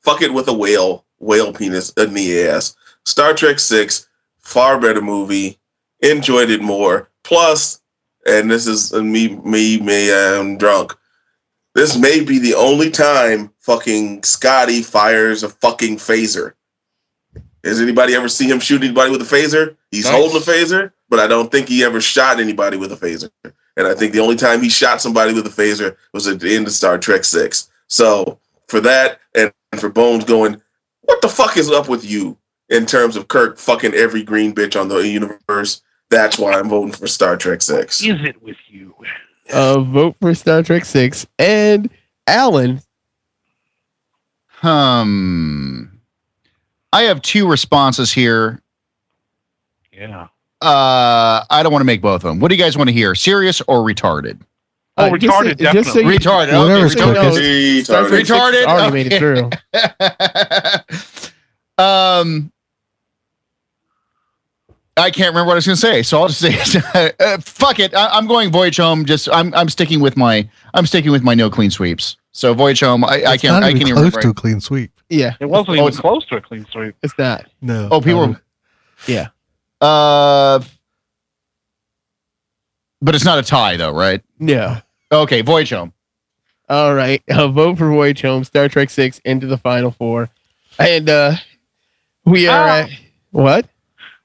Fuck it with a whale, whale penis in the ass. Star Trek six, far better movie. Enjoyed it more. Plus, and this is me, me, me. I'm drunk. This may be the only time fucking Scotty fires a fucking phaser. Has anybody ever seen him shoot anybody with a phaser? He's nice. Holding a phaser, but I don't think he ever shot anybody with a phaser. And I think the only time he shot somebody with a phaser was at the end of Star Trek six. So for that, and for Bones going, what the fuck is up with you in terms of Kirk fucking every green bitch on the universe? That's why I'm voting for Star Trek six. What is it with you? Uh, vote for Star Trek six and Alan. Um, I have two responses here. Yeah. Uh, I don't want to make both of them. What do you guys want to hear? Serious or retarded? Oh, uh, retarded, just, definitely. Just so retarded. Whatever's okay, retarded. Retarded. retarded. Already okay. Made it through. um, I can't remember what I was going to say, so I'll just say, uh, fuck it. I, I'm going Voyage Home. Just I'm I'm sticking with my I'm sticking with my no clean sweeps. So Voyage Home. I, I can't. Not I even can't close remember. To a clean sweep. Yeah, it wasn't even oh, close to a clean sweep. It's not. No. Oh, people. Um, were, yeah. Uh, but it's not a tie though, right? Yeah. Okay, Voyage Home. All right, I'll vote for Voyage Home. Star Trek six into the final four, and uh, we are ah. at what?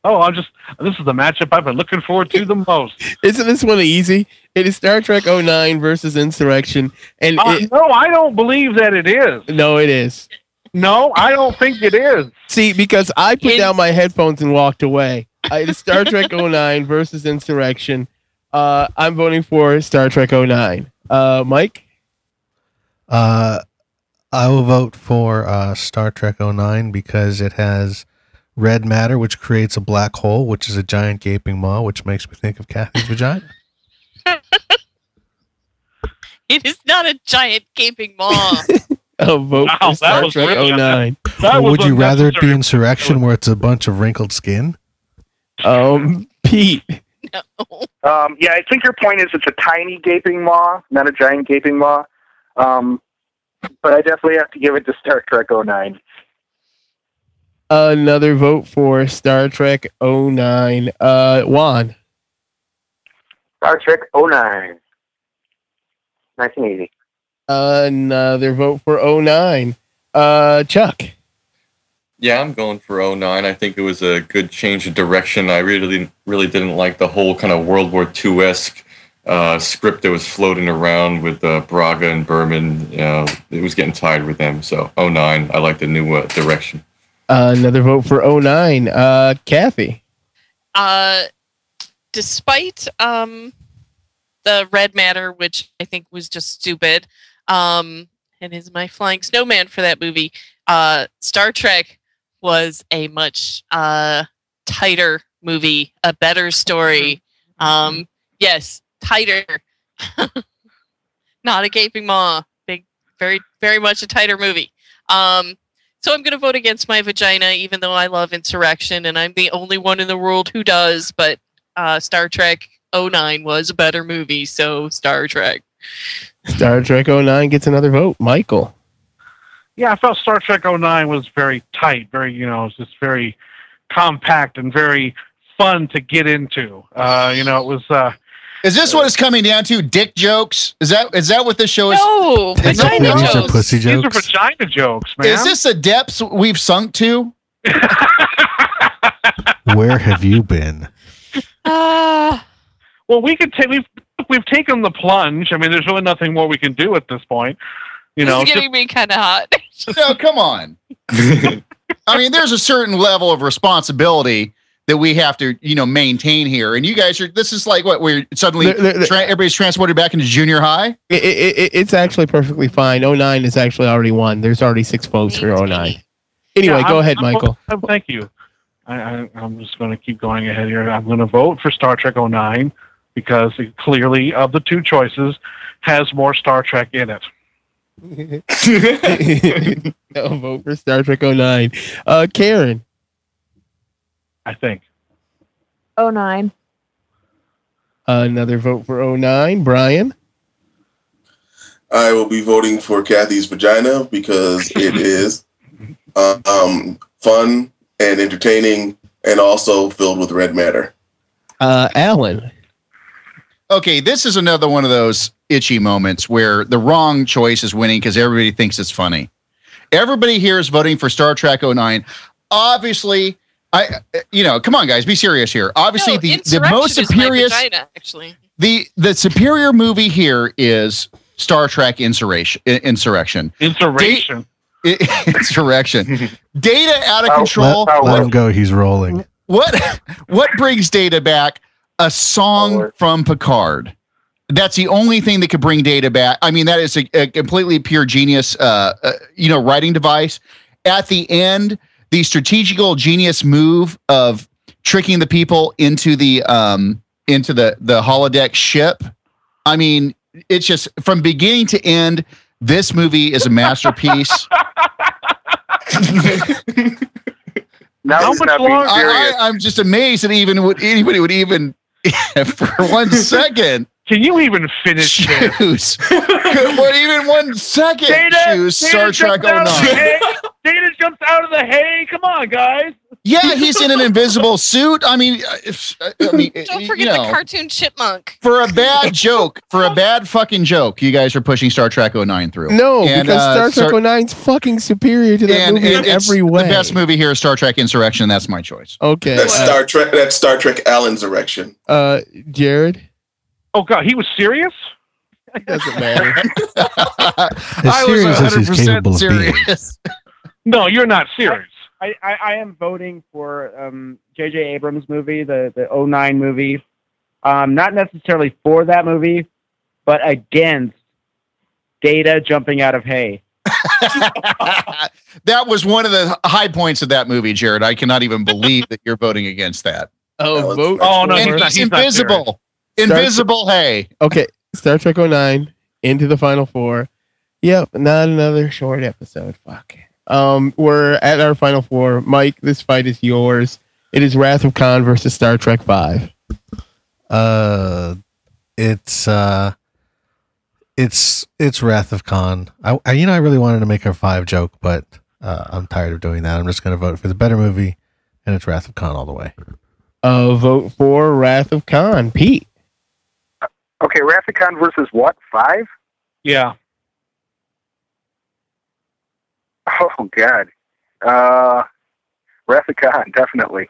Oh, I'm just, this is the matchup I've been looking forward to the most. Isn't this one easy? It is Star Trek oh nine versus Insurrection. And uh, it, no, I don't believe that it is. No, it is. No, I don't think it is. See, because I put it, down my headphones and walked away. Uh, it is Star Trek oh nine versus Insurrection. Uh, I'm voting for Star Trek oh nine. Uh, Mike? Uh, I will vote for uh, Star Trek oh nine because it has red matter, which creates a black hole, which is a giant gaping maw, which makes me think of Kathy's vagina. It is not a giant gaping maw. Oh, vote wow, for Star Trek oh nine. Or would you rather it be Insurrection where it's a bunch of wrinkled skin? Um, Pete. No. Um, yeah, I think your point is it's a tiny gaping maw, not a giant gaping maw. Um, but I definitely have to give it to Star Trek oh nine. Another vote for Star Trek oh nine. Uh, Juan. Star Trek oh nine. Nice and easy. Another vote for oh nine. Uh, Chuck. Yeah, I'm going for oh nine. I think it was a good change of direction. I really, really didn't like the whole kind of World War two-esque uh, script that was floating around with uh, Braga and Berman. Uh, it was getting tired with them. So oh nine, I like the new uh, direction. Uh, another vote for oh nine. Uh, Kathy. Uh, despite um, the red matter, which I think was just stupid, um, and is my flying snowman for that movie, uh, Star Trek was a much uh, tighter movie, a better story. Um, yes, tighter. Not a gaping maw. Big, very, very much a tighter movie. Um, so I'm going to vote against my vagina, even though I love Insurrection, and I'm the only one in the world who does, but uh, Star Trek oh nine was a better movie, so Star Trek. Star Trek oh nine gets another vote. Michael. Yeah, I felt Star Trek oh nine was very tight, very, you know, it was just very compact and very fun to get into. Uh, you know, it was... Uh, is this what it's coming down to? Dick jokes? Is that is that what this show is? No, it's vagina no, jokes. These are pussy jokes. These are vagina jokes, man. Is this the depths we've sunk to? Where have you been? Uh... Well, we could take we've we've taken the plunge. I mean, there's really nothing more we can do at this point. You know, it's getting just, me kind of hot. No, come on. I mean, there's a certain level of responsibility that we have to, you know, maintain here. And you guys are. This is like what we're suddenly tra- everybody's transported back into junior high. It, it, it, it's actually perfectly fine. oh nine is actually already won. There's already six votes for oh nine. Anyway, yeah, go I'm, ahead, I'm, Michael. I'm, thank you. I, I, I'm just going to keep going ahead here. I'm going to vote for Star Trek oh nine. Because it clearly, of the two choices, has more Star Trek in it. No, vote for Star Trek oh nine. Uh, Karen. I think. oh nine. Uh, another vote for oh nine. Brian. I will be voting for Kathy's vagina because it is uh, um, fun and entertaining and also filled with red matter. Uh, Alan. Okay, this is another one of those itchy moments where the wrong choice is winning because everybody thinks it's funny. Everybody here is voting for Star Trek oh nine. Obviously, I you know, come on guys, be serious here. Obviously, no, the, the most superior vagina, actually. The the superior movie here is Star Trek Insurrection. Insurrection. Insurrection. Da- Insurrection. Data out of oh, control. Let, let him go, he's rolling. What what brings Data back? A song from Picard. That's the only thing that could bring Data back. I mean, that is a, a completely pure genius, uh, uh, you know, writing device. At the end, the strategical genius move of tricking the people into the um, into the the holodeck ship. I mean, it's just from beginning to end. This movie is a masterpiece. Now much longer? I, I, I'm just amazed that even would anybody would even. For one second. Can you even finish choose? What, even one second? Data, choose Data Star Trek oh nine. Data jumps out of the hay. Come on, guys. Yeah, he's in an invisible suit. I mean, if, I mean don't forget you know, the cartoon chipmunk. For a bad joke, for a bad fucking joke, you guys are pushing Star Trek oh nine through. No, and, because uh, Star Trek oh nine's fucking superior to that and, movie and in every way. The best movie here is Star Trek Insurrection. That's my choice. Okay. That's uh, Star Trek. That's Star Trek Alan's erection. Uh, Jared? Oh, God, he was serious? It doesn't matter. I was one hundred percent serious. No, you're not serious. I, I, I am voting for J J um, Abrams' movie, the, the oh nine movie. Um, not necessarily for that movie, but against Data jumping out of hay. That was one of the high points of that movie, Jared. I cannot even believe that you're voting against that. Oh, vote. Oh, no, he's, not, he's invisible. Invisible Star- hay. Okay, Star Trek oh nine into the final four. Yep, not another short episode. Fuck. Um, we're at our final four. Mike, this fight is yours. It is Wrath of Khan versus Star Trek five. Uh, it's uh, it's it's Wrath of Khan. I, I you know I really wanted to make a five joke, but uh, I'm tired of doing that. I'm just going to vote for the better movie, and it's Wrath of Khan all the way. Uh, vote for Wrath of Khan, Pete. Okay, Wrath of Khan versus what? Five? Yeah. Oh, God. Uh, Wrath of Khan, definitely.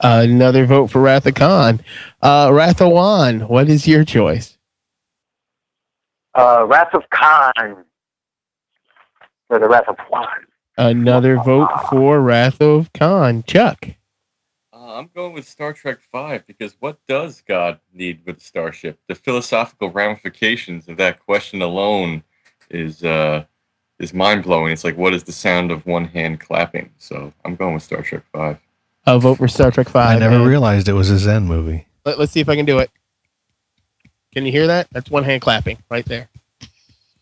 Uh, another vote for Wrath of Khan. Uh, Wrath of Khan, what is your choice? Uh, Wrath of Khan. Or the Wrath of Khan. Another vote for Wrath of Khan. Chuck. I'm going with Star Trek five because what does God need with a starship? The philosophical ramifications of that question alone is uh, is mind-blowing. It's like, what is the sound of one hand clapping? So I'm going with Star Trek five. I'll vote for Star Trek five. I never man. realized it was a Zen movie. Let, let's see if I can do it. Can you hear that? That's one hand clapping right there.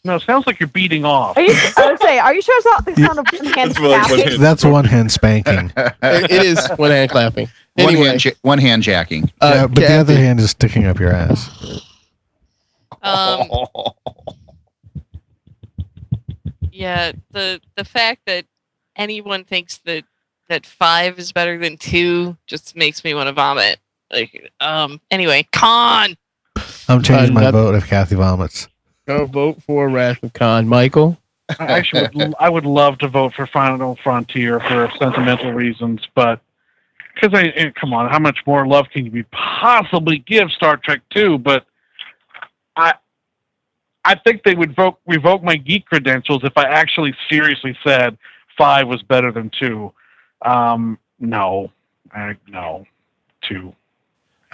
No, it sounds like you're beating off. Are you, I was saying, are you sure it's not the sound of one hand clapping? That's one hand spanking. it, it is one hand clapping. Anyway. One, hand ja one hand jacking. Uh, yeah, but jacking. The other hand is sticking up your ass. Um, yeah, the the fact that anyone thinks that that five is better than two just makes me want to vomit. Like, um. Anyway, Khan. I'm changing uh, my vote if Kathy vomits. Go vote for Wrath of Khan, Michael. I actually would, I would love to vote for Final Frontier for sentimental reasons, but because I come on, how much more love can you possibly give Star Trek two? But I, I think they would vote, revoke my geek credentials if I actually seriously said five was better than two. Um, no, I, no, two.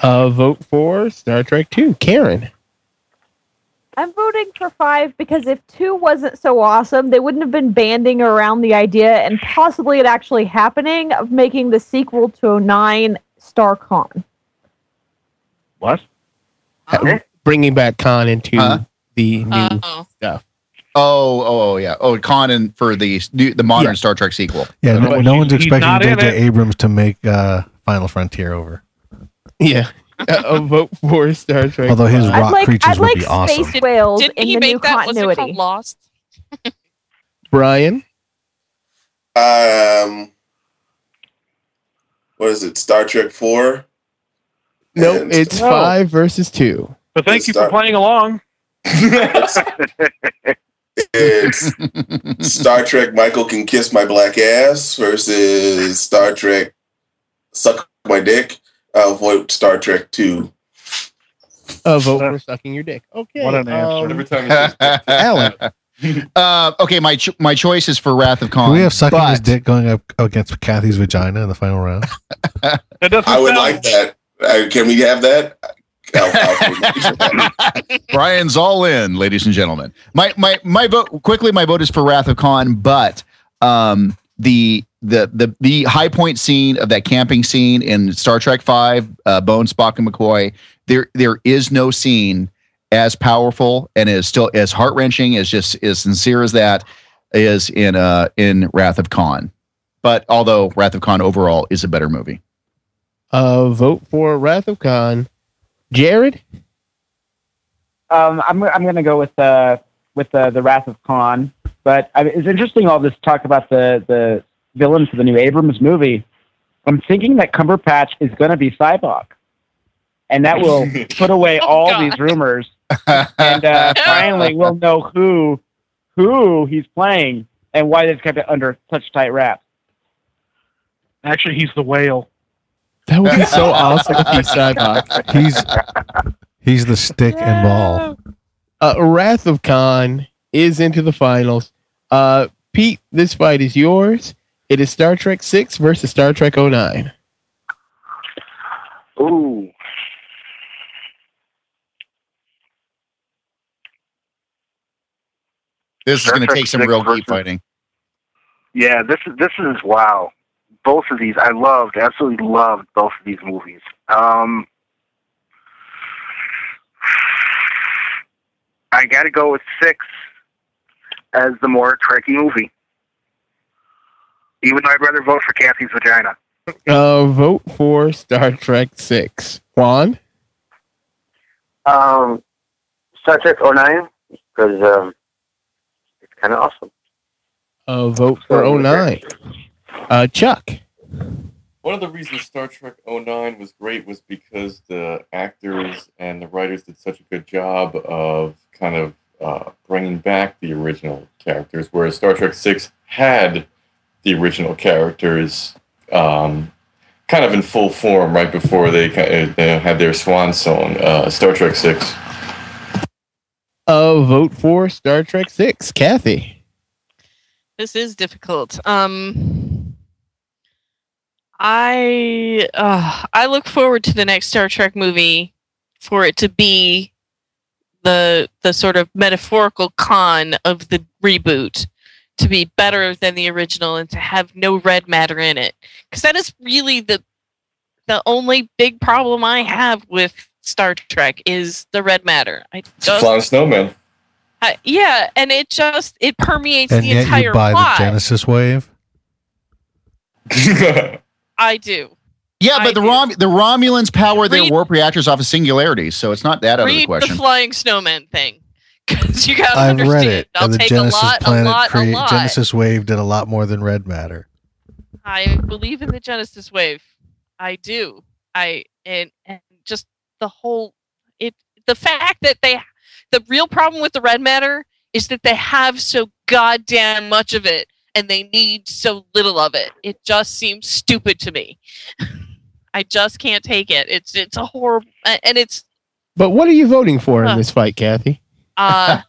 Uh, vote for Star Trek two, Karen. I'm voting for five because if two wasn't so awesome, they wouldn't have been banding around the idea and possibly it actually happening of making the sequel to nine Star Khan. What? Uh-huh. Bringing back Khan into uh-huh. the new uh-oh. stuff. Oh, oh, oh, yeah. Oh, Khan in for the new, the modern yeah. Star Trek sequel. Yeah, no, no he, one's expecting J J Abrams to make uh, Final Frontier over. Yeah. uh, a vote for Star Trek. Although his rock like, creatures I'd would like be awesome. Space whales Did, in he the make new that? Continuity. Was it Lost? Brian? Um, what is it? Star Trek four? No, nope, it's Star five versus two. But thank it's you Star for playing along. it's, it's Star Trek Michael Can Kiss My Black Ass versus Star Trek Suck My Dick. I'll vote Star Trek two. A vote for sucking your dick. Okay. What an answer. Every time Alan. uh, okay, my cho my choice is for Wrath of Khan. Do we have sucking his dick going up against Kathy's vagina in the final round? I would sound. like that. Uh, can we have that? I'll, I'll that. Brian's all in, ladies and gentlemen. My my my vote quickly. My vote is for Wrath of Khan, but um, the. The, the the high point scene of that camping scene in Star Trek five, uh, Bones, Spock, and McCoy, there there is no scene as powerful and is still as heart wrenching as just as sincere as that is in uh in Wrath of Khan. But although Wrath of Khan overall is a better movie, uh, vote for Wrath of Khan, Jared. Um, I'm I'm gonna go with uh with uh, the Wrath of Khan, but I, it's interesting all this talk about the the. villain for the new Abrams movie. I'm thinking that Cumberpatch is going to be Cyborg, and that will put away oh, all God. these rumors, and uh, finally we'll know who who he's playing and why they've kept it under such tight wraps. Actually, he's the whale. That would be so awesome if he's Cyborg. He's he's the stick yeah. and ball. Uh, Wrath of Khan is into the finals. Uh, Pete, this fight is yours. It is Star Trek six versus Star Trek oh nine. Ooh. This Star is going to take some real deep fighting. Yeah, this is, this is, wow. Both of these, I loved, absolutely loved both of these movies. Um, I got to go with six as the more Trekkie movie. Even though I'd rather vote for Kathy's vagina. Uh, vote for Star Trek six. Juan? Um, Star Trek oh nine, because um, it's kind of awesome. Uh, vote for oh nine. Uh, Chuck? One of the reasons Star Trek oh nine was great was because the actors and the writers did such a good job of kind of uh, bringing back the original characters, whereas Star Trek six had the original characters um, kind of in full form right before they, they had their swan song, uh, Star Trek six. Uh, vote for Star Trek six. Kathy? This is difficult. Um, I, uh, I look forward to the next Star Trek movie for it to be the, the sort of metaphorical con of the reboot. to be better than the original and to have no red matter in it. Because that is really the the only big problem I have with Star Trek is the red matter. I it's a flawed snowman. I, yeah, and it just it permeates and the yet entire you buy plot. The Genesis wave. I do. Yeah, but I the Rom- the Romulans power read, their warp reactors off of singularities, so it's not that out of the question. Read the flying snowman thing, because you gotta I've understand. Read it. I'll and the take Genesis a lot, planet a lot, cre- a lot. Genesis wave did a lot more than red matter. I believe in the Genesis wave. I do. I and, and just the whole it the fact that they the real problem with the red matter is that they have so goddamn much of it, and they need so little of it. It just seems stupid to me. I just can't take it. It's it's a horror, and it's. But what are you voting for uh, in this fight, Kathy? Uh,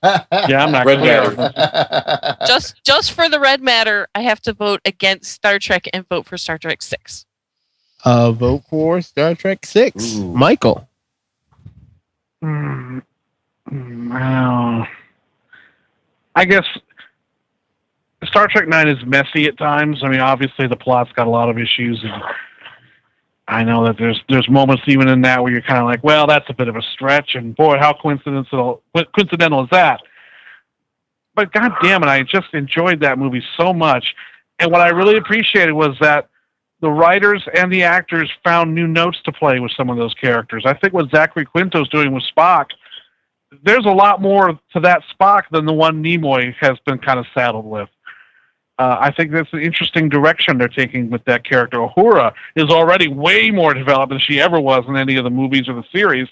yeah, I'm not red matter. Just just for the red matter, I have to vote against Star Trek and vote for Star Trek six. Uh, vote for Star Trek six, Ooh. Michael. Mm, well, I guess. Star Trek nine is messy at times. I mean, obviously the plot's got a lot of issues. And I know that there's there's moments even in that where you're kind of like, well, that's a bit of a stretch, and boy, how coincidental coincidental is that? But God damn it, I just enjoyed that movie so much. And what I really appreciated was that the writers and the actors found new notes to play with some of those characters. I think what Zachary Quinto's doing with Spock, there's a lot more to that Spock than the one Nimoy has been kind of saddled with. Uh, I think that's an interesting direction they're taking with that character. Uhura is already way more developed than she ever was in any of the movies or the series.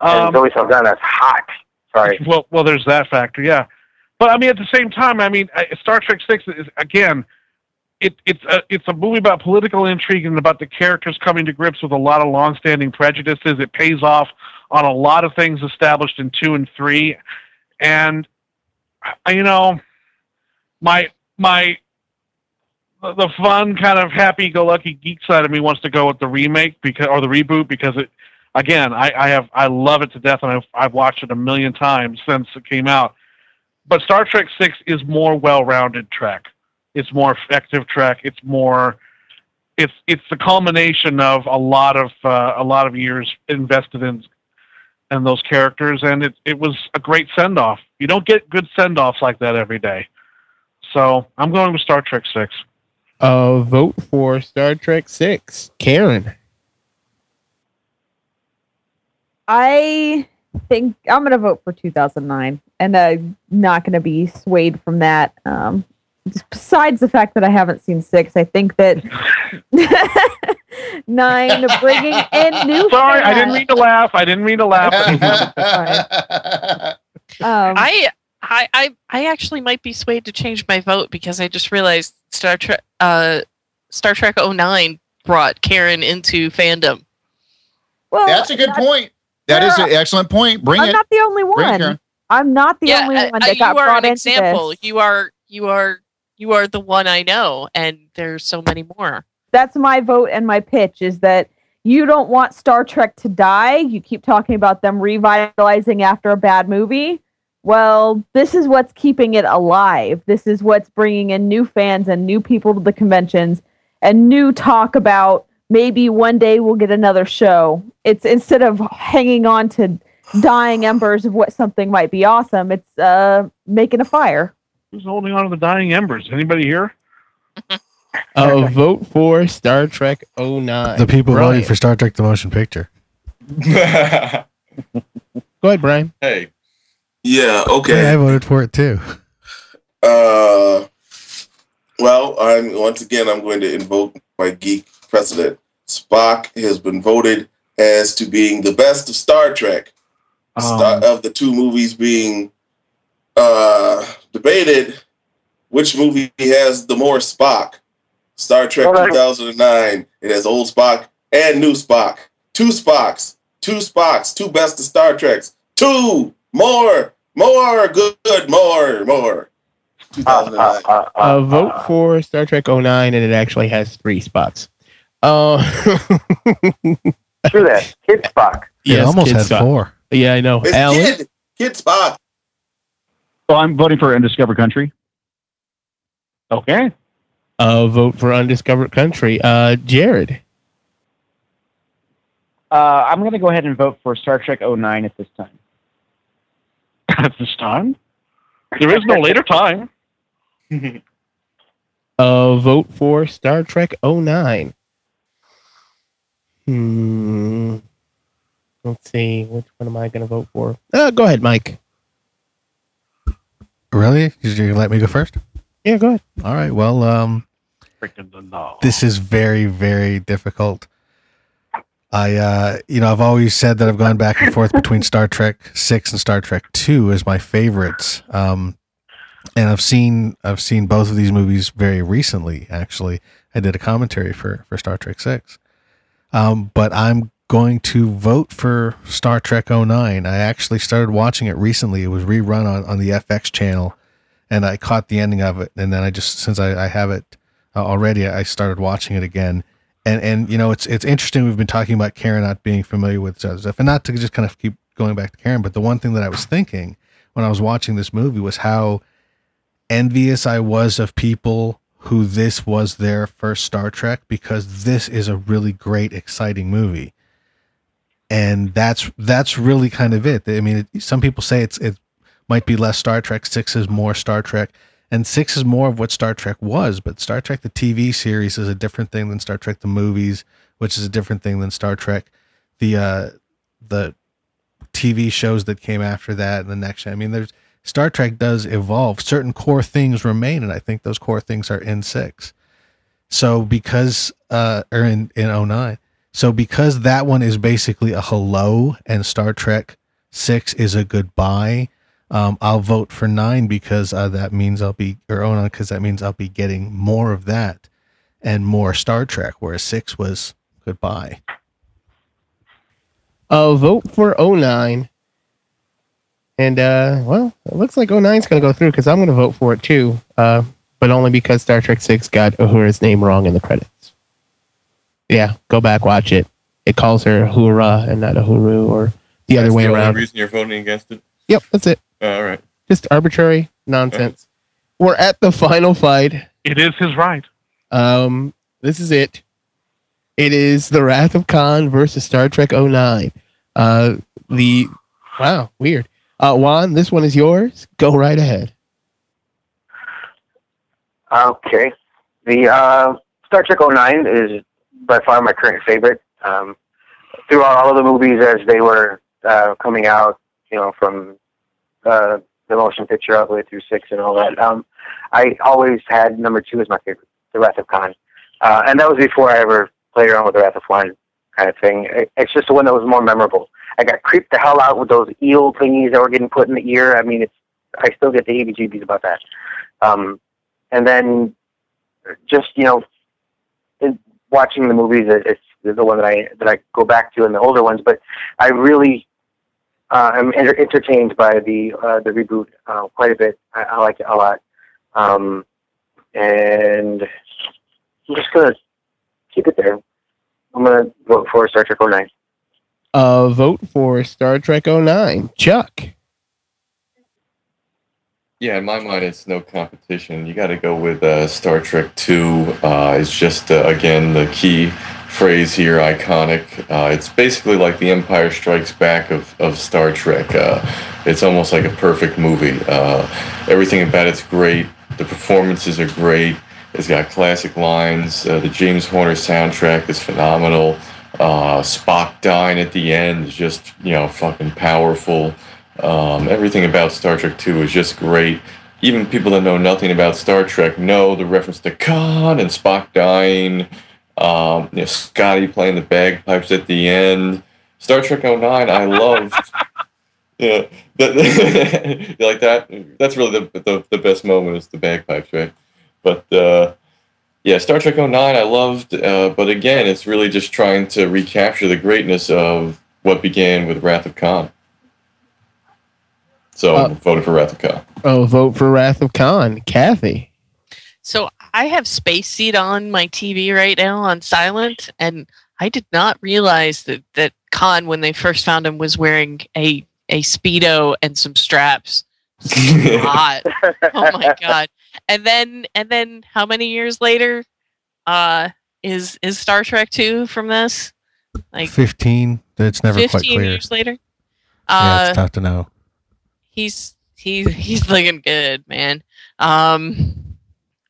Um, and Zoe Saldana's hot. Sorry. Well, well, there's that factor, yeah. But I mean, at the same time, I mean, Star Trek six is again, it, it's a it's a movie about political intrigue and about the characters coming to grips with a lot of longstanding prejudices. It pays off on a lot of things established in two and three, and you know, my. My the fun kind of happy-go-lucky geek side of me wants to go with the remake because or the reboot because it again I, I have I love it to death and I've, I've watched it a million times since it came out. But Star Trek six is more well-rounded Trek. It's more effective Trek. It's more it's it's the culmination of a lot of uh, a lot of years invested in in those characters, and it it was a great send-off. You don't get good send-offs like that every day. So I'm going with Star Trek six. Uh, vote for Star Trek six. Karen. I think I'm going to vote for two thousand nine. And I'm not going to be swayed from that. Um, besides the fact that I haven't seen six, I think that nine bringing in new... Sorry, I didn't mean to laugh. I didn't mean to laugh. um, I... I, I I actually might be swayed to change my vote because I just realized Star Trek uh, Star Trek oh nine brought Karen into fandom. Well, that's a good that's, point. That is an excellent point. Bring I'm it. I'm not the only one. It, I'm not the yeah, only one that uh, got brought into this. You are an example. You are you are you are the one I know, and there's so many more. That's my vote and my pitch is that you don't want Star Trek to die. You keep talking about them revitalizing after a bad movie. Well, this is what's keeping it alive. This is what's bringing in new fans and new people to the conventions and new talk about maybe one day we'll get another show. It's instead of hanging on to dying embers of what something might be awesome, it's uh, making a fire. Who's holding on to the dying embers? Anybody here? uh, vote for Star Trek oh nine. The people Brian. Voting for Star Trek the Motion Picture. Go ahead, Brian. Hey. Yeah, okay. Yeah, I voted for it too. Uh, well, I'm once again, I'm going to invoke my geek precedent. Spock has been voted as to being the best of Star Trek. Um, Star, of the two movies being uh, debated, which movie has the more Spock? Star Trek right. two thousand nine. It has old Spock and new Spock. Two Spocks. Two Spocks. Two best of Star Treks. Two! More! More good, good, more, more. two thousand nine. Uh, uh, uh, uh, vote for Star Trek oh nine, and it actually has three spots. Uh, True that. Kid Spock. Yeah, almost had Spock. Four. Yeah, I know. It's Alan? Kid. Kid Spock. So I'm voting for In Discover Country. Okay. Uh, vote for Undiscovered Country. Uh, Jared. Uh, I'm going to go ahead and vote for Star Trek oh nine at this time. At this time? There is no later time. uh, vote for Star Trek oh nine. Hmm. Let's see. Which one am I going to vote for? Uh, go ahead, Mike. Really? Did you let me go first? Yeah, go ahead. All right. Well, um, this is very, very difficult. I, uh, you know, I've always said that I've gone back and forth between Star Trek six and Star Trek two as my favorites. Um, and I've seen, I've seen both of these movies very recently. Actually, I did a commentary for, for Star Trek six. Um, but I'm going to vote for Star Trek oh nine. I actually started watching it recently. It was rerun on, on the F X channel, and I caught the ending of it. And then I just, since I, I have it uh, already, I started watching it again. And, and you know, it's it's interesting. We've been talking about Karen not being familiar with stuff, and not to just kind of keep going back to Karen, but the one thing that I was thinking when I was watching this movie was how envious I was of people who this was their first Star Trek, because this is a really great, exciting movie. And that's that's really kind of it. I mean, it, some people say it's it might be less Star Trek, six is more Star Trek, and six is more of what Star Trek was. But Star Trek the T V series is a different thing than Star Trek the movies, which is a different thing than Star Trek the uh, the T V shows that came after that and the next. I mean, there's Star Trek does evolve. Certain core things remain, and I think those core things are in six. So because uh, or in in oh nine. So because that one is basically a hello and Star Trek six is a goodbye, um, I'll vote for nine because uh, that means I'll be or oh, no, because that means I'll be getting more of that and more Star Trek, whereas six was goodbye. I'll uh, vote for oh nine. And, uh, well, it looks like oh nine's going to go through because I'm going to vote for it too, uh, but only because Star Trek six got Uhura's name wrong in the credits. Yeah, go back, watch it. It calls her Uhura and not Uhuru, or the that's other way the only around. Reason you're voting against it? Yep, that's it. Uh, all right, just arbitrary nonsense. Uh, We're at the final fight. It is his right. Um, this is it. It is The Wrath of Khan versus Star Trek oh nine. Uh, the wow, weird. Uh, Juan, this one is yours. Go right ahead. Okay, the uh, Star Trek oh nine is by far my current favorite. Um, throughout all of the movies as they were uh, coming out, you know, from uh, the motion picture all the way through six and all that, um, I always had number two as my favorite, The Wrath of Khan. Uh, and that was before I ever played around with The Wrath of Khan kind of thing. It, it's just the one that was more memorable. I got creeped the hell out with those eel thingies that were getting put in the ear. I mean, it's I still get the heebie-jeebies about that. Um, and then just, you know, it, watching the movies, it's the one that I that I go back to, and the older ones. But I really uh, am enter- entertained by the uh, the reboot uh, quite a bit. I, I like it a lot, um, and I'm just gonna keep it there. I'm gonna vote for Star Trek oh nine. Uh, vote for Star Trek oh nine, Chuck. Yeah, in my mind, it's no competition. You got to go with uh, Star Trek two. Uh, it's just, uh, again, the key phrase here, iconic. Uh, it's basically like The Empire Strikes Back of, of Star Trek. Uh, it's almost like a perfect movie. Uh, everything about it's great. The performances are great. It's got classic lines. Uh, the James Horner soundtrack is phenomenal. Uh, Spock dying at the end is just, you know, fucking powerful. Um, everything about Star Trek two is just great. Even people that know nothing about Star Trek know the reference to Khan and Spock dying. Um, you know, Scotty playing the bagpipes at the end. Star Trek oh nine, I loved. Yeah, you like that? That's really the, the the best moment is the bagpipes, right? But uh, yeah, Star Trek oh nine, I loved. Uh, but again, it's really just trying to recapture the greatness of what began with Wrath of Khan. So uh, voting for Wrath of Khan. Oh, vote for Wrath of Khan. Kathy. So I have Space Seed on my T V right now on silent, and I did not realize that, that Khan, when they first found him, was wearing a, a Speedo and some straps. Hot. Oh, my God. and then and then how many years later uh, is is Star Trek two from this? Like fifteen. It's never quite clear. Fifteen years later. Uh, yeah, it's tough to know. He's he's he's looking good, man. Um,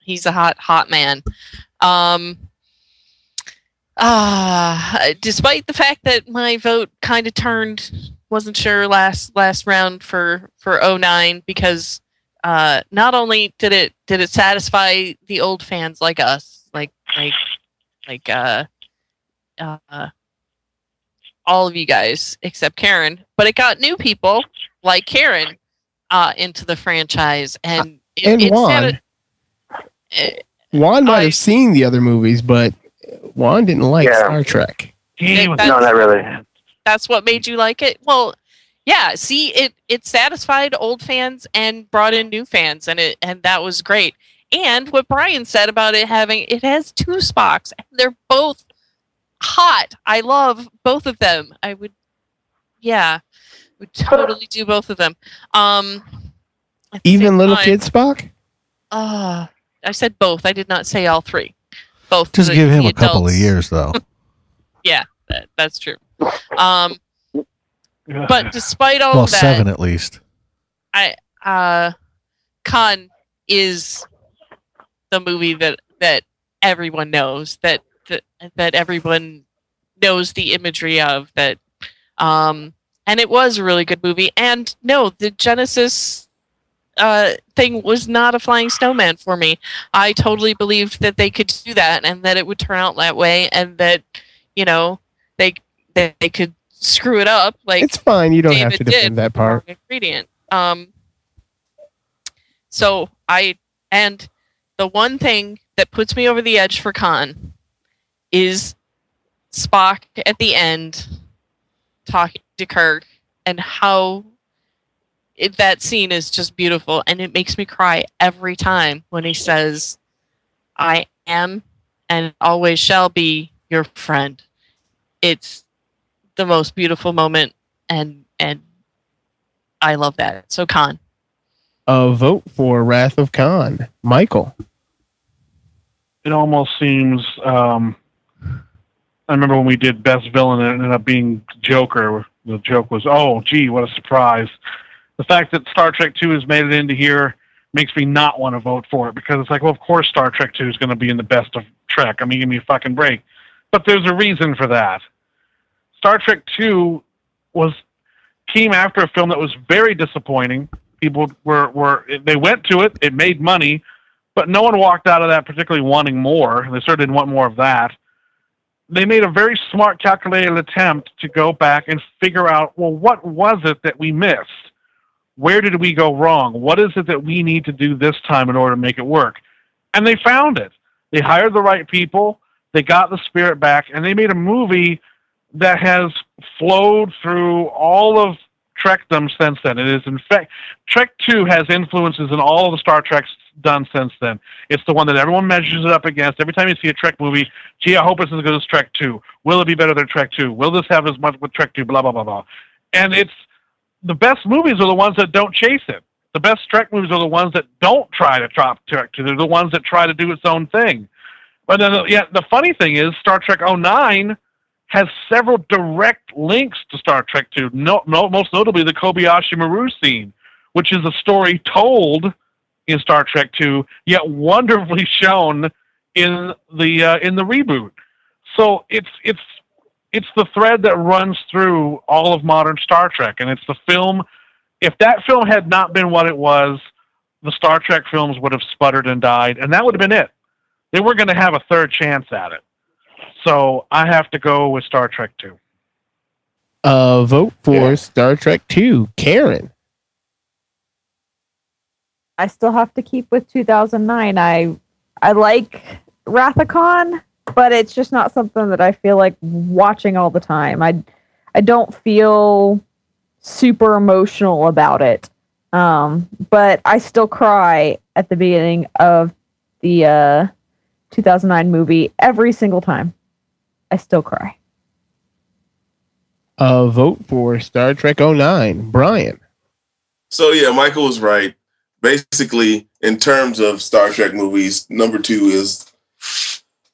he's a hot hot man. Um. Uh, despite the fact that my vote kind of turned, wasn't sure last last round for for oh nine, because uh, not only did it did it satisfy the old fans like us, like like like uh, uh, all of you guys except Karen, but it got new people like Karen uh, into the franchise, and it, and it Juan it, Juan might I, have seen the other movies, but Juan didn't like yeah. Star Trek. He was no, not really. That's what made you like it? Well, yeah. See, it it satisfied old fans and brought in new fans, and it and that was great. And what Brian said about it having it has two Spocks, and they're both hot. I love both of them. I would, yeah, would totally do both of them. Um, even little time, kid Spock. Uh I said both. I did not say all three. Both just give him a couple of years, though. yeah, that, that's true. Um, but despite all well, of that, seven at least. I uh, Khan is the movie that, that everyone knows that, that that everyone knows the imagery of that, um, and it was a really good movie. And no, the Genesis Uh, thing was not a flying snowman for me. I totally believed that they could do that and that it would turn out that way, and that, you know, they they, they could screw it up. Like it's fine. You don't David have to defend that part. Ingredient. Um. So I and the one thing that puts me over the edge for Khan is Spock at the end talking to Kirk, and how. It, that scene is just beautiful, and it makes me cry every time when he says, "I am and always shall be your friend." It's the most beautiful moment, and and I love that. So Khan. A vote for Wrath of Khan. Michael. It almost seems um, I remember when we did Best Villain and it ended up being Joker. The joke was, "Oh gee, what a surprise." The fact that Star Trek two has made it into here makes me not want to vote for it, because it's like, well, of course Star Trek two is going to be in the best of Trek. I mean, give me a fucking break. But there's a reason for that. Star Trek two was came after a film that was very disappointing. People were, were they went to it, it made money, but no one walked out of that particularly wanting more. They certainly didn't want more of that. They made a very smart, calculated attempt to go back and figure out, well, what was it that we missed? Where did we go wrong? What is it that we need to do this time in order to make it work? And they found it. They hired the right people. They got the spirit back, and they made a movie that has flowed through all of Trekdom since then. It is, in fact, Trek two has influences in all of the Star Treks done since then. It's the one that everyone measures it up against. Every time you see a Trek movie, gee, I hope it's as good as Trek two. Will it be better than Trek two? Will this have as much with Trek two? Blah, blah, blah, blah. And it's, the best movies are the ones that don't chase it. The best Trek movies are the ones that don't try to drop Trek to. They're the ones that try to do its own thing. But then, yeah, the funny thing is, Star Trek oh nine has several direct links to Star Trek two. No, no, most notably the Kobayashi Maru scene, which is a story told in Star Trek two, yet wonderfully shown in the uh, in the reboot. So it's it's. It's the thread that runs through all of modern Star Trek, and it's the film. If that film had not been what it was, the Star Trek films would have sputtered and died, and that would have been it. They were going to have a third chance at it. So I have to go with Star Trek two. Uh, vote for yeah. Star Trek two. Karen. I still have to keep with two thousand nine. I, I like Wrath of Khan, but it's just not something that I feel like watching all the time. I, I don't feel super emotional about it. Um, but I still cry at the beginning of the uh, two thousand nine movie every single time. I still cry. A vote for Star Trek oh nine. Brian. So, yeah, Michael was right. basically, in terms of Star Trek movies, number two is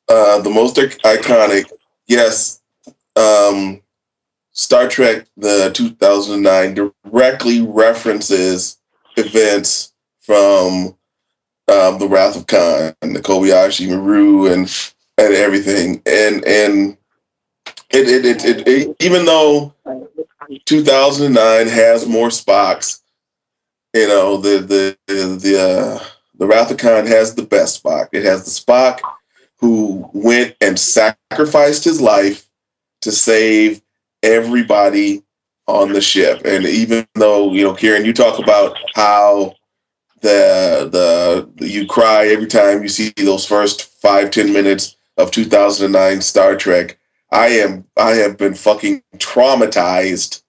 uh, the most iconic. Yes, um, Star Trek, the two thousand nine, directly references events from um, The Wrath of Khan and the Kobayashi Maru and and everything. And and it it it, it, it even though two thousand nine has more Spocks, you know, the the the uh, the Wrath of Khan has the best Spock. It has the Spock who went and sacrificed his life to save everybody on the ship. And even though, you know, Kieran, you talk about how the the you cry every time you see those first five ten minutes of two thousand nine Star Trek. I am I have been fucking traumatized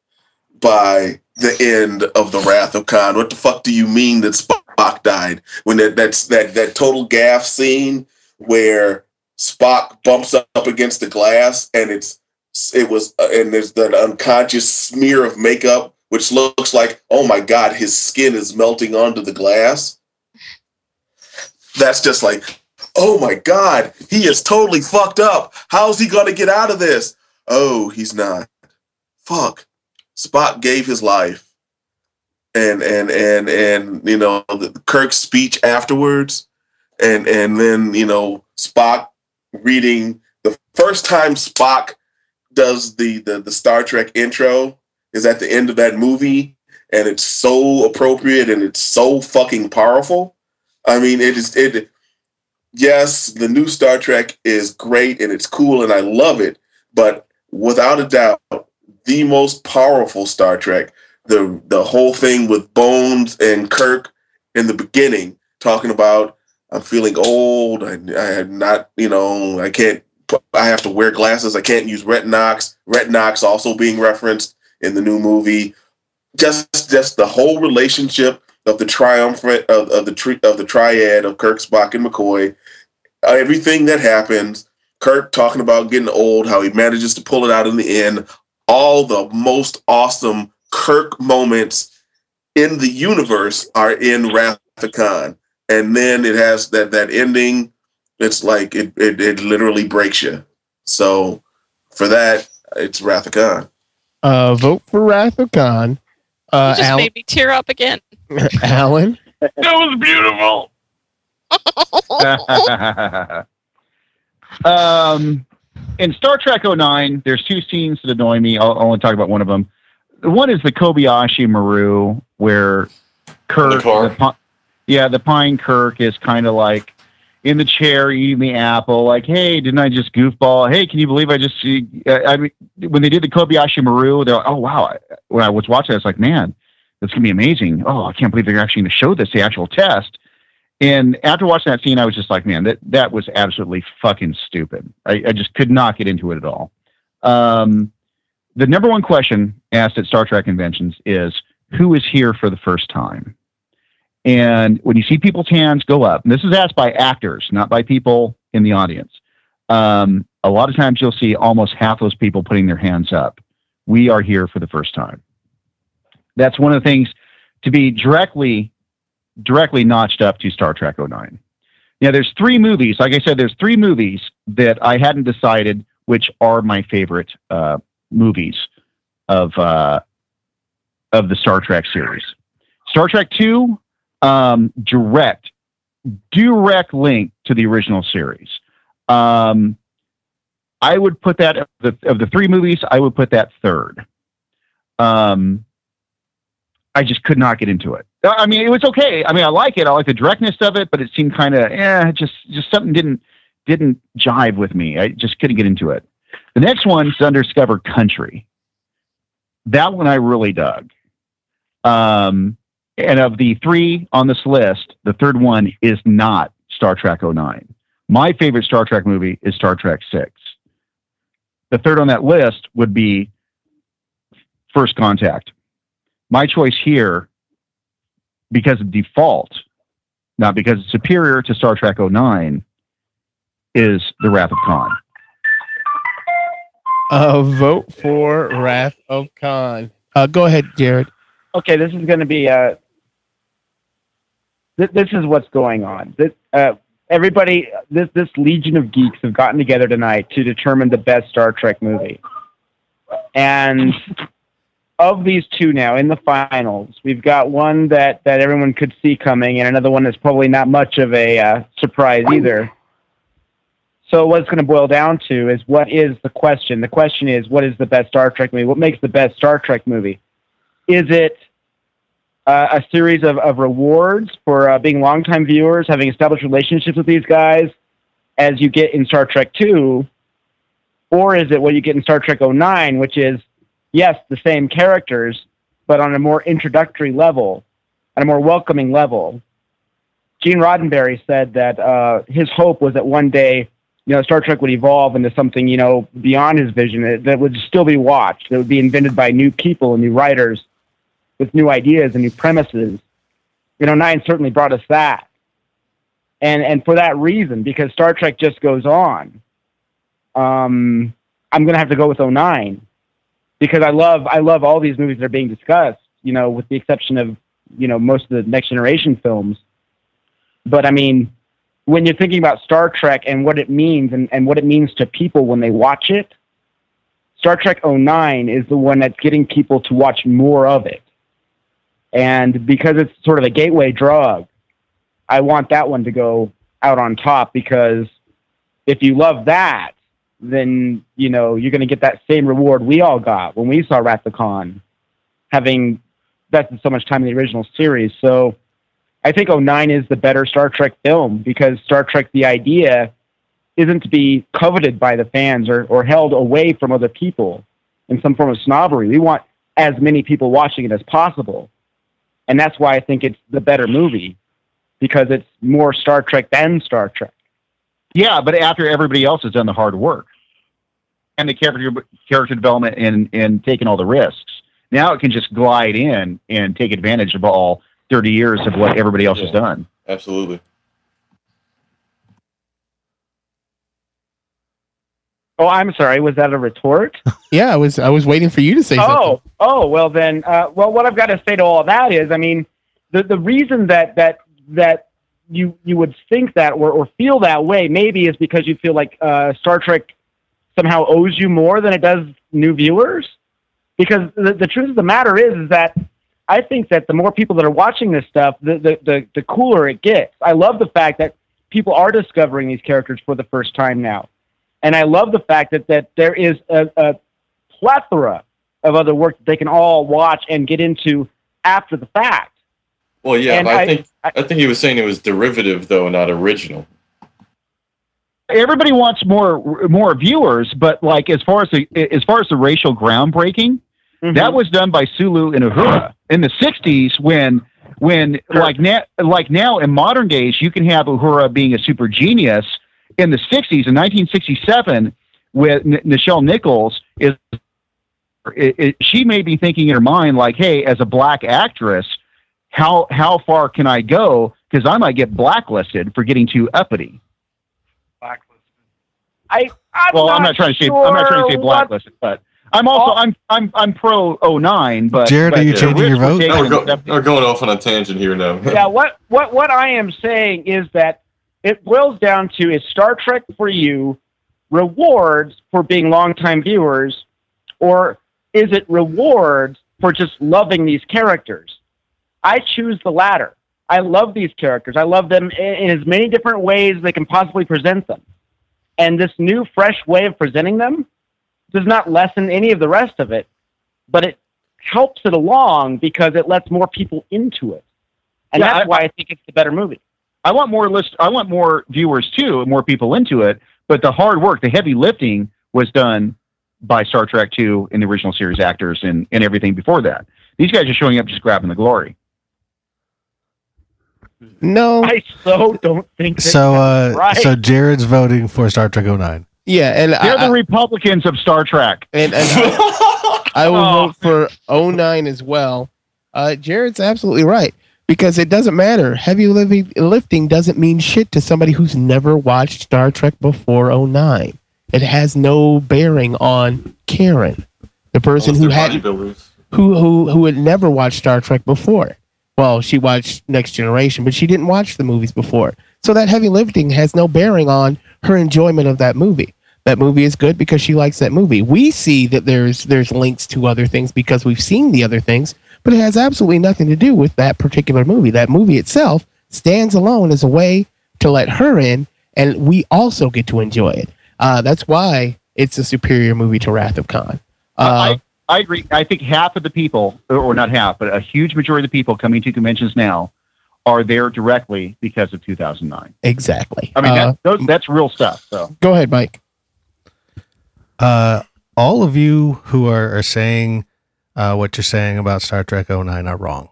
by the end of The Wrath of Khan. What the fuck do you mean that Spock died? When that that's that that total gaff scene where Spock bumps up against the glass and it's it was uh, and there's that unconscious smear of makeup which looks like, oh my god, his skin is melting onto the glass. That's just like, oh my god, he is totally fucked up. How's he gonna get out of this? Oh, he's not. Fuck. Spock gave his life, and and and and you know, Kirk's speech afterwards, and and then you know Spock reading the first time Spock does the the, the Star Trek intro is at the end of that movie, and it's so appropriate and it's so fucking powerful. I mean, it is it. Yes, the new Star Trek is great and it's cool and I love it, but without a doubt, the most powerful Star Trek, the the whole thing with Bones and Kirk in the beginning, talking about, I'm feeling old, I, I have not, you know, I can't, I have to wear glasses, I can't use Retinox, Retinox also being referenced in the new movie. Just just the whole relationship of the triumvirate, of, of, the, tri, of the triad of Kirk, Spock, and McCoy, everything that happens, Kirk talking about getting old, how he manages to pull it out in the end, all the most awesome Kirk moments in the universe are in Wrath of Khan. And then it has that, that ending. It's like, it, it, it literally breaks you. So for that, it's Wrath of Khan. Uh, vote for Wrath of Khan. Uh, you just Al- made me tear up again. Alan? That was beautiful. um, In Star Trek oh nine, there's two scenes that annoy me. I'll, I'll only talk about one of them. One is the Kobayashi Maru, where Kirk, the the, yeah, the Pine Kirk is kind of like in the chair eating the apple, like, hey, didn't I just goofball? Hey, can you believe I just, uh, I mean, when they did the Kobayashi Maru, they're like, oh, wow. When I was watching, I was like, man, that's going to be amazing. Oh, I can't believe they're actually going to show this, the actual test. And after watching that scene, I was just like, man, that, that was absolutely fucking stupid. I, I just could not get into it at all. Um, the number one question asked at Star Trek conventions is, who is here for the first time? And when you see people's hands go up, and this is asked by actors, not by people in the audience, um, a lot of times you'll see almost half those people putting their hands up. We are here for the first time. That's one of the things to be directly... directly notched up to Star Trek oh nine. Now, there's three movies. Like I said, there's three movies that I hadn't decided which are my favorite uh, movies of uh, of the Star Trek series. Star Trek two, um, direct, direct link to the original series. Um, I would put that, of the, of the three movies, I would put that third. Um, I just could not get into it. I mean, it was okay. I mean, I like it. I like the directness of it, but it seemed kind of, eh, just, just something didn't, didn't jive with me. I just couldn't get into it. The next one's Undiscovered Country. That one I really dug. Um, and of the three on this list, the third one is not Star Trek oh nine. My favorite Star Trek movie is Star Trek six. The third on that list would be First Contact. My choice here, because of default, not because it's superior to Star Trek oh nine, is The Wrath of Khan. Uh, vote for Wrath of Khan. Uh, go ahead, Jared. Okay, this is going to be uh, th- this is what's going on. This, uh, everybody, this this legion of geeks have gotten together tonight to determine the best Star Trek movie. And of these two now, in the finals, we've got one that, that everyone could see coming, and another one that's probably not much of a uh, surprise either. So what it's going to boil down to is, what is the question? The question is, what is the best Star Trek movie? What makes the best Star Trek movie? Is it uh, a series of, of rewards for uh, being longtime viewers, having established relationships with these guys, as you get in Star Trek two? Or is it what you get in Star Trek oh nine, which is, yes, the same characters, but on a more introductory level, on a more welcoming level? Gene Roddenberry said that uh, his hope was that one day, you know, Star Trek would evolve into something, you know, beyond his vision, that, that would still be watched, that would be invented by new people and new writers with new ideas and new premises. You know, nine certainly brought us that. And and for that reason, because Star Trek just goes on, um, I'm going to have to go with oh nine, because I love, I love all these movies that are being discussed, you know, with the exception of, you know, most of the Next Generation films. But I mean, when you're thinking about Star Trek and what it means and, and what it means to people when they watch it, Star Trek oh nine is the one that's getting people to watch more of it. And because it's sort of a gateway drug, I want that one to go out on top, because if you love that, then, you know, you're going to get that same reward we all got when we saw Wrath of Khan, having invested so much time in the original series. So I think oh nine is the better Star Trek film, because Star Trek, the idea, isn't to be coveted by the fans or, or held away from other people in some form of snobbery. We want as many people watching it as possible. And that's why I think it's the better movie, because it's more Star Trek than Star Trek. Yeah, but after everybody else has done the hard work and the character character development and, and taking all the risks, now it can just glide in and take advantage of all thirty years of what everybody else yeah, has done. Absolutely. Oh, I'm sorry. Was that a retort? Yeah, I was I was waiting for you to say oh, something. Oh, well then, uh, well, what I've got to say to all that is, I mean, the, the reason that, that, that, you you would think that or, or feel that way maybe is because you feel like uh, Star Trek somehow owes you more than it does new viewers. Because the, the truth of the matter is, is that I think that the more people that are watching this stuff, the, the, the, the cooler it gets. I love the fact that people are discovering these characters for the first time now. And I love the fact that, that there is a, a plethora of other work that they can all watch and get into after the fact. Well, yeah, but I, I think I, I think he was saying it was derivative, though, not original. Everybody wants more more viewers, but like as far as the as far as the racial groundbreaking, mm-hmm. that was done by Sulu and Uhura in the sixties. When when sure. like now na- like now in modern days, you can have Uhura being a super genius. In the sixties, in nineteen sixty-seven, with N- Nichelle Nichols is it, it, she may be thinking in her mind like, hey, as a black actress, How how far can I go? Because I might get blacklisted for getting too uppity. Blacklisted. I I'm well, not I'm not trying to sure say I'm not trying to say blacklisted, but I'm also all, I'm I'm I'm pro oh nine. But Jared, but are you changing your vote? No, we're, go, we're going off on a tangent here now. Yeah, what what what I am saying is that it boils down to, is Star Trek for you rewards for being longtime viewers, or is it rewards for just loving these characters? I choose the latter. I love these characters. I love them in, in as many different ways they can possibly present them. And this new, fresh way of presenting them does not lessen any of the rest of it, but it helps it along because it lets more people into it. And yeah, that's I, why I think it's the better movie. I want more list. I want more viewers, too, and more people into it, but the hard work, the heavy lifting, was done by Star Trek two and the original series actors and, and everything before that. These guys are showing up just grabbing the glory. No, I so don't think that so. Uh, right. So Jared's voting for Star Trek oh nine. Yeah, and they're I, the Republicans of Star Trek, and, and I, I will oh. vote for oh nine as well. Uh, Jared's absolutely right, because it doesn't matter. Heavy lifting doesn't mean shit to somebody who's never watched Star Trek before oh nine. It has no bearing on Karen, the person who had who who who had never watched Star Trek before. well, she watched Next Generation, but she didn't watch the movies before. So that heavy lifting has no bearing on her enjoyment of that movie. That movie is good because she likes that movie. We see that there's there's links to other things because we've seen the other things, but it has absolutely nothing to do with that particular movie. That movie itself stands alone as a way to let her in, and we also get to enjoy it. Uh, that's why it's a superior movie to Wrath of Khan. Uh, I, I agree. I think half of the people, or not half, but a huge majority of the people coming to conventions now are there directly because of two thousand nine. Exactly. I mean, that, uh, those, that's real stuff. So go ahead, Mike. Uh, all of you who are, are saying uh, what you're saying about Star Trek oh nine are wrong.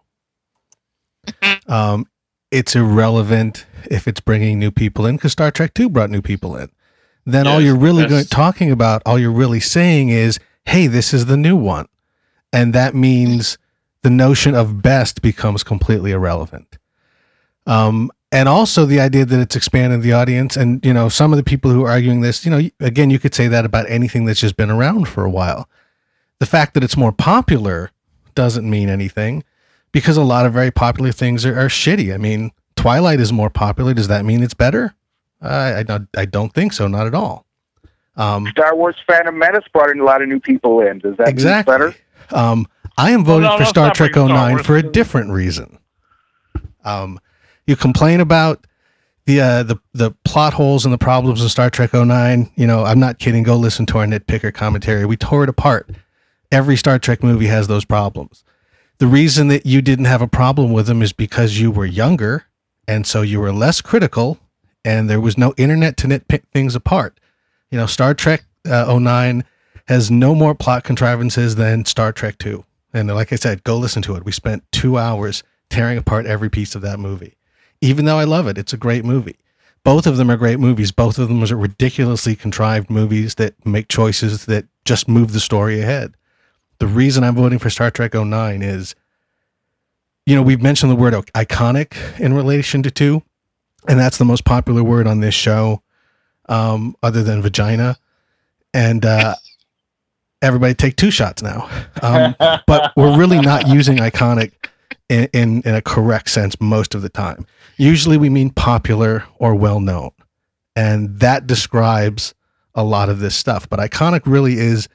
Um, it's irrelevant if it's bringing new people in, because Star Trek two brought new people in. Then yes, all you're really yes. going, talking about, all you're really saying is, hey, this is the new one. And that means the notion of best becomes completely irrelevant. Um, and also the idea that it's expanded the audience. And, you know, some of the people who are arguing this, you know, again, you could say that about anything that's just been around for a while. The fact that it's more popular doesn't mean anything, because a lot of very popular things are, are shitty. I mean, Twilight is more popular. Does that mean it's better? Uh, I don't, I don't think so. Not at all. Um, Star Wars Phantom Menace brought in a lot of new people in. Does that exactly. mean it's better? Um, I am voting well, no, for Star Trek oh nine for a different reason. Um, You complain about the, uh, the the plot holes and the problems in Star Trek oh nine. You know, I'm not kidding. Go listen to our nitpicker commentary. We tore it apart. Every Star Trek movie has those problems. The reason that you didn't have a problem with them is because you were younger, and so you were less critical, and there was no internet to nitpick things apart. You know, Star Trek uh, oh nine has no more plot contrivances than Star Trek two. And like I said, go listen to it. We spent two hours tearing apart every piece of that movie. Even though I love it, it's a great movie. Both of them are great movies. Both of them are ridiculously contrived movies that make choices that just move the story ahead. The reason I'm voting for Star Trek oh nine is, you know, we've mentioned the word iconic in relation to two, and that's the most popular word on this show, um, other than vagina. And uh, everybody take two shots now. Um, but we're really not using iconic In, in, in a correct sense most of the time. Usually we mean popular or well-known, and that describes a lot of this stuff. But iconic really is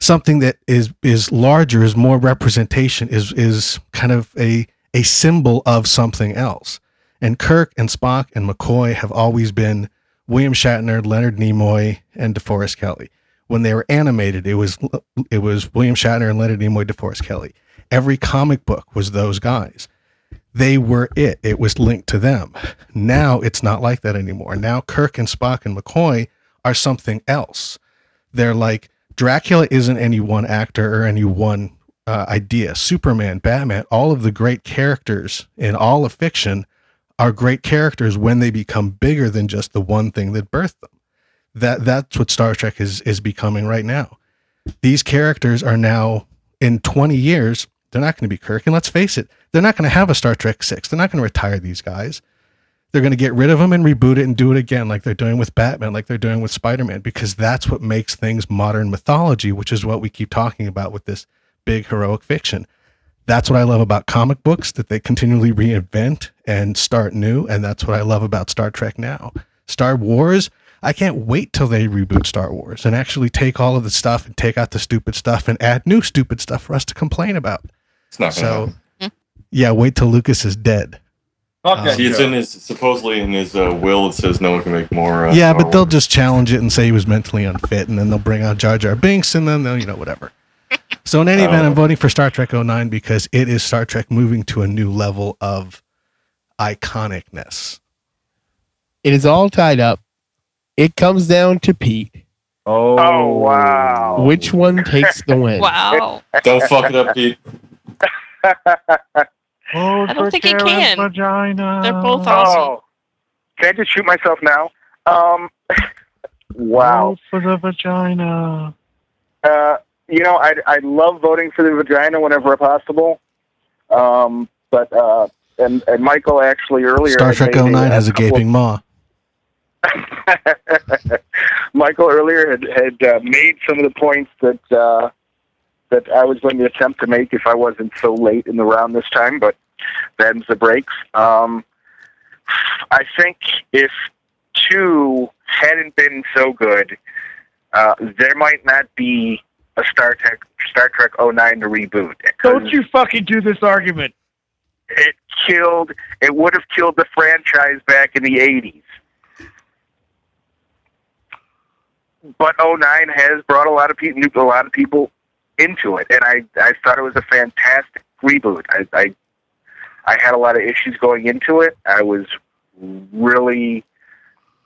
something that is is larger, is more representation, is is kind of a a symbol of something else. And Kirk and Spock and McCoy have always been William Shatner, Leonard Nimoy, and DeForest Kelley. When they were animated, it was it was William Shatner and Leonard Nimoy, DeForest Kelley. Every comic book was those guys. They were it. It was linked to them. Now it's not like that anymore. Now Kirk and Spock and McCoy are something else. They're like, Dracula isn't any one actor or any one uh, idea. Superman, Batman, all of the great characters in all of fiction are great characters when they become bigger than just the one thing that birthed them. That That's what Star Trek is, is becoming right now. These characters are now, in twenty years, they're not going to be Kirk. And let's face it, they're not going to have a Star Trek six. They're not going to retire these guys. They're going to get rid of them and reboot it and do it again, like they're doing with Batman, like they're doing with Spider-Man, because that's what makes things modern mythology, which is what we keep talking about with this big heroic fiction. That's what I love about comic books, that they continually reinvent and start new. And that's what I love about Star Trek now. Star Wars, I can't wait till they reboot Star Wars and actually take all of the stuff and take out the stupid stuff and add new stupid stuff for us to complain about. So, yeah, wait till Lucas is dead. Okay, um, he's in his supposedly in his uh, will. It says no one can make more. Uh, yeah, Star but Wars. They'll just challenge it and say he was mentally unfit, and then they'll bring out Jar Jar Binks, and then they'll you know whatever. So in any um, event, I'm voting for Star Trek oh nine because it is Star Trek moving to a new level of iconicness. It is all tied up. It comes down to Pete. Oh, oh wow! Which one takes the win? Wow! Don't fuck it up, Pete. I don't think it can. Vagina. They're both awesome. Oh. Can I just shoot myself now? Um, wow! Vote for the vagina. Uh, you know, I I love voting for the vagina whenever possible. Um, but uh, and and Michael actually earlier Star Trek oh nine has a gaping maw. Michael earlier had, had uh, made some of the points that uh, that I was going to attempt to make if I wasn't so late in the round this time, but bends the brakes. Um, I think if two hadn't been so good, uh, there might not be a Star Trek Star Trek oh nine to reboot. Don't you fucking do this argument. It killed. It would have killed the franchise back in the eighties. But oh nine has brought a lot of people, a lot of people into it, and I, I thought it was a fantastic reboot. I, I I had a lot of issues going into it. I was really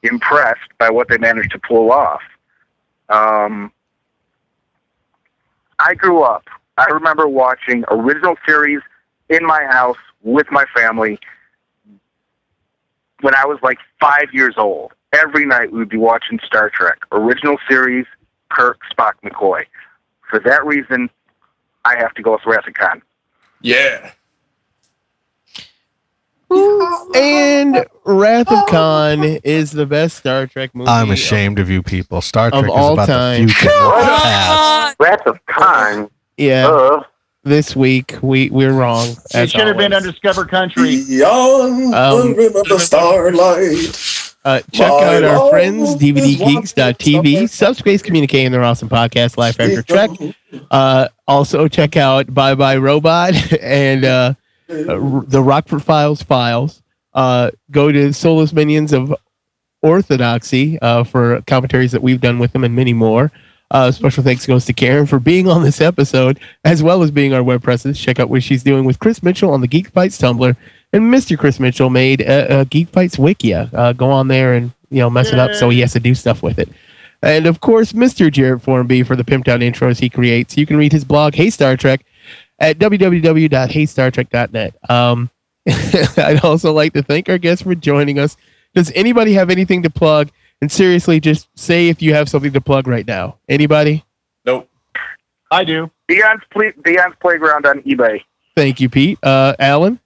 impressed by what they managed to pull off. Um, I grew up. I remember watching original series in my house with my family when I was like five years old. Every night we would be watching Star Trek, original series, Kirk, Spock, McCoy. For that reason, I have to go with Rathacon. Yeah. And Wrath of Khan is the best Star Trek movie. I'm ashamed of, of you people. Star Trek is about time. The future. Of Wrath of Khan. Yeah. Uh. This week we we're wrong. It should have been Undiscovered Country. Beyond um, the starlight. Uh, check My out our friends, D V D geeks dot T V, Subspace Communique, and their awesome podcast, Life After Trek. Uh, also, check out Bye Bye Robot and uh, uh, the Rockford Files Files. Uh, go to Soulless Minions of Orthodoxy uh, for commentaries that we've done with them and many more. Uh, special thanks goes to Karen for being on this episode, as well as being our web presence. Check out what she's doing with Chris Mitchell on the Geek Fights Tumblr. And Mister Chris Mitchell made a, a Geek Fights Wikia. Uh, go on there and you know mess it up so he has to do stuff with it. And, of course, Mister Jarrett Formby for the pimped out intros he creates. You can read his blog, Hey Star Trek, at w w w dot hey star trek dot net. Um, I'd also like to thank our guests for joining us. Does anybody have anything to plug? And seriously, just say if you have something to plug right now. Anybody? Nope. I do. Beyond's, play- Beyond's Playground on eBay. Thank you, Pete. Uh, Alan?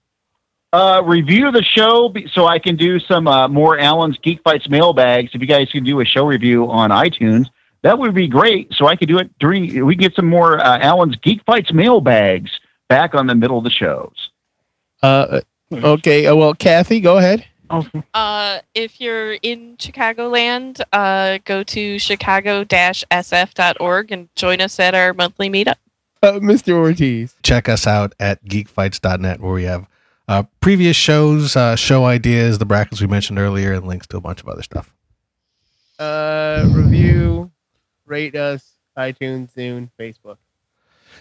Uh, review the show so I can do some uh, more Alan's Geek Fights mailbags. If you guys can do a show review on iTunes, that would be great. So I could do it during. We can get some more uh, Alan's Geek Fights mailbags back on the middle of the shows. Uh, okay. Uh, well, Kathy, go ahead. Uh, if you're in Chicagoland, uh, go to chicago dash s f dot org and join us at our monthly meetup. Uh, Mister Ortiz, check us out at geek fights dot net where we have. Uh, previous shows, uh, show ideas, the brackets we mentioned earlier, and links to a bunch of other stuff. Uh, review, rate us, iTunes, Zune, Facebook.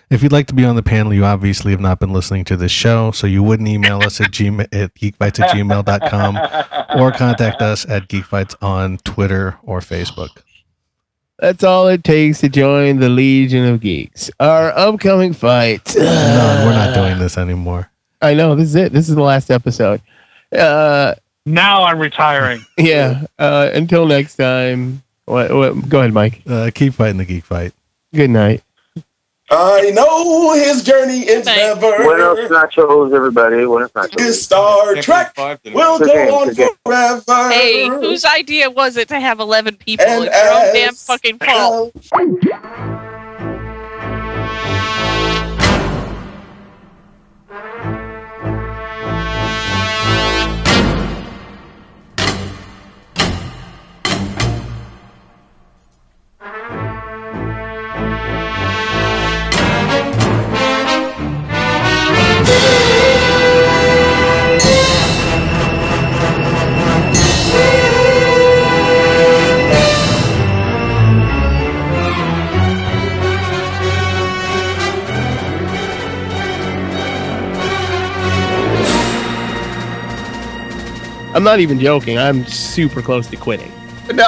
If you'd like to be on the panel, you obviously have not been listening to this show, so you wouldn't email us at, gma- at geekfights at gmail dot com or contact us at geekfights on Twitter or Facebook. That's all it takes to join the Legion of Geeks. Our upcoming fights. No, we're not doing this anymore. I know, this is it. This is the last episode. Uh, now I'm retiring. Yeah. Uh, until next time. What, what, go ahead, Mike. Uh, keep fighting the geek fight. Good night. I know his journey is never. Buenos nachos, everybody. Buenos nachos. His Star Trek will go on forever. Hey, whose idea was it to have eleven people? And it's your own damn fucking fault. I'm not even joking. I'm super close to quitting. No.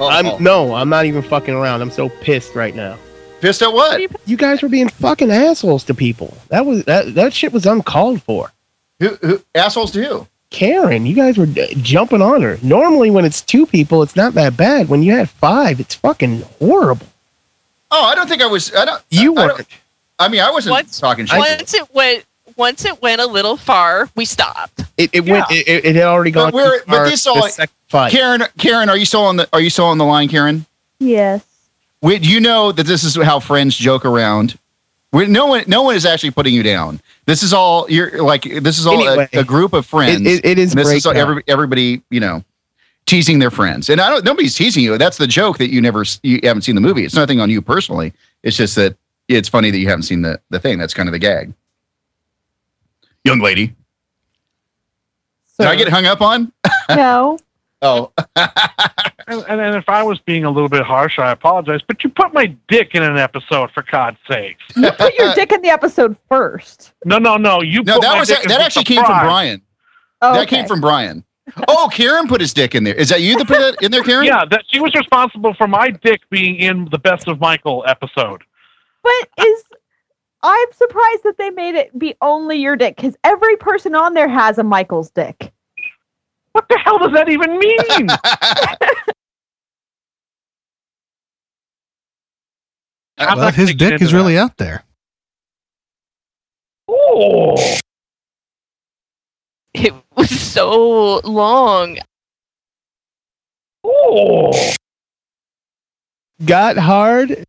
I'm no, I'm not even fucking around. I'm so pissed right now. Pissed at what? You guys were being fucking assholes to people. That was that that shit was uncalled for. Who, who assholes to who? Karen, you guys were d- jumping on her. Normally when it's two people, it's not that bad. When you had five, it's fucking horrible. Oh, I don't think I was I don't You I, weren't. I, don't, I mean, I wasn't once, talking shit. Once it went Once it went a little far, we stopped. It, it yeah. went. It, it had already gone. But, we're, but this all, Karen. Karen, are you still on the? Are you still on the line, Karen? Yes. Wait, you know that this is how friends joke around We're, no one, no one is actually putting you down. This is all you're like. This is all anyway, a, a group of friends. It, it, it is. This is all, every, everybody, you know, teasing their friends. And I don't. Nobody's teasing you. That's the joke that you never. You haven't seen the movie. It's nothing on you personally. It's just that it's funny that you haven't seen the the thing. That's kind of the gag. Young lady, so, did I get hung up on? No. Oh, and, and if I was being a little bit harsh, I apologize. But you put my dick in an episode, for God's sake! You put your dick in the episode first. No, no, no. You no. Put that my was dick that, that actually came from Brian. Oh, that okay. came from Brian. Oh, Karen put his dick in there. Is that you that put that in there, Karen? Yeah, that she was responsible for my dick being in the Best of Michael episode. But is I'm surprised that they made it be only your dick, because every person on there has a Michael's dick. What the hell does that even mean? Well, his dick is really out there. Oh, it was so long. Oh, got hard.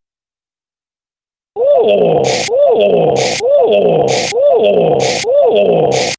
Oh, oh, oh, oh, oh.